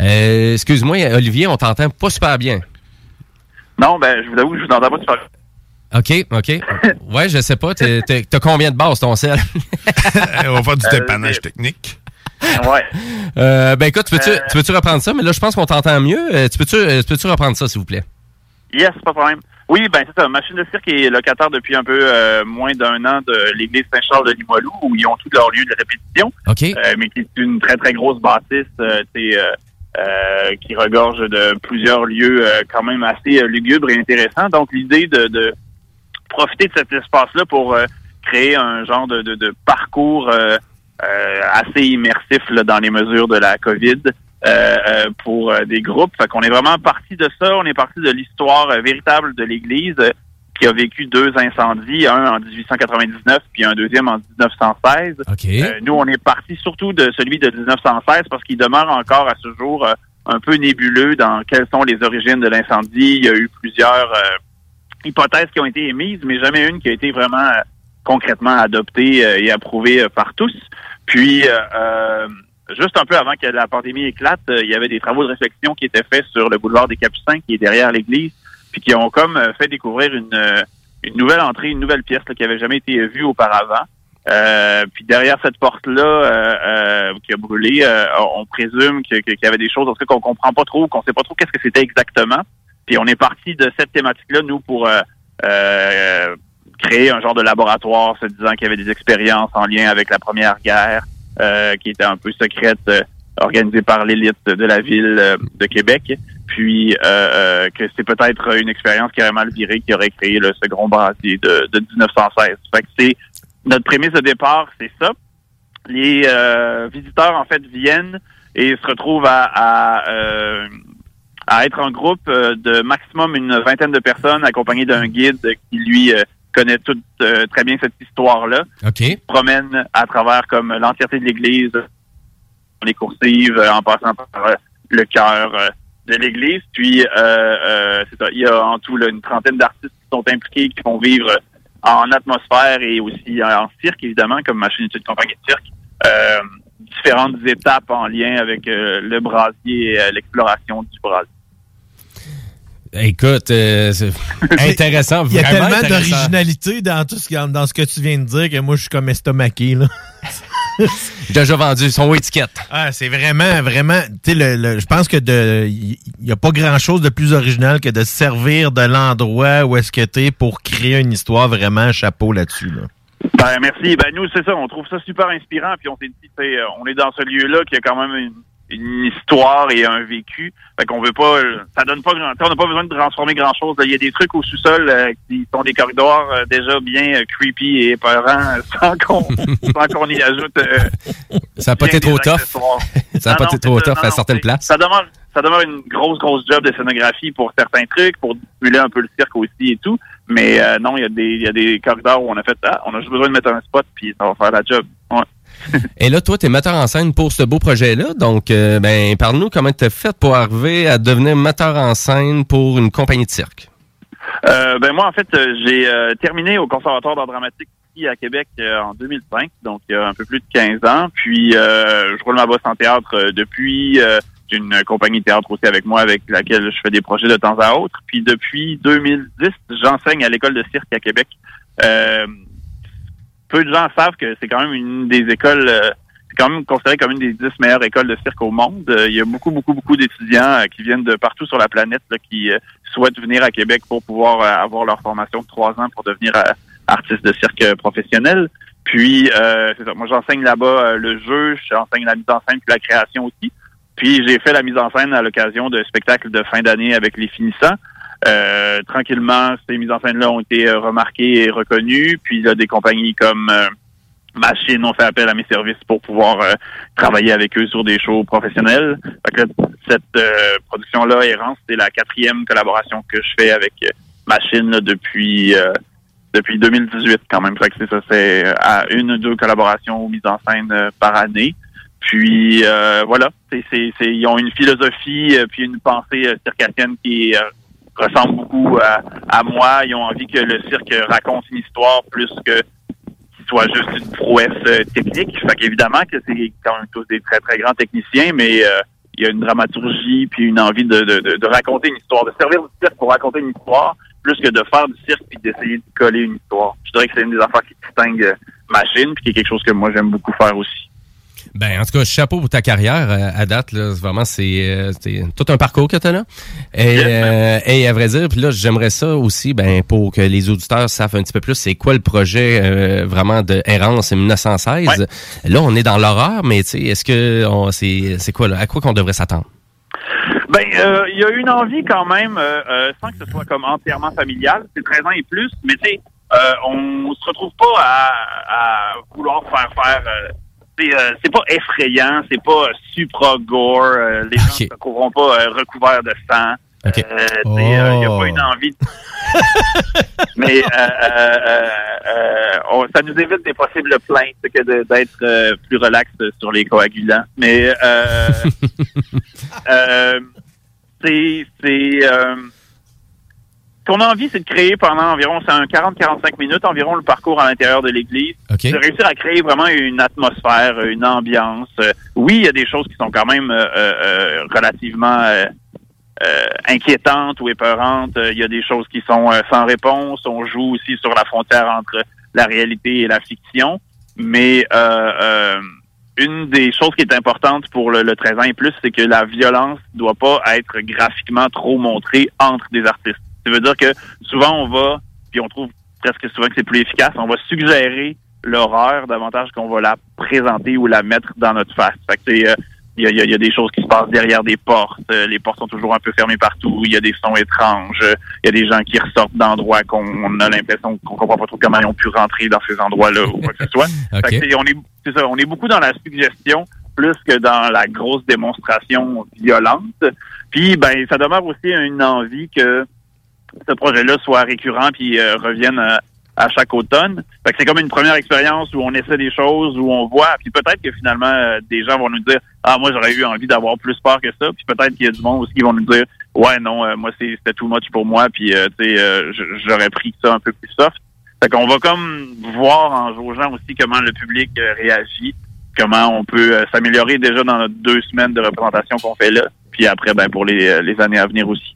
Euh, excuse-moi, Olivier, on t'entend pas super bien. Non, ben, je vous avoue, je vous entends pas super bien. OK, OK. Ouais, je sais pas. T'es, t'es, t'as combien de bases, ton sel? On va faire du dépannage euh, technique. Ouais. Euh, ben, écoute, tu peux-tu, euh... tu peux-tu reprendre ça? Mais là, je pense qu'on t'entend mieux. Euh, tu peux-tu, euh, tu peux-tu reprendre ça, s'il vous plaît? Yes, pas de problème. Oui, ben, c'est ça. Machine de Cirque est locataire depuis un peu euh, moins d'un an de l'église Saint-Charles de Limoilou, où ils ont tous leurs lieux de répétition. OK. Euh, mais qui est une très, très grosse bâtisse. Euh, c'est... Euh, Euh, qui regorge de plusieurs lieux euh, quand même assez euh, lugubres et intéressants. Donc, l'idée de, de profiter de cet espace-là pour euh, créer un genre de, de, de parcours euh, euh, assez immersif là, dans les mesures de la COVID euh, euh, pour euh, des groupes. Fait qu'on est vraiment parti de ça. On est parti de l'histoire euh, véritable de l'Église euh, qui a vécu deux incendies, un en dix-huit cent quatre-vingt-dix-neuf puis un deuxième en dix-neuf cent seize. Okay. Euh, nous, on est parti surtout de celui de dix-neuf cent seize parce qu'il demeure encore à ce jour euh, un peu nébuleux dans quelles sont les origines de l'incendie. Il y a eu plusieurs euh, hypothèses qui ont été émises, mais jamais une qui a été vraiment euh, concrètement adoptée euh, et approuvée euh, par tous. Puis, euh, euh, juste un peu avant que la pandémie éclate, euh, il y avait des travaux de réflexion qui étaient faits sur le boulevard des Capucins qui est derrière l'église, puis qui ont comme fait découvrir une, une nouvelle entrée, une nouvelle pièce là, qui n'avait jamais été vue auparavant. Euh, puis derrière cette porte-là euh, euh, qui a brûlé, euh, on présume que, que, qu'il y avait des choses en tout cas qu'on comprend pas trop, qu'on sait pas trop qu'est-ce que c'était exactement. Puis on est parti de cette thématique-là, nous, pour euh, euh, créer un genre de laboratoire se disant qu'il y avait des expériences en lien avec la Première Guerre euh, qui était un peu secrète, euh, organisée par l'élite de la ville euh, de Québec. Puis euh, euh, que c'est peut-être une expérience qui aurait mal viré, qui aurait créé le second brasier de, de dix-neuf cent seize. Fait que c'est notre prémisse de départ, c'est ça. Les euh, visiteurs en fait viennent et se retrouvent à, à, euh, à être en groupe de maximum une vingtaine de personnes, accompagnées d'un guide qui lui euh, connaît toute euh, très bien cette histoire-là. Ok. Qui se promène à travers comme l'entièreté de l'église, les coursives, en passant par euh, le cœur. Euh, de l'église, puis euh, euh, c'est ça. Il y a en tout là, une trentaine d'artistes qui sont impliqués, qui vont vivre en atmosphère et aussi en, en cirque, évidemment, comme Machine de compagnie de cirque, euh, différentes étapes en lien avec euh, le brasier et euh, l'exploration du brasier. Écoute, euh, c'est intéressant, vraiment. Il y a tellement d'originalité dans tout ce que, dans ce que tu viens de dire que moi, je suis comme estomaqué, là. Déjà vendu, son étiquette. Ah, c'est vraiment, vraiment... Tu sais, le, le, je pense que de il n'y a pas grand-chose de plus original que de servir de l'endroit où est-ce que tu es pour créer une histoire vraiment chapeau là-dessus, là. Ben, merci. Ben, nous, c'est ça, on trouve ça super inspirant, puis on s'est dit, on est dans ce lieu-là qui a quand même une... une histoire et un vécu. Fait qu'on veut pas... Ça donne pas grand... On n'a pas besoin de transformer grand-chose. Il y a des trucs au sous-sol euh, qui sont des corridors euh, déjà bien euh, creepy et épeurants sans qu'on, sans qu'on y ajoute... Euh, ça n'a pas été trop tough. Ça n'a pas été trop tough à certaines places. Ça demande, ça demande une grosse, grosse job de scénographie pour certains trucs, pour dissimuler un peu le cirque aussi et tout. Mais euh, non, il y a des, il y a des corridors où on a fait... Ah, on a juste besoin de mettre un spot puis ça va faire la job. Ouais. Et là, toi, t'es metteur en scène pour ce beau projet-là. Donc, euh, ben, parle-nous comment t'as fait pour arriver à devenir metteur en scène pour une compagnie de cirque. Euh, ben moi, en fait, j'ai euh, terminé au Conservatoire d'art dramatique ici à Québec euh, en deux mille cinq, donc il y a un peu plus de quinze ans. Puis, euh, je roule ma bosse en théâtre euh, depuis. Euh, j'ai une compagnie de théâtre aussi avec moi, avec laquelle je fais des projets de temps à autre. Puis, depuis deux mille dix, j'enseigne à l'école de cirque à Québec. Euh, Peu de gens savent que c'est quand même une des écoles, euh, c'est quand même considéré comme une des dix meilleures écoles de cirque au monde. Euh, il y a beaucoup, beaucoup, beaucoup d'étudiants euh, qui viennent de partout sur la planète là, qui euh, souhaitent venir à Québec pour pouvoir euh, avoir leur formation de trois ans pour devenir euh, artiste de cirque professionnel. Puis, euh, c'est ça. Moi, j'enseigne là-bas euh, le jeu, j'enseigne la mise en scène puis la création aussi. Puis, j'ai fait la mise en scène à l'occasion de spectacles de fin d'année avec les finissants. Euh, tranquillement, ces mises en scène-là ont été euh, remarquées et reconnues. Puis, là, des compagnies comme euh, Machine ont fait appel à mes services pour pouvoir euh, travailler avec eux sur des shows professionnels. Fait que là, cette euh, production-là, Errance, c'est la quatrième collaboration que je fais avec euh, Machine là, depuis... Euh, Depuis deux mille dix-huit, quand même. Fait que c'est ça, c'est à une ou deux collaborations ou mises en scène euh, par année. Puis, euh, voilà, c'est, c'est, c'est, ils ont une philosophie euh, puis une pensée euh, circassienne qui euh, ressemble beaucoup à, à moi. Ils ont envie que le cirque raconte une histoire plus que qu'il soit juste une prouesse euh, technique. Fait qu'évidemment que c'est quand même tous des très, très grands techniciens, mais euh, il y a une dramaturgie puis une envie de, de, de, de raconter une histoire, de servir du cirque pour raconter une histoire, plus que de faire du cirque puis d'essayer de coller une histoire. Je dirais que c'est une des affaires qui distingue Machine puis qui est quelque chose que moi, j'aime beaucoup faire aussi. Ben, en tout cas, chapeau pour ta carrière euh, à date. Là, vraiment, c'est, euh, c'est tout un parcours que tu as là. Et, euh, et à vrai dire, puis là, j'aimerais ça aussi ben, pour que les auditeurs savent un petit peu plus c'est quoi le projet euh, vraiment de Errance dix-neuf cent seize. Ouais. Là, on est dans l'horreur, mais tu sais, est-ce que on, c'est, c'est quoi là? À quoi qu'on devrait s'attendre? Ben, il euh, y a une envie quand même, euh, euh, sans que ce soit comme entièrement familial, c'est treize ans et plus, mais tu sais, euh, on se retrouve pas à, à vouloir faire faire... Euh, c'est, euh, c'est pas effrayant, c'est pas supra gore, euh, les gens okay. se trouveront pas euh, recouverts de sang. Okay. Euh, oh. euh, y a pas une envie de... mais euh, euh, euh, euh, on, ça nous évite des possibles plaintes que de, d'être euh, plus relax sur les coagulants, mais euh, euh, c'est, c'est euh, ce qu'on a envie, c'est de créer pendant environ quarante à quarante-cinq minutes environ le parcours à l'intérieur de l'église, okay. de réussir à créer vraiment une atmosphère, une ambiance. Oui, il y a des choses qui sont quand même euh, euh, relativement euh, Euh, inquiétante ou épeurante. Il euh, y a des choses qui sont euh, sans réponse. On joue aussi sur la frontière entre la réalité et la fiction. Mais euh, euh, une des choses qui est importante pour le, le treize ans et plus, c'est que la violence doit pas être graphiquement trop montrée entre des artistes. Ça veut dire que souvent on va, puis on trouve presque souvent que c'est plus efficace, on va suggérer l'horreur davantage qu'on va la présenter ou la mettre dans notre face. Fait que c'est... Euh, Il y, a, il y a des choses qui se passent derrière des portes. Les portes sont toujours un peu fermées partout. Il y a des sons étranges. Il y a des gens qui ressortent d'endroits qu'on on a l'impression qu'on comprend pas trop comment ils ont pu rentrer dans ces endroits-là ou quoi que ce soit. Okay. Fait que c'est, on est, c'est ça, on est beaucoup dans la suggestion plus que dans la grosse démonstration violente. Puis, ben, ça demeure aussi une envie que ce projet-là soit récurrent puis euh, revienne à, à chaque automne. Fait que c'est comme une première expérience où on essaie des choses, où on voit, puis peut-être que finalement, euh, des gens vont nous dire « Ah, moi, j'aurais eu envie d'avoir plus peur que ça », puis peut-être qu'il y a du monde aussi qui vont nous dire « Ouais, non, euh, moi, c'est, c'était too much pour moi, puis euh, tu sais, euh, j'aurais pris ça un peu plus soft ». Fait qu'on va comme voir en jaugeant aussi comment le public euh, réagit, comment on peut euh, s'améliorer déjà dans notre deux semaines de représentation qu'on fait là, puis après, ben pour les, les années à venir aussi.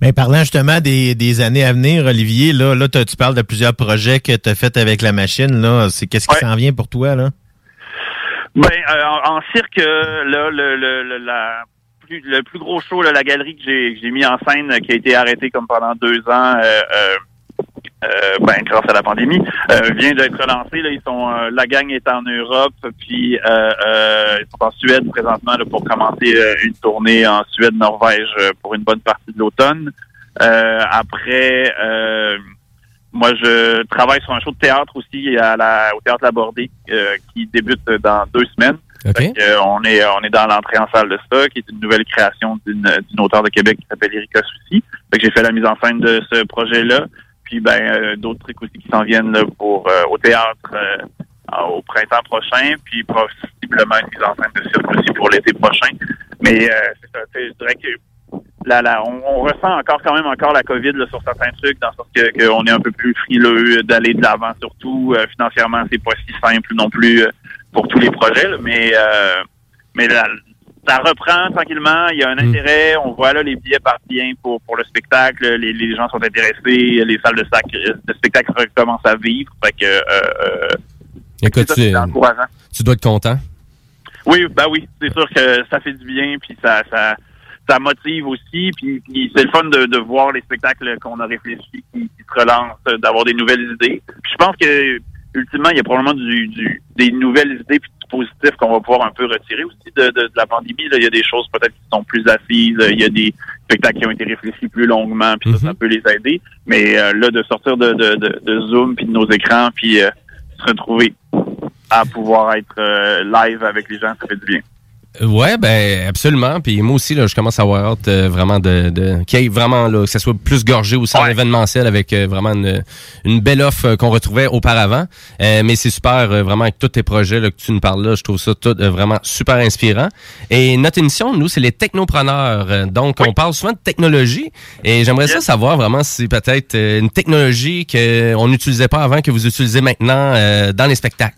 Ben, parlant justement des, des années à venir, Olivier, là, là tu parles de plusieurs projets que tu as fait avec la machine, là. C'est qu'est-ce qui ouais. s'en vient pour toi, là? Ben, euh, en, en cirque, là, le, le, la, plus, le plus gros show, là, la galerie que j'ai, que j'ai mis en scène, qui a été arrêtée comme pendant deux ans, euh, euh, euh, ben, grâce à la pandémie, euh, vient d'être relancée, là. Ils sont, euh, la gang est en Europe, puis euh, euh, ils sont en Suède présentement là, pour commencer euh, une tournée en Suède, Norvège euh, pour une bonne partie de l'automne. Euh, après, euh, moi, je travaille sur un show de théâtre aussi à la, au Théâtre Labordé euh, qui débute dans deux semaines. Okay. Donc, euh, on est on est dans l'entrée en salle de ça, qui est une nouvelle création d'une, d'une auteure de Québec qui s'appelle Erika Soucy. Donc, j'ai fait la mise en scène de ce projet-là. Puis ben euh, d'autres trucs aussi qui s'en viennent là, pour euh, au théâtre euh, au printemps prochain, puis possiblement une mise en scène de cirque aussi pour l'été prochain. Mais euh, c'est ça, je dirais que là, là, on, on ressent encore quand même encore la COVID là, sur certains trucs, dans le sens que, que on est un peu plus frileux d'aller de l'avant, surtout euh, financièrement, c'est pas si simple non plus euh, pour tous les projets, là, mais euh, mais là, ça reprend tranquillement, il y a un intérêt, on voit là les billets partent bien pour pour le spectacle, les, les gens sont intéressés, les salles de, sac, de spectacle recommencent à vivre, fait que euh, écoute, ça, c'est tu, encourageant. Tu dois être content. Oui, ben oui, c'est sûr que ça fait du bien, puis ça ça ça motive aussi, puis, puis c'est le fun de, de voir les spectacles qu'on a réfléchis, qui, qui se relancent, d'avoir des nouvelles idées. Puis je pense que ultimement, il y a probablement du, du, des nouvelles idées positives qu'on va pouvoir un peu retirer aussi de, de, de la pandémie. Là, il y a des choses peut-être qui sont plus assises, il y a des spectacles qui ont été réfléchis plus longuement, puis mm-hmm. ça, ça peut les aider. Mais euh, là, de sortir de, de, de, de Zoom, puis de nos écrans, puis euh, se retrouver à pouvoir être euh, live avec les gens, ça fait du bien. Ouais, ben absolument. Puis moi aussi, là, je commence à avoir hâte euh, vraiment de, de qu'il y ait vraiment là, que ça soit plus gorgé aussi en ouais. événementiel avec euh, vraiment une, une belle offre euh, qu'on retrouvait auparavant. Euh, mais c'est super, euh, vraiment, avec tous tes projets là, que tu nous parles là, je trouve ça tout euh, vraiment super inspirant. Et notre émission, nous, c'est les Technopreneurs. Donc, oui. on parle souvent de technologie. Et j'aimerais yes. ça savoir vraiment si peut-être euh, une technologie qu'on n'utilisait pas avant, que vous utilisez maintenant euh, dans les spectacles.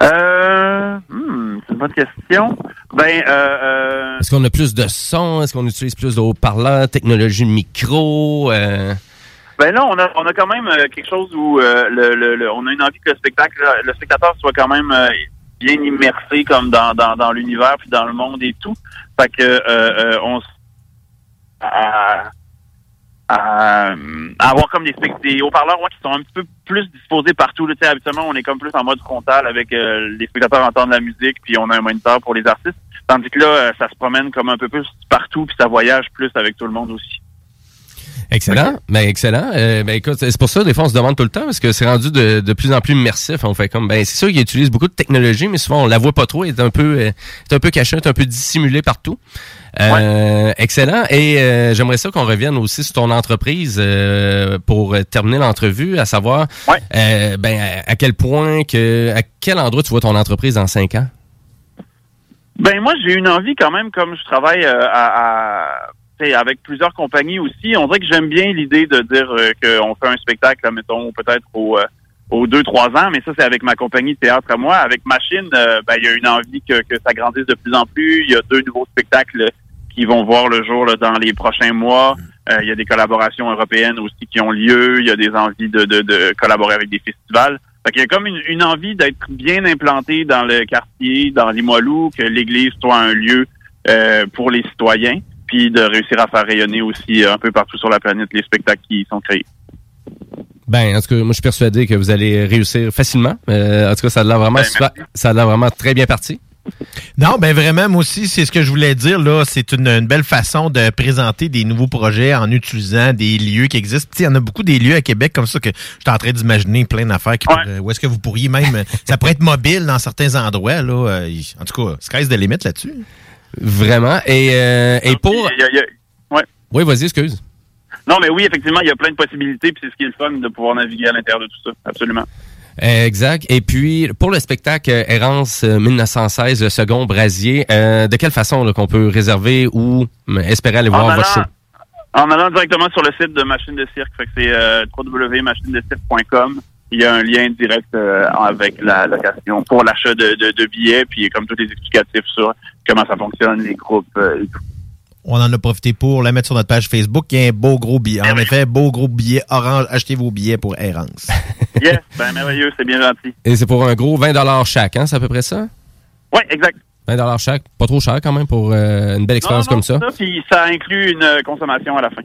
Euh, hmm, c'est une bonne question. Ben, euh, euh, est-ce qu'on a plus de son? Est-ce qu'on utilise plus de haut-parleurs, technologie micro? Euh... Ben là, on a, on a quand même quelque chose où euh, le, le, le, on a une envie que le spectacle, le spectateur soit quand même euh, bien immersé comme dans, dans, dans l'univers puis dans le monde et tout. Fait que euh, euh, on à, à, à avoir comme des, des haut-parleurs ouais, qui sont un petit peu plus disposés partout. Là, habituellement, on est comme plus en mode frontal avec euh, les spectateurs entendent la musique, puis on a un moniteur pour les artistes. Tandis que là, euh, ça se promène comme un peu plus partout, puis ça voyage plus avec tout le monde aussi. Excellent, okay. ben excellent. Euh, ben écoute, c'est pour ça des fois on se demande tout le temps parce que c'est rendu de, de plus en plus immersif. On fait comme ben c'est sûr qu'ils utilisent beaucoup de technologie, mais souvent on la voit pas trop. Elle est un peu, elle est un peu cachée, elle est un peu dissimulée partout. Euh, ouais. Excellent. Et euh, j'aimerais ça qu'on revienne aussi sur ton entreprise euh, pour terminer l'entrevue, à savoir ouais. euh, ben à, à quel point que à quel endroit tu vois ton entreprise dans cinq ans. Ben moi j'ai une envie quand même comme je travaille euh, à, à... avec plusieurs compagnies aussi, on dirait que j'aime bien l'idée de dire euh, qu'on fait un spectacle, mettons, peut-être au, euh, aux deux, trois ans, mais ça, c'est avec ma compagnie de théâtre à moi. Avec Machine, euh, ben, il y a une envie que, que ça grandisse de plus en plus. Il y a deux nouveaux spectacles qui vont voir le jour là, dans les prochains mois. Euh, il y a des collaborations européennes aussi qui ont lieu. Il y a des envies de, de, de collaborer avec des festivals. Fait qu'il y a comme une, une envie d'être bien implanté dans le quartier, dans Limoilou, que l'église soit un lieu euh, pour les citoyens, puis de réussir à faire rayonner aussi un peu partout sur la planète les spectacles qui sont créés. Ben, en tout cas, moi, je suis persuadé que vous allez réussir facilement. Euh, en tout cas, ça a l'air vraiment, ben, super, ça a l'air vraiment très bien parti. Non, ben vraiment, moi aussi, c'est ce que je voulais dire, là. C'est une, une belle façon de présenter des nouveaux projets en utilisant des lieux qui existent. Il y en a beaucoup des lieux à Québec comme ça que je suis en train d'imaginer plein d'affaires. Qui ouais. pourraient, où est-ce que vous pourriez même... ça pourrait être mobile dans certains endroits, là. En tout cas, sky's the limit là-dessus. Vraiment. Et, euh, et pour... Il y a, il y a... Ouais. Oui, vas-y, excuse. Non, mais oui, effectivement, il y a plein de possibilités, puis c'est ce qui est le fun de pouvoir naviguer à l'intérieur de tout ça. Absolument. Exact. Et puis, pour le spectacle Errance mille neuf cent seize, le second brasier, euh, de quelle façon là, qu'on peut réserver ou espérer aller en voir allant, votre show? En allant directement sur le site de Machine de Cirque, fait que c'est euh, w w w point machine de cirque point com. Il y a un lien direct euh, avec la location pour l'achat de, de, de billets, puis comme tous les explicatifs sur comment ça fonctionne, les groupes euh, et tout. On en a profité pour la mettre sur notre page Facebook. Il y a un beau gros billet. En effet, beau gros billet orange. Achetez vos billets pour Errance. Yes, ben merveilleux, c'est bien gentil. Et c'est pour un gros vingt dollars chaque, hein, c'est à peu près ça? Oui, exact. vingt dollars chaque, pas trop cher quand même pour euh, une belle expérience non, non, comme ça. ça. Puis ça inclut une euh, consommation à la fin.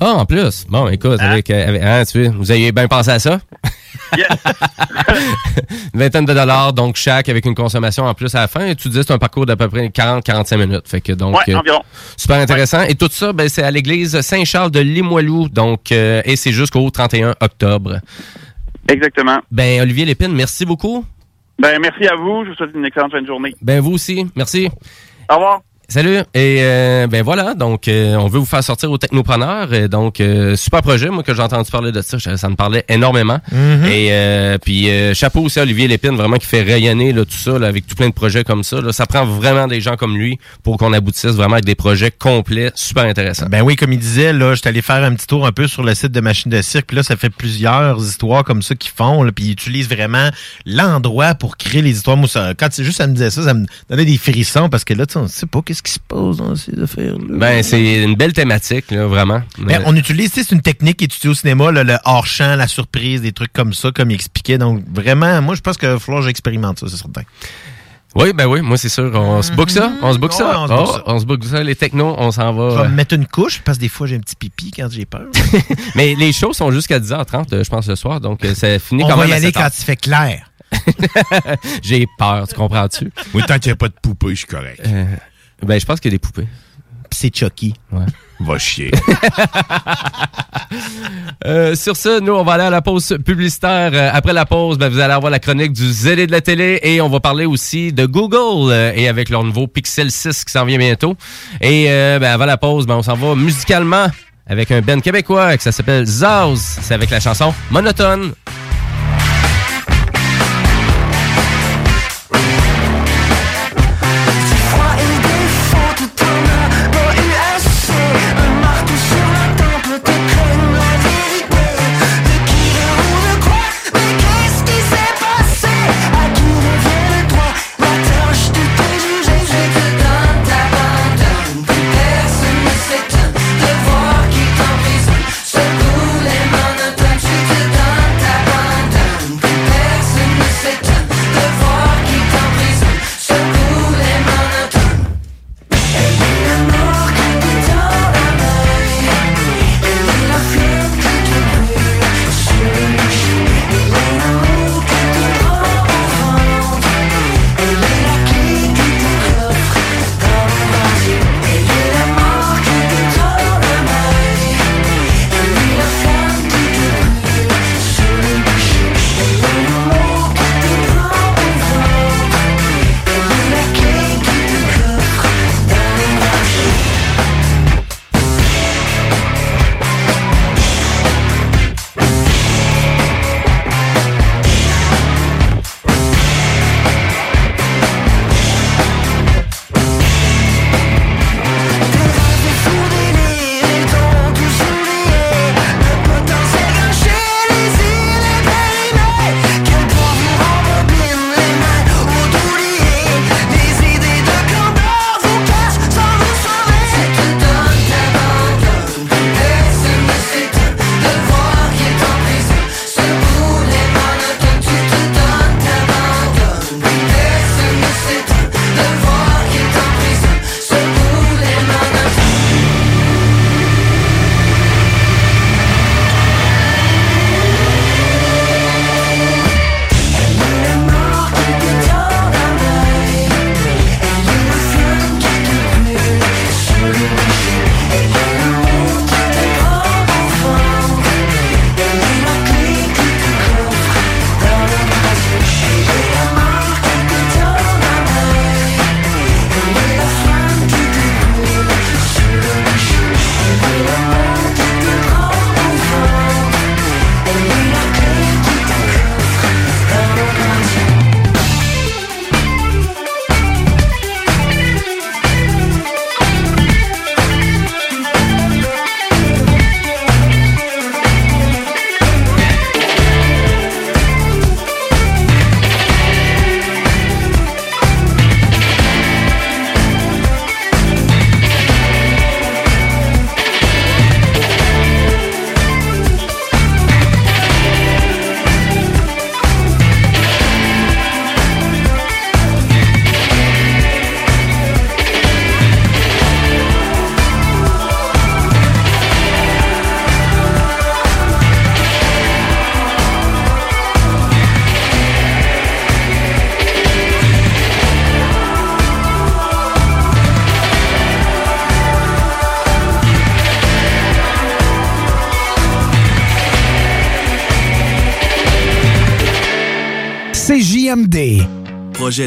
Ah, en plus. Bon, écoute, ah. avec, avec hein, tu veux, vous avez bien pensé à ça? Yes. Une vingtaine de dollars, donc chaque, avec une consommation en plus à la fin. Et tu disais, c'est un parcours d'à peu près quarante à quarante-cinq minutes. Fait que donc, ouais, euh, environ. Super intéressant. Ouais. Et tout ça, ben, c'est à l'église Saint-Charles de Limoilou. Donc, euh, et c'est jusqu'au trente et un octobre. Exactement. Ben, Olivier Lépine, merci beaucoup. Ben, merci à vous. Je vous souhaite une excellente fin de journée. Ben, vous aussi. Merci. Au revoir. Salut, et euh, ben voilà, donc euh, on veut vous faire sortir aux Technopreneurs, et donc euh, super projet, moi que j'ai entendu parler de ça, ça me parlait énormément, mm-hmm. et euh, puis euh, chapeau aussi à Olivier Lépine, vraiment qui fait rayonner là, tout ça, là, avec tout plein de projets comme ça, là. Ça prend vraiment des gens comme lui pour qu'on aboutisse vraiment avec des projets complets, super intéressants. Ben oui, comme il disait, là, j'étais allé faire un petit tour un peu sur le site de Machine de Cirque, puis là ça fait plusieurs histoires comme ça qu'ils font, là, puis ils utilisent vraiment l'endroit pour créer les histoires. Moi, ça, quand c'est juste ça me disait ça, ça me donnait des frissons, parce que là, tu sais, on sait pas qu'est-ce qui se passe dans ces affaires-là. Ben, c'est une belle thématique, là, vraiment. Ben, on utilise, c'est une technique qui est utilisée au cinéma, là, le hors-champ, la surprise, des trucs comme ça, comme il expliquait. Donc, vraiment, moi, je pense qu'il va falloir que j'expérimente ça, c'est certain. Oui, ben oui, moi c'est sûr, on se book ça, on se book ça, oh, on se book ça, les technos, on s'en va. Je vais me mettre une couche, parce que des fois j'ai un petit pipi quand j'ai peur. Mais les shows sont jusqu'à dix heures trente, je pense, le soir, donc ça finit on quand même à on va y aller quand il fait clair. J'ai peur, tu comprends-tu? Oui, tant qu'il n'y a pas de poupée, je suis correct. Euh, ben, je pense qu'il y a des poupées. Pis c'est Chucky. Ouais. Va chier. euh, sur ça, nous, on va aller à la pause publicitaire. Après la pause, ben, vous allez avoir la chronique du zélé de la télé et on va parler aussi de Google euh, et avec leur nouveau Pixel six qui s'en vient bientôt. Et euh, ben, avant la pause, ben, on s'en va musicalement avec un band québécois qui s'appelle Zaz. C'est avec la chanson Monotone. C J M D. Projet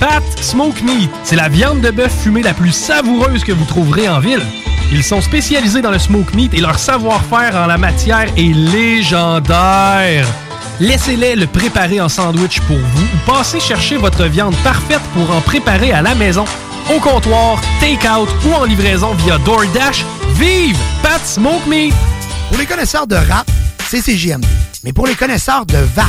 Pat Smoke Meat, c'est la viande de bœuf fumée la plus savoureuse que vous trouverez en ville. Ils sont spécialisés dans le smoke meat et leur savoir-faire en la matière est légendaire. Laissez-les le préparer en sandwich pour vous ou passez chercher votre viande parfaite pour en préparer à la maison. au comptoir, take-out ou en livraison via DoorDash, vive Pat Smoke Me! Pour les connaisseurs de rap, c'est C J M D. Mais pour les connaisseurs de vape,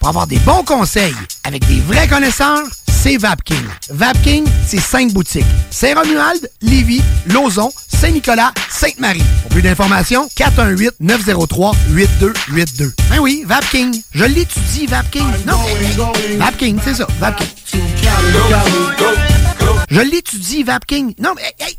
pour avoir des bons conseils avec des vrais connaisseurs, c'est VapKing. VapKing, c'est cinq boutiques. Saint-Romuald, Lévis, Lauson, Saint-Nicolas, Sainte-Marie. Pour plus d'informations, quatre un huit, neuf zéro trois, huit deux huit deux. Ben oui, VapKing. Je l'étudie, VapKing. Non, VapKing, c'est ça, VapKing. Je l'étudie, VapKing. Non, mais... Hey, hey.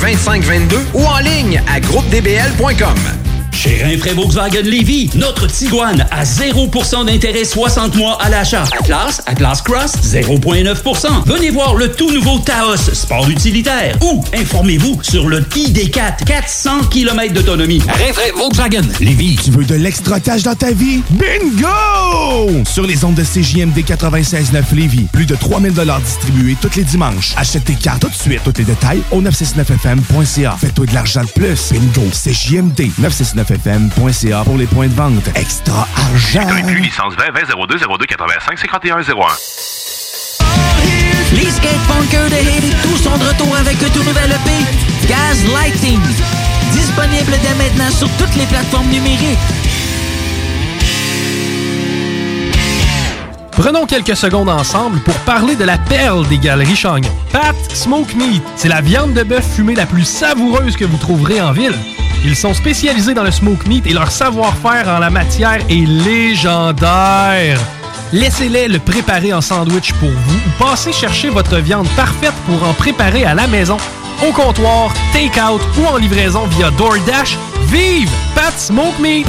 deux cinq deux deux ou en ligne à groupe d b l point com. Chez Rinfraie Volkswagen Lévis, notre Tiguan à zéro pour cent d'intérêt soixante mois à l'achat. Atlas, Atlas Cross, zéro virgule neuf pour cent. Venez voir le tout nouveau Taos, sport utilitaire. Ou informez-vous sur le I D quatre, quatre cents kilomètres d'autonomie. Rinfraie Volkswagen Lévis. Tu veux de l'extra-cash dans ta vie? Bingo! Sur les ondes de C J M D quatre-vingt-seize neuf Lévis, plus de trois mille dollars distribués tous les dimanches. Achète tes cartes tout de suite. Tous les détails au neuf six neuf F M point C A. Fais-toi de l'argent de plus. Bingo! C J M D neuf six neuf F M point C A pour les points de vente. Extra argent. Inclus licence vingt, vingt, zéro deux, zéro deux, quatre-vingt-cinq, cinquante et un, zéro un. Les skatepunkers de Haiti, tous sont de retour avec un tout nouvel E P, Gaz Lighting. Disponible dès maintenant sur toutes les plateformes numériques. Prenons quelques secondes ensemble pour parler de la perle des Galeries Chagnon. Pat Smoke Meat, c'est la viande de bœuf fumée la plus savoureuse que vous trouverez en ville. Ils sont spécialisés dans le smoke meat et leur savoir-faire en la matière est légendaire. Laissez-les le préparer en sandwich pour vous ou passez chercher votre viande parfaite pour en préparer à la maison, au comptoir, take-out ou en livraison via DoorDash. Vive Pat Smoke Meat!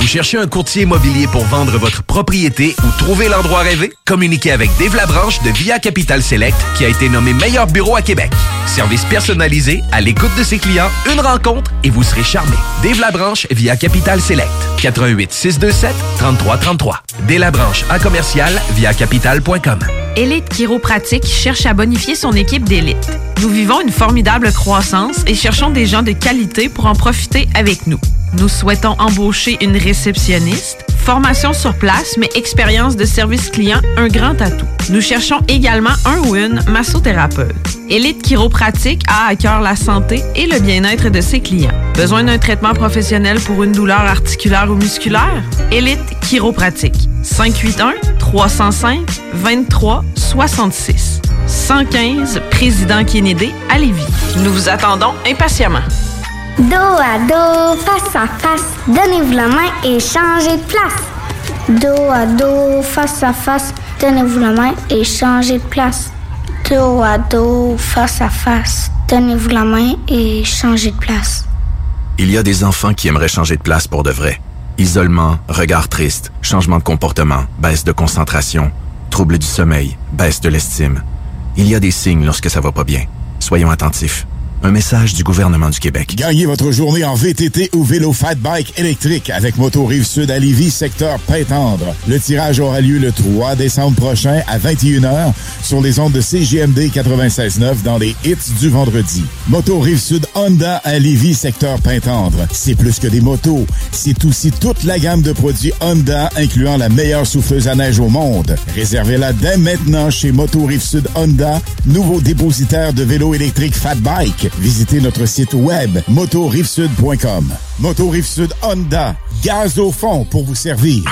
Vous cherchez un courtier immobilier pour vendre votre propriété ou trouver l'endroit rêvé? Communiquez avec Dave Labranche de Via Capital Select qui a été nommé meilleur bureau à Québec. Service personnalisé, à l'écoute de ses clients, une rencontre et vous serez charmé. Dave Labranche via Capital Select. quatre un huit, six deux sept, trois trois trois trois. Dave Labranche à commercial via capital point com. Élite Chiropratique cherche à bonifier son équipe d'élite. Nous vivons une formidable croissance et cherchons des gens de qualité pour en profiter avec nous. Nous souhaitons embaucher une réceptionniste, formation sur place, mais expérience de service client, un grand atout. Nous cherchons également un ou une massothérapeute. Élite Chiropratique a à cœur la santé et le bien-être de ses clients. Besoin d'un traitement professionnel pour une douleur articulaire ou musculaire? Élite Chiropratique. cinq huit un, trois zéro cinq, deux trois six six. cent quinze, Président Kennedy à Lévis. Nous vous attendons impatiemment. Dos à dos, face à face, donnez-vous la main et changez de place. Dos à dos, face à face, donnez-vous la main et changez de place. Dos à dos, face à face, donnez-vous la main et changez de place. Il y a des enfants qui aimeraient changer de place pour de vrai. Isolement, regard triste, changement de comportement, baisse de concentration, troubles du sommeil, baisse de l'estime. Il y a des signes lorsque ça va pas bien. Soyons attentifs. Un message du gouvernement du Québec. Gagnez votre journée en V T T ou vélo fat bike électrique avec Moto Rive-Sud à Lévis, secteur Pintendre. Le tirage aura lieu le trois décembre prochain à vingt et une heures sur les ondes de C J M D quatre-vingt-seize neuf dans les hits du vendredi. Moto Rive-Sud Honda à Lévis, secteur Pintendre. C'est plus que des motos. C'est aussi toute la gamme de produits Honda, incluant la meilleure souffleuse à neige au monde. Réservez-la dès maintenant chez Moto Rive-Sud Honda, nouveau dépositaire de vélo électrique fat bike. Visitez notre site web moto rive sud point com. Moto Rive-Sud Honda, gaz au fond pour vous servir.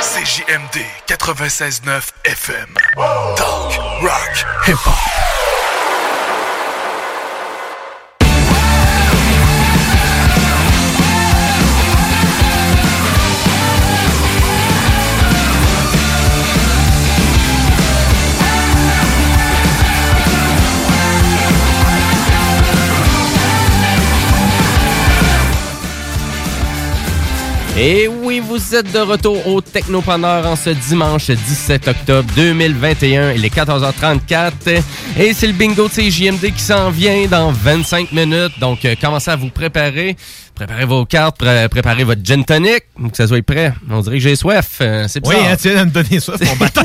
C J M D quatre-vingt-seize neuf F M. Talk, rock, hip-hop. Et oui, vous êtes de retour au Technopreneurs en ce dimanche dix-sept octobre deux mille vingt et un. Il est quatorze heures trente-quatre et c'est le bingo de C J M D qui s'en vient dans vingt-cinq minutes. Donc, euh, commencez à vous préparer. Préparez vos cartes, pré- préparez votre gin tonic, que ça soit prêt. On dirait que j'ai soif. Euh, c'est bizarre. Oui, hein, tu viens de me donner soif, mon bâton.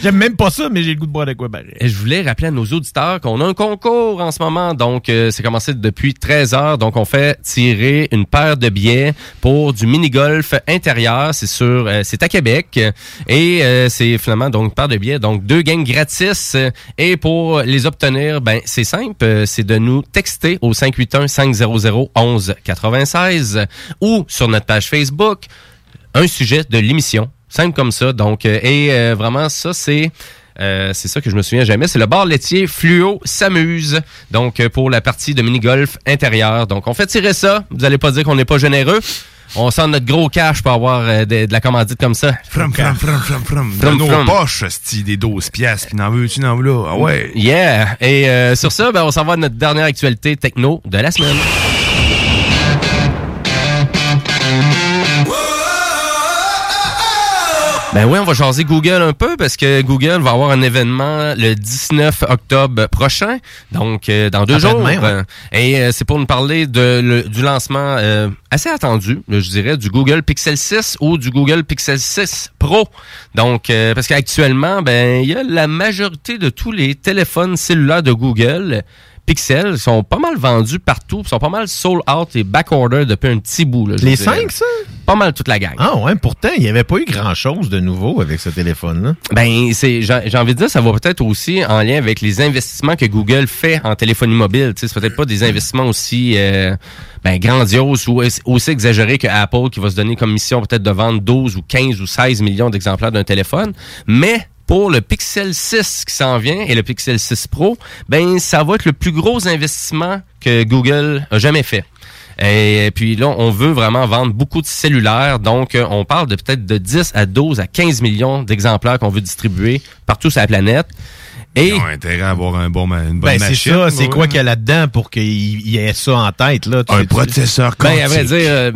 J'aime même pas ça, mais j'ai le goût de boire de quoi barrer. Et je voulais rappeler à nos auditeurs qu'on a un concours en ce moment. Donc, euh, c'est commencé depuis treize heures. Donc, on fait tirer une paire de billets pour du mini-golf intérieur. C'est sur, euh, c'est à Québec. Et euh, c'est finalement, donc, une paire de billets. Donc, deux gangs gratis. Et pour les obtenir, ben c'est simple. C'est de nous texter au cinq huit un cinq zéro zéro onze quatre-vingt-seize ou sur notre page Facebook, un sujet de l'émission. Simple comme ça. Donc, euh, et euh, vraiment, ça, c'est euh, c'est ça que je me souviens jamais. C'est le bar laitier Fluo s'amuse. Donc, euh, pour la partie de mini-golf intérieur. Donc, on fait tirer ça. Vous n'allez pas dire qu'on n'est pas généreux. On sent notre gros cash pour avoir euh, de, de la commandite comme ça. Frum, frum, frum, frum, frum. Dans nos poches, c'ti, des douze piastres. Puis n'en veux-tu, n'en veux là? Ah ouais. Yeah. Et euh, sur ça, ben, on s'en va à notre dernière actualité techno de la semaine. Ben oui, on va jaser Google un peu parce que Google va avoir un événement le dix-neuf octobre prochain, donc euh, dans deux jours. Demain, ouais. Et euh, c'est pour nous parler de, le, du lancement euh, assez attendu, je dirais, du Google Pixel six ou du Google Pixel six Pro. Donc, euh, parce qu'actuellement, ben il y a la majorité de tous les téléphones cellulaires de Google Pixel sont pas mal vendus partout, sont pas mal sold out et backorder depuis un petit bout. Là, les cinq, ça? Pas mal toute la gang. Ah ouais, pourtant, il n'y avait pas eu grand-chose de nouveau avec ce téléphone-là. Ben, c'est, j'ai, j'ai envie de dire, ça va peut-être aussi en lien avec les investissements que Google fait en téléphonie mobile. T'sais, c'est peut-être pas des investissements aussi euh, ben, grandioses ou aussi exagérés que Apple qui va se donner comme mission peut-être de vendre douze ou quinze ou seize millions d'exemplaires d'un téléphone. Mais pour le Pixel six qui s'en vient et le Pixel six Pro, ben ça va être le plus gros investissement que Google a jamais fait. Et puis là, on veut vraiment vendre beaucoup de cellulaires. Donc, on parle de peut-être de dix à douze à quinze millions d'exemplaires qu'on veut distribuer partout sur la planète. Et ils ont intérêt à avoir un bon, une bonne ben, machine. C'est ça, c'est ouais. Quoi qu'il y a là-dedans pour qu'il y ait ça en tête? Là, tu un sais, processeur quantique. Ben, à vrai dire, euh,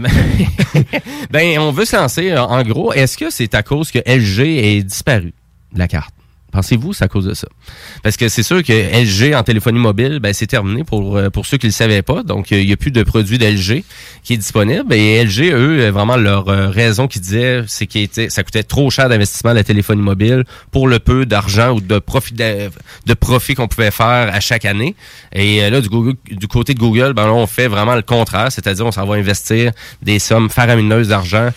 ben, on veut se lancer. En gros, est-ce que c'est à cause que L G est disparu de la carte? Pensez-vous c'est à cause de ça? Parce que c'est sûr que L G en téléphonie mobile, ben c'est terminé pour pour ceux qui le savaient pas. Donc il y a plus de produits d'L G qui est disponible. Et L G, eux, vraiment leur raison qu'ils disaient, c'est qu'ils étaient, ça coûtait trop cher d'investissement à la téléphonie mobile pour le peu d'argent ou de profit de, de profit qu'on pouvait faire à chaque année. Et là du Google, du côté de Google, ben là, on fait vraiment le contraire, c'est-à-dire on s'en va investir des sommes faramineuses d'argent.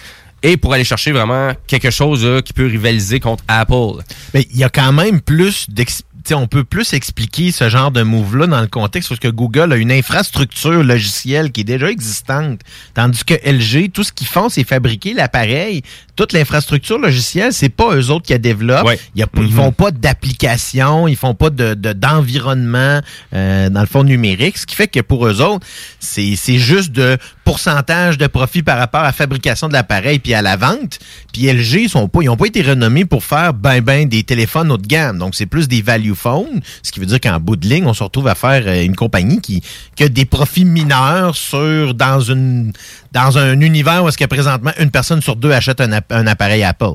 Et pour aller chercher vraiment quelque chose euh, qui peut rivaliser contre Apple. Mais il y a quand même plus d'expérience. T'sais, on peut plus expliquer ce genre de move-là dans le contexte parce que Google a une infrastructure logicielle qui est déjà existante. Tandis que L G, tout ce qu'ils font, c'est fabriquer l'appareil. Toute l'infrastructure logicielle, c'est pas eux autres qui la développent. Ouais. Y a, mm-hmm. Ils font pas d'application, ils font pas de, de d'environnement, euh, dans le fond numérique. Ce qui fait que pour eux autres, c'est, c'est juste de pourcentage de profit par rapport à la fabrication de l'appareil puis à la vente. Puis L G, ils sont pas, ils ont pas été renommés pour faire ben ben des téléphones haut de gamme. Donc, c'est plus des value phone, ce qui veut dire qu'en bout de ligne, on se retrouve à faire une compagnie qui, qui a des profits mineurs sur dans une dans un univers où est-ce que présentement une personne sur deux achète un, un appareil Apple.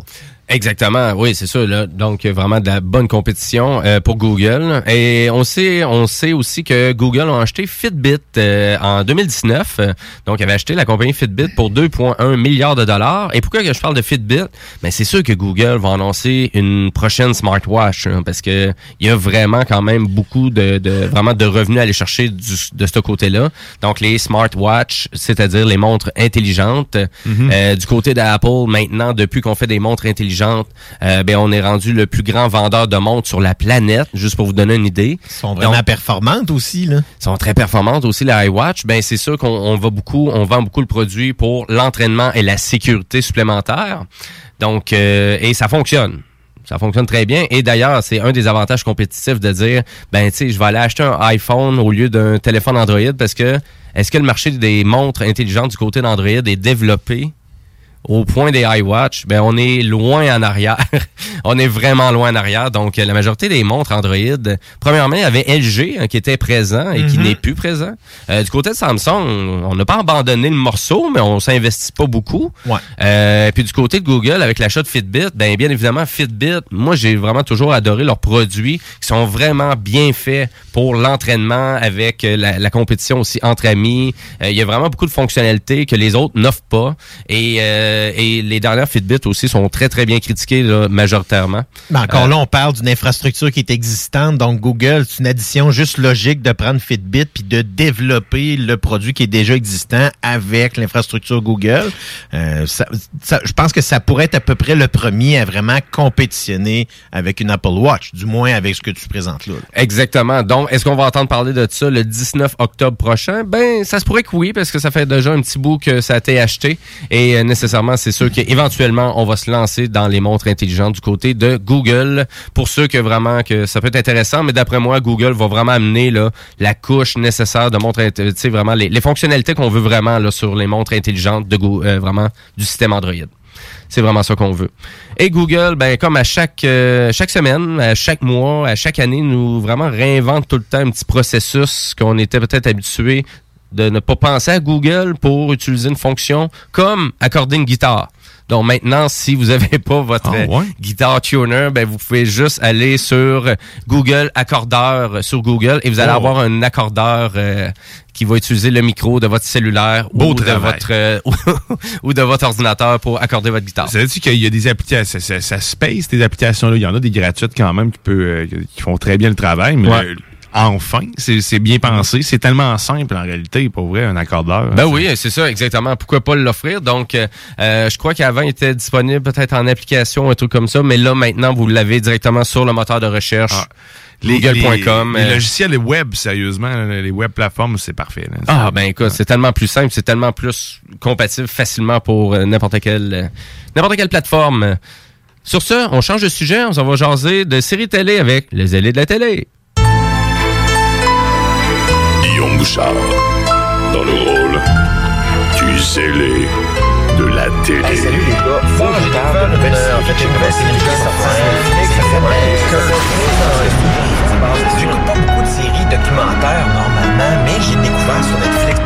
Exactement, oui, c'est sûr. Là. Donc, vraiment de la bonne compétition euh, pour Google. Et on sait on sait aussi que Google a acheté Fitbit euh, en deux mille dix-neuf. Donc, il avait acheté la compagnie Fitbit pour deux virgule un milliards de dollars. Et pourquoi que je parle de Fitbit? Ben, c'est sûr que Google va annoncer une prochaine smartwatch hein, parce que il y a vraiment quand même beaucoup de, de vraiment de revenus à aller chercher du, de ce côté-là. Donc, les smartwatch, c'est-à-dire les montres intelligentes. Mm-hmm. Euh, du côté d'Apple, maintenant, depuis qu'on fait des montres intelligentes, Euh, ben on est rendu le plus grand vendeur de montres sur la planète, juste pour vous donner une idée. Ils sont vraiment Donc, performantes aussi, là. Ils sont très performantes aussi, la iWatch. Ben c'est sûr qu'on on va beaucoup, on vend beaucoup le produit pour l'entraînement et la sécurité supplémentaire. Donc, euh, et ça fonctionne. Ça fonctionne très bien. Et d'ailleurs, c'est un des avantages compétitifs de dire, ben tu sais, je vais aller acheter un iPhone au lieu d'un téléphone Android parce que est-ce que le marché des montres intelligentes du côté d'Android est développé au point des iWatch, ben on est loin en arrière. On est vraiment loin en arrière. Donc, la majorité des montres Android, premièrement, il y avait L G hein, qui était présent et mm-hmm. qui n'est plus présent. Euh, du côté de Samsung, on n'a pas abandonné le morceau, mais on s'investit pas beaucoup. Ouais. Euh, puis du côté de Google, avec l'achat de Fitbit, ben bien évidemment, Fitbit, moi, j'ai vraiment toujours adoré leurs produits qui sont vraiment bien faits pour l'entraînement avec la, la compétition aussi entre amis. Euh, il y a vraiment beaucoup de fonctionnalités que les autres n'offrent pas. Et euh, Et les dernières Fitbit aussi sont très, très bien critiquées là, majoritairement. Mais encore euh, là, on parle d'une infrastructure qui est existante. Donc, Google, c'est une addition juste logique de prendre Fitbit puis de développer le produit qui est déjà existant avec l'infrastructure Google. Euh, ça, ça, je pense que ça pourrait être à peu près le premier à vraiment compétitionner avec une Apple Watch, du moins avec ce que tu présentes là. là. Exactement. Donc, est-ce qu'on va entendre parler de ça le dix-neuf octobre prochain? Ben, ça se pourrait que oui, parce que ça fait déjà un petit bout que ça a été acheté et euh, nécessairement c'est sûr qu'éventuellement, on va se lancer dans les montres intelligentes du côté de Google. Pour ceux que vraiment que ça peut être intéressant, mais d'après moi, Google va vraiment amener là, la couche nécessaire de montres intelligentes, tu sais, vraiment les, les fonctionnalités qu'on veut vraiment là, sur les montres intelligentes de Go- euh, vraiment du système Android. C'est vraiment ça qu'on veut. Et Google, ben comme à chaque euh, chaque semaine, à chaque mois, à chaque année, nous vraiment réinvente tout le temps un petit processus qu'on était peut-être habitué de ne pas penser à Google pour utiliser une fonction comme accorder une guitare. Donc maintenant, si vous n'avez pas votre ah ouais? guitare tuner, ben vous pouvez juste aller sur Google Accordeur sur Google et vous allez oh. avoir un accordeur euh, qui va utiliser le micro de votre cellulaire Beau ou travail. de votre euh, ou de votre ordinateur pour accorder votre guitare. Savais-tu qu'il y a des applications, ça, ça space des applications là, il y en a des gratuites quand même qui peut euh, qui font très bien le travail, mais ouais. euh, Enfin, c'est, c'est bien pensé. C'est tellement simple, en réalité, pour vrai, un accordeur. Ben ça. Oui, c'est ça, exactement. Pourquoi pas l'offrir? Donc, euh, je crois qu'avant, il était disponible peut-être en application, un truc comme ça, mais là, maintenant, vous l'avez directement sur le moteur de recherche. Ah. Les, Google point com. Les, les logiciels web, sérieusement, les web plateformes, c'est parfait. Là. Ah, c'est ben écoute, ouais. c'est tellement plus simple, c'est tellement plus compatible facilement pour euh, n'importe quelle, euh, n'importe quelle plateforme. Sur ce, on change de sujet, on s'en va jaser de séries télé avec les zélés de la télé. Bouchard, dans le rôle du zélé de la télé. Hey, salut les gars, faut que je parle de ça. En fait, j'ai une nouvelle série qui est sortie. J'écoute pas beaucoup de séries documentaires normalement, mais j'ai découvert sur Netflix.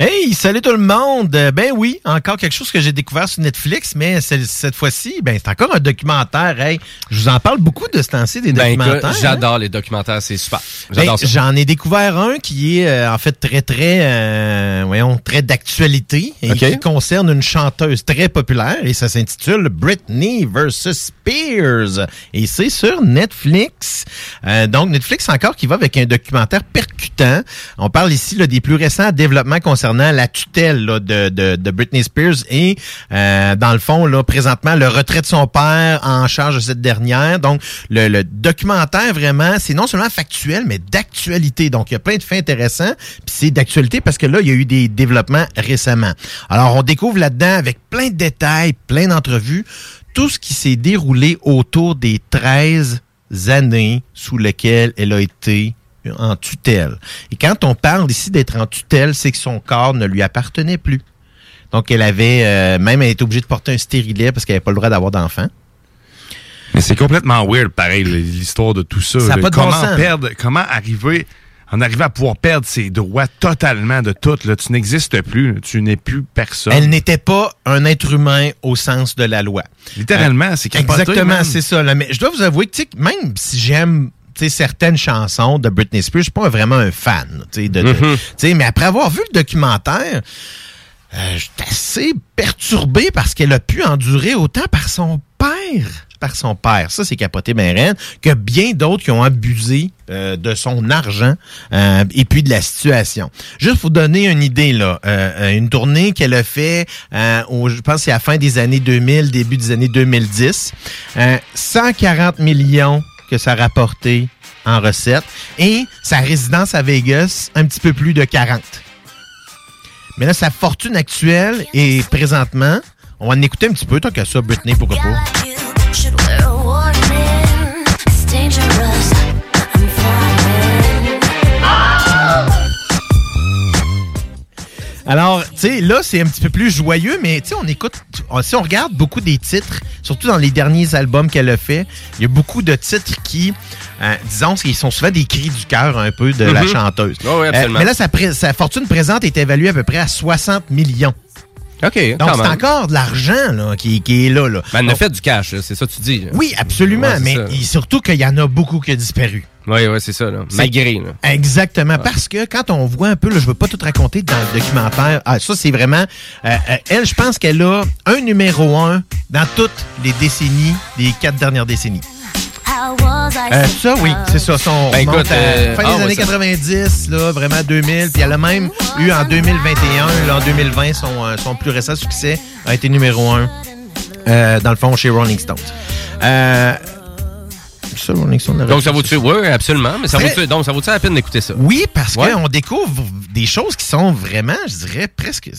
Hey, salut tout le monde! Ben oui, encore quelque chose que j'ai découvert sur Netflix, mais cette fois-ci, ben c'est encore un documentaire. Hey, je vous en parle beaucoup de ce temps-ci, des ben documentaires. Que j'adore hein? les documentaires, c'est super. J'adore ben, ça. J'en ai découvert un qui est euh, en fait très, très, euh, voyons, très d'actualité et okay. qui concerne une chanteuse très populaire et ça s'intitule Britney versus Spears. Et c'est sur Netflix. Euh, donc, Netflix encore qui va avec un documentaire percutant. On parle ici là, des plus récents développements concernant la tutelle là, de, de, de Britney Spears et, euh, dans le fond, là présentement, le retrait de son père en charge de cette dernière. Donc, le, le documentaire, vraiment, c'est non seulement factuel, mais d'actualité. Donc, il y a plein de faits intéressants. Puis c'est d'actualité parce que là, il y a eu des développements récemment. Alors, on découvre là-dedans, avec plein de détails, plein d'entrevues, tout ce qui s'est déroulé autour des treize années sous lesquelles elle a été en tutelle. Et quand on parle ici d'être en tutelle, c'est que son corps ne lui appartenait plus. Donc, elle avait, euh, même elle était obligée de porter un stérilet parce qu'elle n'avait pas le droit d'avoir d'enfant. Mais c'est complètement weird, pareil, l'histoire de tout ça. Ça n'a pas de bon sens. Perdre, comment arriver, en arrivant à pouvoir perdre ses droits totalement de tout, là, tu n'existes plus, tu n'es plus personne. Elle n'était pas un être humain au sens de la loi. Littéralement, euh, c'est capoté. Exactement, même. C'est ça. Là. Mais je dois vous avouer que, tu sais, même si j'aime T'sais, certaines chansons de Britney Spears, je suis pas vraiment un fan. T'sais, de, de, mm-hmm. t'sais, mais après avoir vu le documentaire, euh, j'étais assez perturbé parce qu'elle a pu endurer autant par son père. Par son père. Ça, c'est capoté, ben reine, que bien d'autres qui ont abusé euh, de son argent euh, et puis de la situation. Juste pour vous donner une idée, là, euh, une tournée qu'elle a fait, euh, au, je pense que c'est à la fin des années deux mille, début des années deux mille dix, euh, cent quarante millions que ça rapportait en recettes. Et sa résidence à Vegas, un petit peu plus de quarante. Mais là, sa fortune actuelle est présentement... On va en écouter un petit peu, tant que ça, Britney, pourquoi pas. Alors, tu sais, là, c'est un petit peu plus joyeux, mais tu sais, on écoute, on, si on regarde beaucoup des titres, surtout dans les derniers albums qu'elle a fait, il y a beaucoup de titres qui, euh, disons, ils sont souvent des cris du cœur un peu de mm-hmm. la chanteuse. Oh, oui, absolument. Euh, mais là, sa, pré- sa fortune présente est évaluée à peu près à soixante millions. Okay, donc, c'est même. Encore de l'argent là, qui, qui est là. là. Ben, elle a fait du cash, c'est ça que tu dis. Là. Oui, absolument, ouais, mais et surtout qu'il y en a beaucoup qui ont disparu. Oui, oui, c'est ça. Là. Malgré. Là. Exactement, ouais. Parce que quand on voit un peu, là, je ne veux pas tout raconter dans le documentaire, ah, ça, c'est vraiment... Euh, elle, je pense qu'elle a un numéro un dans toutes les décennies, les quatre dernières décennies. Euh, ça, oui, c'est ça. Son ben écoute, à, euh, fin des oh, années ça. quatre-vingt-dix, là, vraiment deux mille. Puis elle a même eu en deux mille vingt et un, là, en deux mille vingt, son, son plus récent succès a été numéro un, euh, dans le fond, chez Rolling Stones. Euh, ça, Rolling Stones donc, ça vaut-tu? Oui, absolument. Mais ça vaut-tu, donc, ça vaut-tu la peine d'écouter ça? Oui, parce ouais. qu'on découvre des choses qui sont vraiment, je dirais, presque...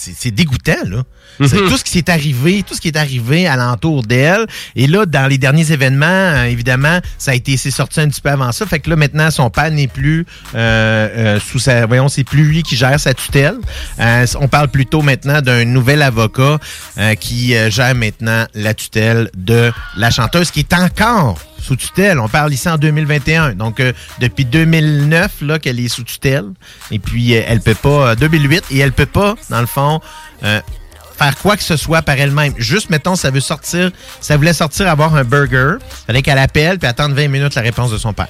C'est, c'est dégoûtant, là. Mm-hmm. C'est tout ce qui s'est arrivé, tout ce qui est arrivé alentour d'elle. Et là, dans les derniers événements, évidemment, ça a été, c'est sorti un petit peu avant ça. Fait que là, maintenant, son père n'est plus euh, euh, sous sa... Voyons, c'est plus lui qui gère sa tutelle. Euh, on parle plutôt maintenant d'un nouvel avocat euh, qui gère maintenant la tutelle de la chanteuse qui est encore sous tutelle. On parle ici en deux mille vingt et un. Donc, euh, depuis deux mille neuf, là, qu'elle est sous tutelle. Et puis, euh, elle peut pas... Euh, deux mille huit, et elle peut pas, dans le fond, euh, faire quoi que ce soit par elle-même. Juste, mettons, ça veut sortir... Ça voulait sortir avoir un burger. Il fallait qu'elle appelle, puis attendre vingt minutes la réponse de son père.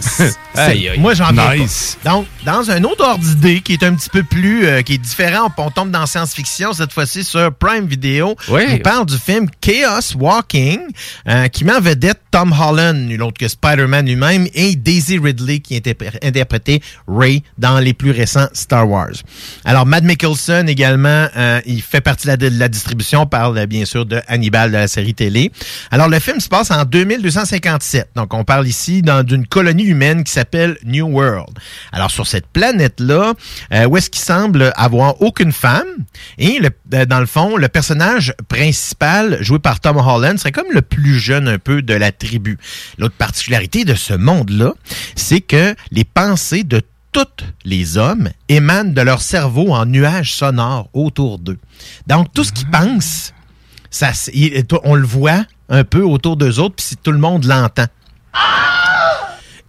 C'est, aïe, aïe. Moi, j'en ai nice. Pas. Donc, dans un autre ordre d'idée qui est un petit peu plus... Euh, qui est différent, on tombe dans science-fiction, cette fois-ci sur Prime Video. Oui. On parle du film Chaos Walking, euh, qui met en vedette Tom Holland, nul autre que Spider-Man lui-même, et Daisy Ridley, qui interpré- interprétait Rey dans les plus récents Star Wars. Alors, Matt Mickelson, également, euh, il fait partie de la, de la distribution, on parle bien sûr de Hannibal, de la série télé. Alors, le film se passe en deux mille deux cent cinquante-sept. Donc, on parle ici dans, d'une colonie humaine qui s'appelle New World. Alors, sur cette planète-là, euh, où est-ce qu'il semble avoir aucune femme, et le, euh, dans le fond, le personnage principal, joué par Tom Holland, serait comme le plus jeune un peu de la tribu. L'autre particularité de ce monde-là, c'est que les pensées de tous les hommes émanent de leur cerveau en nuages sonores autour d'eux. Donc, tout ce qu'ils pensent, ça, on le voit un peu autour d'eux autres, puis tout le monde l'entend.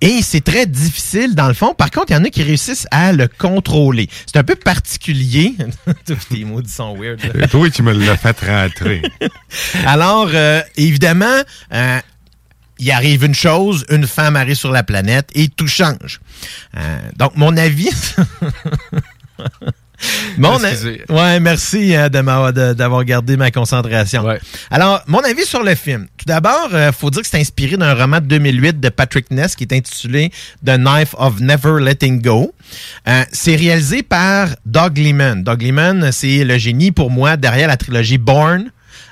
Et c'est très difficile, dans le fond. Par contre, il y en a qui réussissent à le contrôler. C'est un peu particulier. Tous tes mots sont weird. Et toi, tu me l'as fait rentrer. Alors, euh, évidemment, euh, il arrive une chose, une femme arrive sur la planète et tout change. Euh, donc, mon avis... Mon avis, ouais, merci hein, de m'avoir, de, d'avoir gardé ma concentration. Ouais. Alors, mon avis sur le film. Tout d'abord, il euh, faut dire que c'est inspiré d'un roman de deux mille huit de Patrick Ness qui est intitulé « The Knife of Never Letting Go euh, ». C'est réalisé par Doug Liman. Doug Liman, c'est le génie pour moi derrière la trilogie « Born ».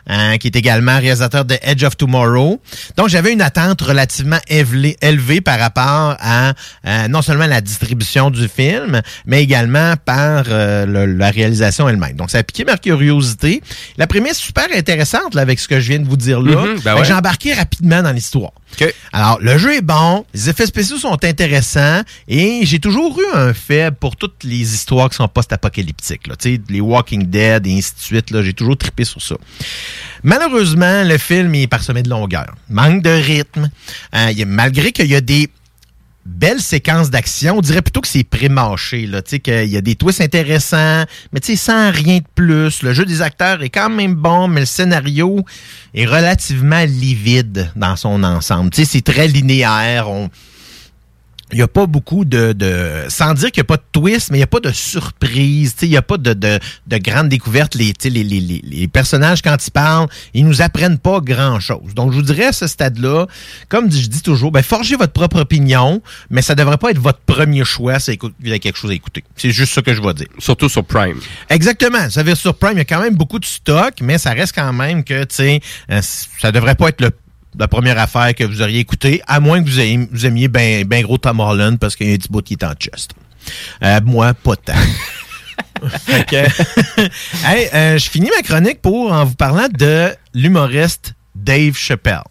Hein, qui est également réalisateur de Edge of Tomorrow. Donc, j'avais une attente relativement élevée, élevée par rapport à euh, non seulement la distribution du film, mais également par euh, le, la réalisation elle-même. Donc, ça a piqué ma curiosité. La prémisse super intéressante là, avec ce que je viens de vous dire là. Mm-hmm, ben ouais. J'ai embarqué rapidement dans l'histoire. Okay. Alors, le jeu est bon, les effets spéciaux sont intéressants et j'ai toujours eu un faible pour toutes les histoires qui sont post-apocalyptiques. Là. Tu sais, les Walking Dead et ainsi de suite, là, j'ai toujours trippé sur ça. Malheureusement, le film est parsemé de longueur. Manque de rythme. Euh, y a, malgré qu'il y a des belles séquences d'action, on dirait plutôt que c'est pré-mâché. Tu sais, qu'il y a des twists intéressants, mais tu sais, sans rien de plus. Le jeu des acteurs est quand même bon, mais le scénario est relativement livide dans son ensemble. Tu sais, c'est très linéaire. On... Il n'y a pas beaucoup de, de... Sans dire qu'il n'y a pas de twist, mais il n'y a pas de surprise. Il n'y a pas de, de, de grande découverte. Les, les, les, les personnages, quand ils parlent, ils nous apprennent pas grand-chose. Donc, je vous dirais à ce stade-là, comme je dis toujours, ben, forgez votre propre opinion, mais ça ne devrait pas être votre premier choix s'il y a quelque chose à écouter. C'est juste ça que je vais dire. Surtout sur Prime. Exactement. Vous savez, sur Prime, il y a quand même beaucoup de stock, mais ça reste quand même que t'sais, ça devrait pas être le la première affaire que vous auriez écoutée, à moins que vous aimiez, vous aimiez ben, ben gros Tom Holland parce qu'il y a un petit bout qui est en chest. Euh, moi, pas tant. OK. Hey, euh, je finis ma chronique pour en vous parlant de l'humoriste Dave Chappelle.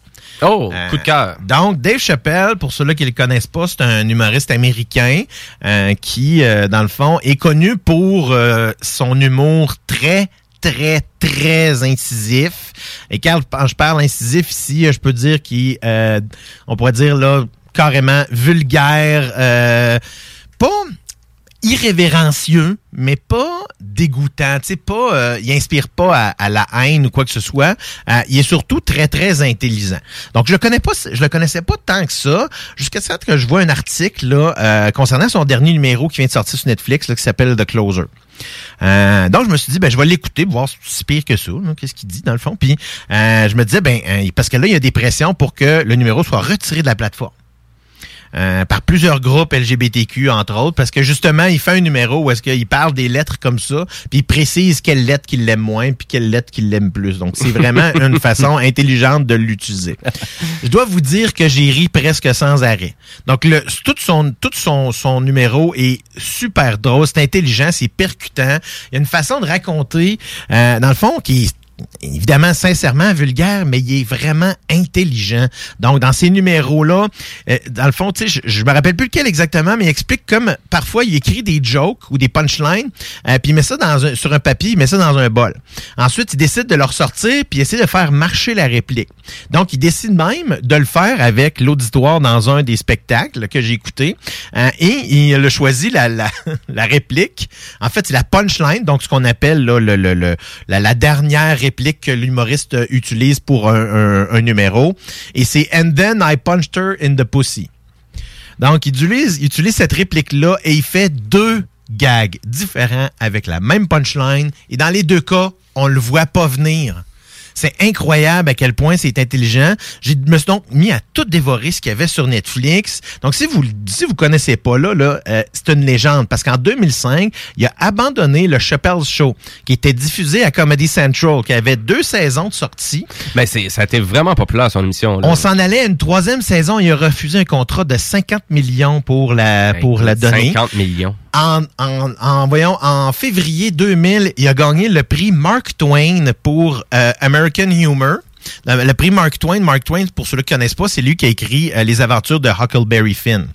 Oh, euh, coup de cœur. Donc, Dave Chappelle, pour ceux-là qui ne le connaissent pas, c'est un humoriste américain euh, qui, euh, dans le fond, est connu pour euh, son humour très, très, très incisif. Et quand je parle incisif ici, je peux dire qu'il, euh, on pourrait dire là, carrément vulgaire, euh, pas irrévérencieux, mais pas dégoûtant. Tu sais, pas, euh, il inspire pas à, à la haine ou quoi que ce soit. Euh, il est surtout très, très intelligent. Donc, je le connais pas, je le connaissais pas tant que ça, jusqu'à ce que je vois un article là euh, concernant son dernier numéro qui vient de sortir sur Netflix, là, qui s'appelle The Closer. Euh, donc, je me suis dit, ben, je vais l'écouter pour voir si c'est pire que ça, hein, qu'est-ce qu'il dit dans le fond. Puis, euh, je me disais, ben, hein, parce que là, il y a des pressions pour que le numéro soit retiré de la plateforme. Euh, par plusieurs groupes L G B T Q, entre autres, parce que justement, il fait un numéro où est-ce qu'il parle des lettres comme ça, puis il précise quelle lettre qu'il l'aime moins, puis quelle lettre qu'il l'aime plus. Donc, c'est vraiment une façon intelligente de l'utiliser. Je dois vous dire que j'ai ri presque sans arrêt. Donc, le, tout, son, tout son, son numéro est super drôle, c'est intelligent, c'est percutant. Il y a une façon de raconter, euh, dans le fond, qui est évidemment, sincèrement, vulgaire, mais il est vraiment intelligent. Donc, dans ces numéros-là, euh, dans le fond, tu sais, je, je me rappelle plus lequel exactement, mais il explique comme, parfois, il écrit des jokes ou des punchlines, euh, puis il met ça dans un, sur un papier, il met ça dans un bol. Ensuite, il décide de le ressortir, puis il essaie de faire marcher la réplique. Donc, il décide même de le faire avec l'auditoire dans un des spectacles que j'ai écouté, euh, et il a choisi la, la, la réplique. En fait, c'est la punchline, donc ce qu'on appelle là, le, le, le, la, la dernière réplique que l'humoriste utilise pour un, un, un numéro. Et c'est « And then I punched her in the pussy ». Donc, il utilise, il utilise cette réplique-là et il fait deux gags différents avec la même punchline. Et dans les deux cas, on ne le voit pas venir. C'est incroyable à quel point c'est intelligent. Je me suis donc mis à tout dévorer ce qu'il y avait sur Netflix. Donc, si vous si vous connaissez pas, là, là euh, c'est une légende. Parce qu'en deux mille cinq, il a abandonné le Chappelle's Show, qui était diffusé à Comedy Central, qui avait deux saisons de sortie. Mais c'est, ça a été vraiment populaire, son émission. Là. On s'en allait à une troisième saison. Il a refusé un contrat de cinquante millions pour la, pour la donner. cinquante millions. En, en, en, voyons, en février deux mille, il a gagné le prix Mark Twain pour euh, American Humor. Le, le prix Mark Twain, Mark Twain, pour ceux qui ne connaissent pas, c'est lui qui a écrit euh, Les aventures de Huckleberry Finn.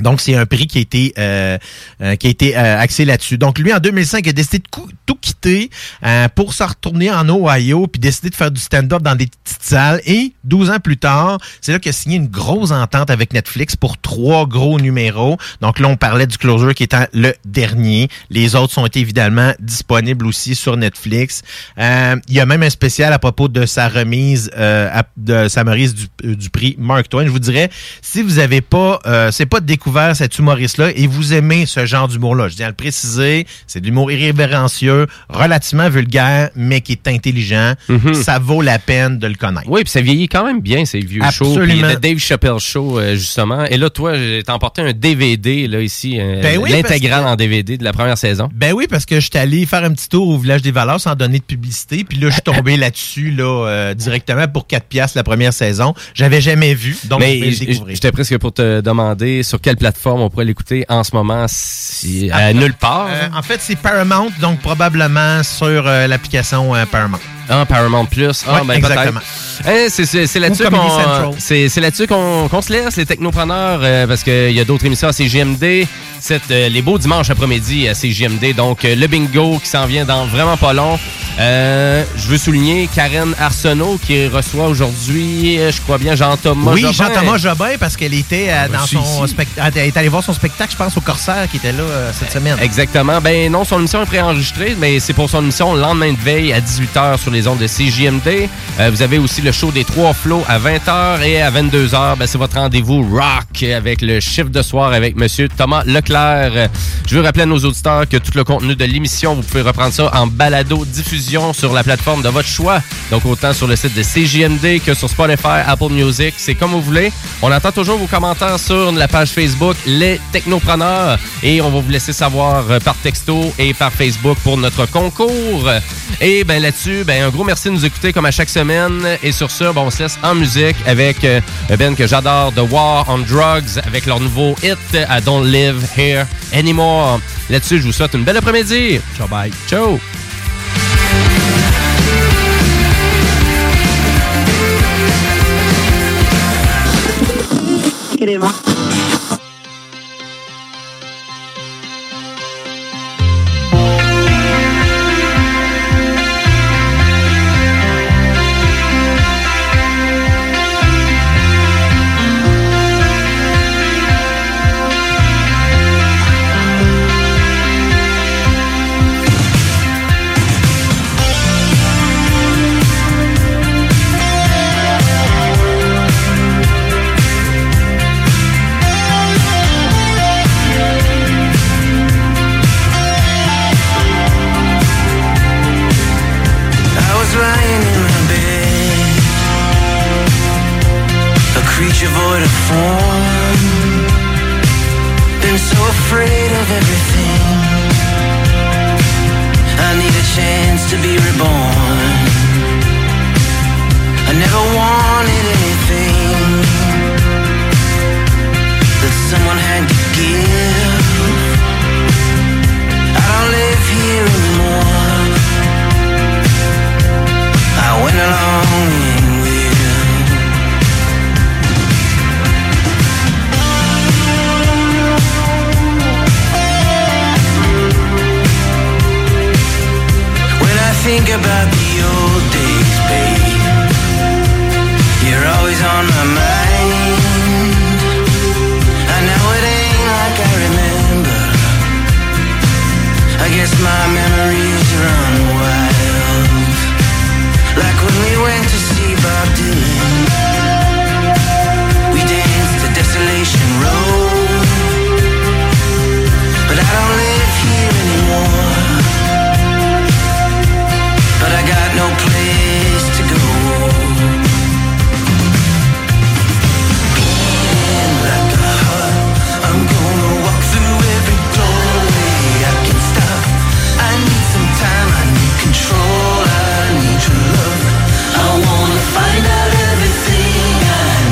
Donc, c'est un prix qui a été euh, euh, qui a été euh, axé là-dessus. Donc, lui, en deux mille cinq, il a décidé de cou- tout quitter euh, pour se retourner en Ohio puis décider de faire du stand-up dans des petites salles. Et douze ans plus tard, c'est là qu'il a signé une grosse entente avec Netflix pour trois gros numéros. Donc là, on parlait du Closer qui étant le dernier. Les autres sont évidemment disponibles aussi sur Netflix. Euh, il y a même un spécial à propos de sa remise euh, à, de sa remise du, euh, du prix Mark Twain. Je vous dirais, si vous avez pas, euh, c'est pas découvert cet humoriste-là et vous aimez ce genre d'humour-là. Je tiens à le préciser, c'est de l'humour irrévérencieux, relativement vulgaire, mais qui est intelligent. Mm-hmm. Ça vaut la peine de le connaître. Oui, puis ça vieillit quand même bien, ces vieux Absolument. shows. Absolument. Dave Chappelle Show, euh, justement. Et là, toi, t'as emporté un D V D, là, ici. Euh, ben oui, l'intégrale que, en D V D de la première saison. Ben oui, parce que je suis allé faire un petit tour au Village des Valeurs sans donner de publicité, puis là, je suis tombé là-dessus, là, euh, directement pour quatre piastres la première saison. J'avais jamais vu, donc mais je vais le découvrir. J'étais presque pour te demander sur quelle plateforme on pourrait l'écouter en ce moment, si, euh, nulle part. Euh, en fait, c'est Paramount, donc probablement sur euh, l'application euh, Paramount. Ah, Paramount Plus. Ah, oui, ben, exactement. Eh, c'est, c'est, c'est là-dessus, qu'on, c'est, c'est là-dessus qu'on, qu'on se laisse, les Technopreneurs, euh, parce qu'il y a d'autres émissions à C J M D. C'est, euh, les beaux dimanches après-midi à C J M D. Donc, euh, le bingo qui s'en vient dans vraiment pas long. Euh, je veux souligner Karen Arsenault qui reçoit aujourd'hui, je crois bien, Jean-Thomas oui, Jobin. Oui, Jean-Thomas Jobin, parce qu'elle était euh, dans son spectacle. Elle est allée voir son spectacle, je pense, au Corsaire qui était là euh, cette semaine. Exactement. Ben non, son émission est préenregistrée, mais c'est pour son émission le lendemain de veille à dix-huit heures sur les ondes de C J M D. Euh, vous avez aussi le show des Trois Flots à vingt heures et à vingt-deux heures, ben, c'est votre rendez-vous rock avec le chiffre de soir avec monsieur Thomas Leclerc. Euh, je veux rappeler à nos auditeurs que tout le contenu de l'émission, vous pouvez reprendre ça en balado diffusion sur la plateforme de votre choix. Donc autant sur le site de C J M D que sur Spotify, Apple Music, c'est comme vous voulez. On attend toujours vos commentaires sur la page Facebook Les Technopreneurs et on va vous laisser savoir par texto et par Facebook pour notre concours. Et ben là-dessus, ben un gros merci de nous écouter comme à chaque semaine. Et sur ça, ben, on se laisse en musique avec euh, Ben que j'adore, The War on Drugs, avec leur nouveau hit I Don't Live Here Anymore. Là-dessus, je vous souhaite une belle après-midi. Ciao, bye. Ciao. rincer les mains. Everything I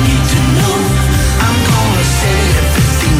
need to know, I'm gonna say everything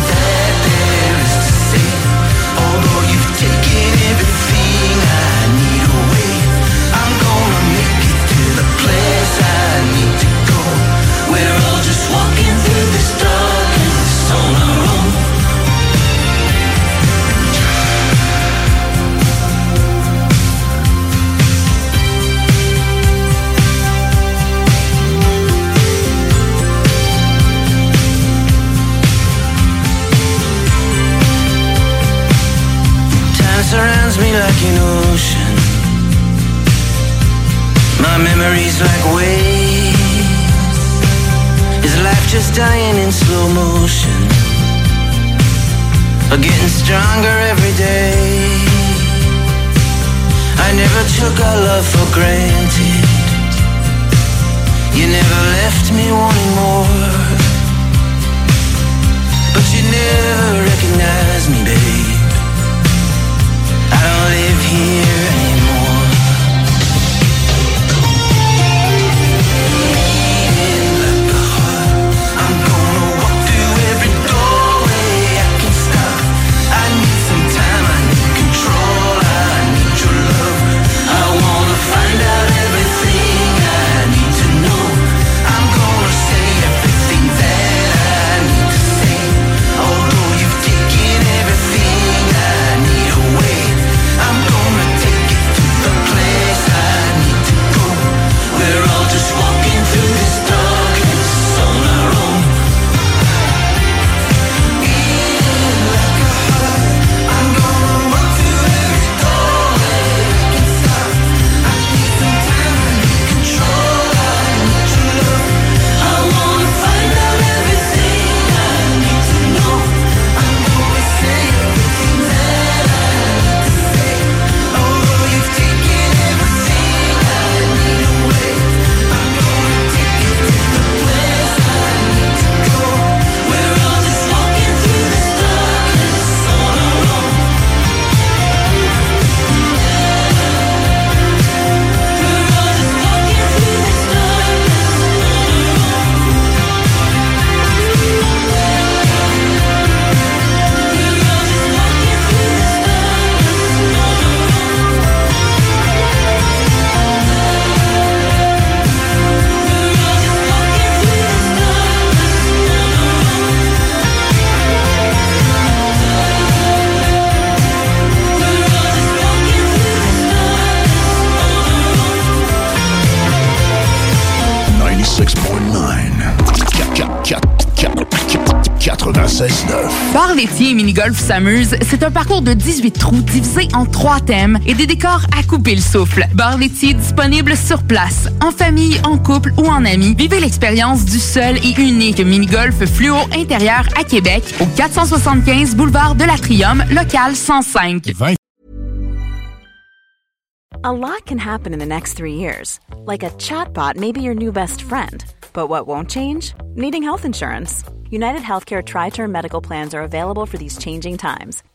quatre-vingt-seize neuf. Bar laitier et mini-golf s'amuse, c'est un parcours de dix-huit trous divisé en trois thèmes et des décors à couper le souffle. Bar laitier disponible sur place, en famille, en couple ou en amis. Vivez l'expérience du seul et unique mini-golf fluo intérieur à Québec au quatre cent soixante-quinze boulevard de l'Atrium, local cent cinq. A lot can happen in the next three years. Like a chatbot may be your new best friend. But what won't change? Needing health insurance. United Healthcare Tri-Term Medical Plans are available for these changing times.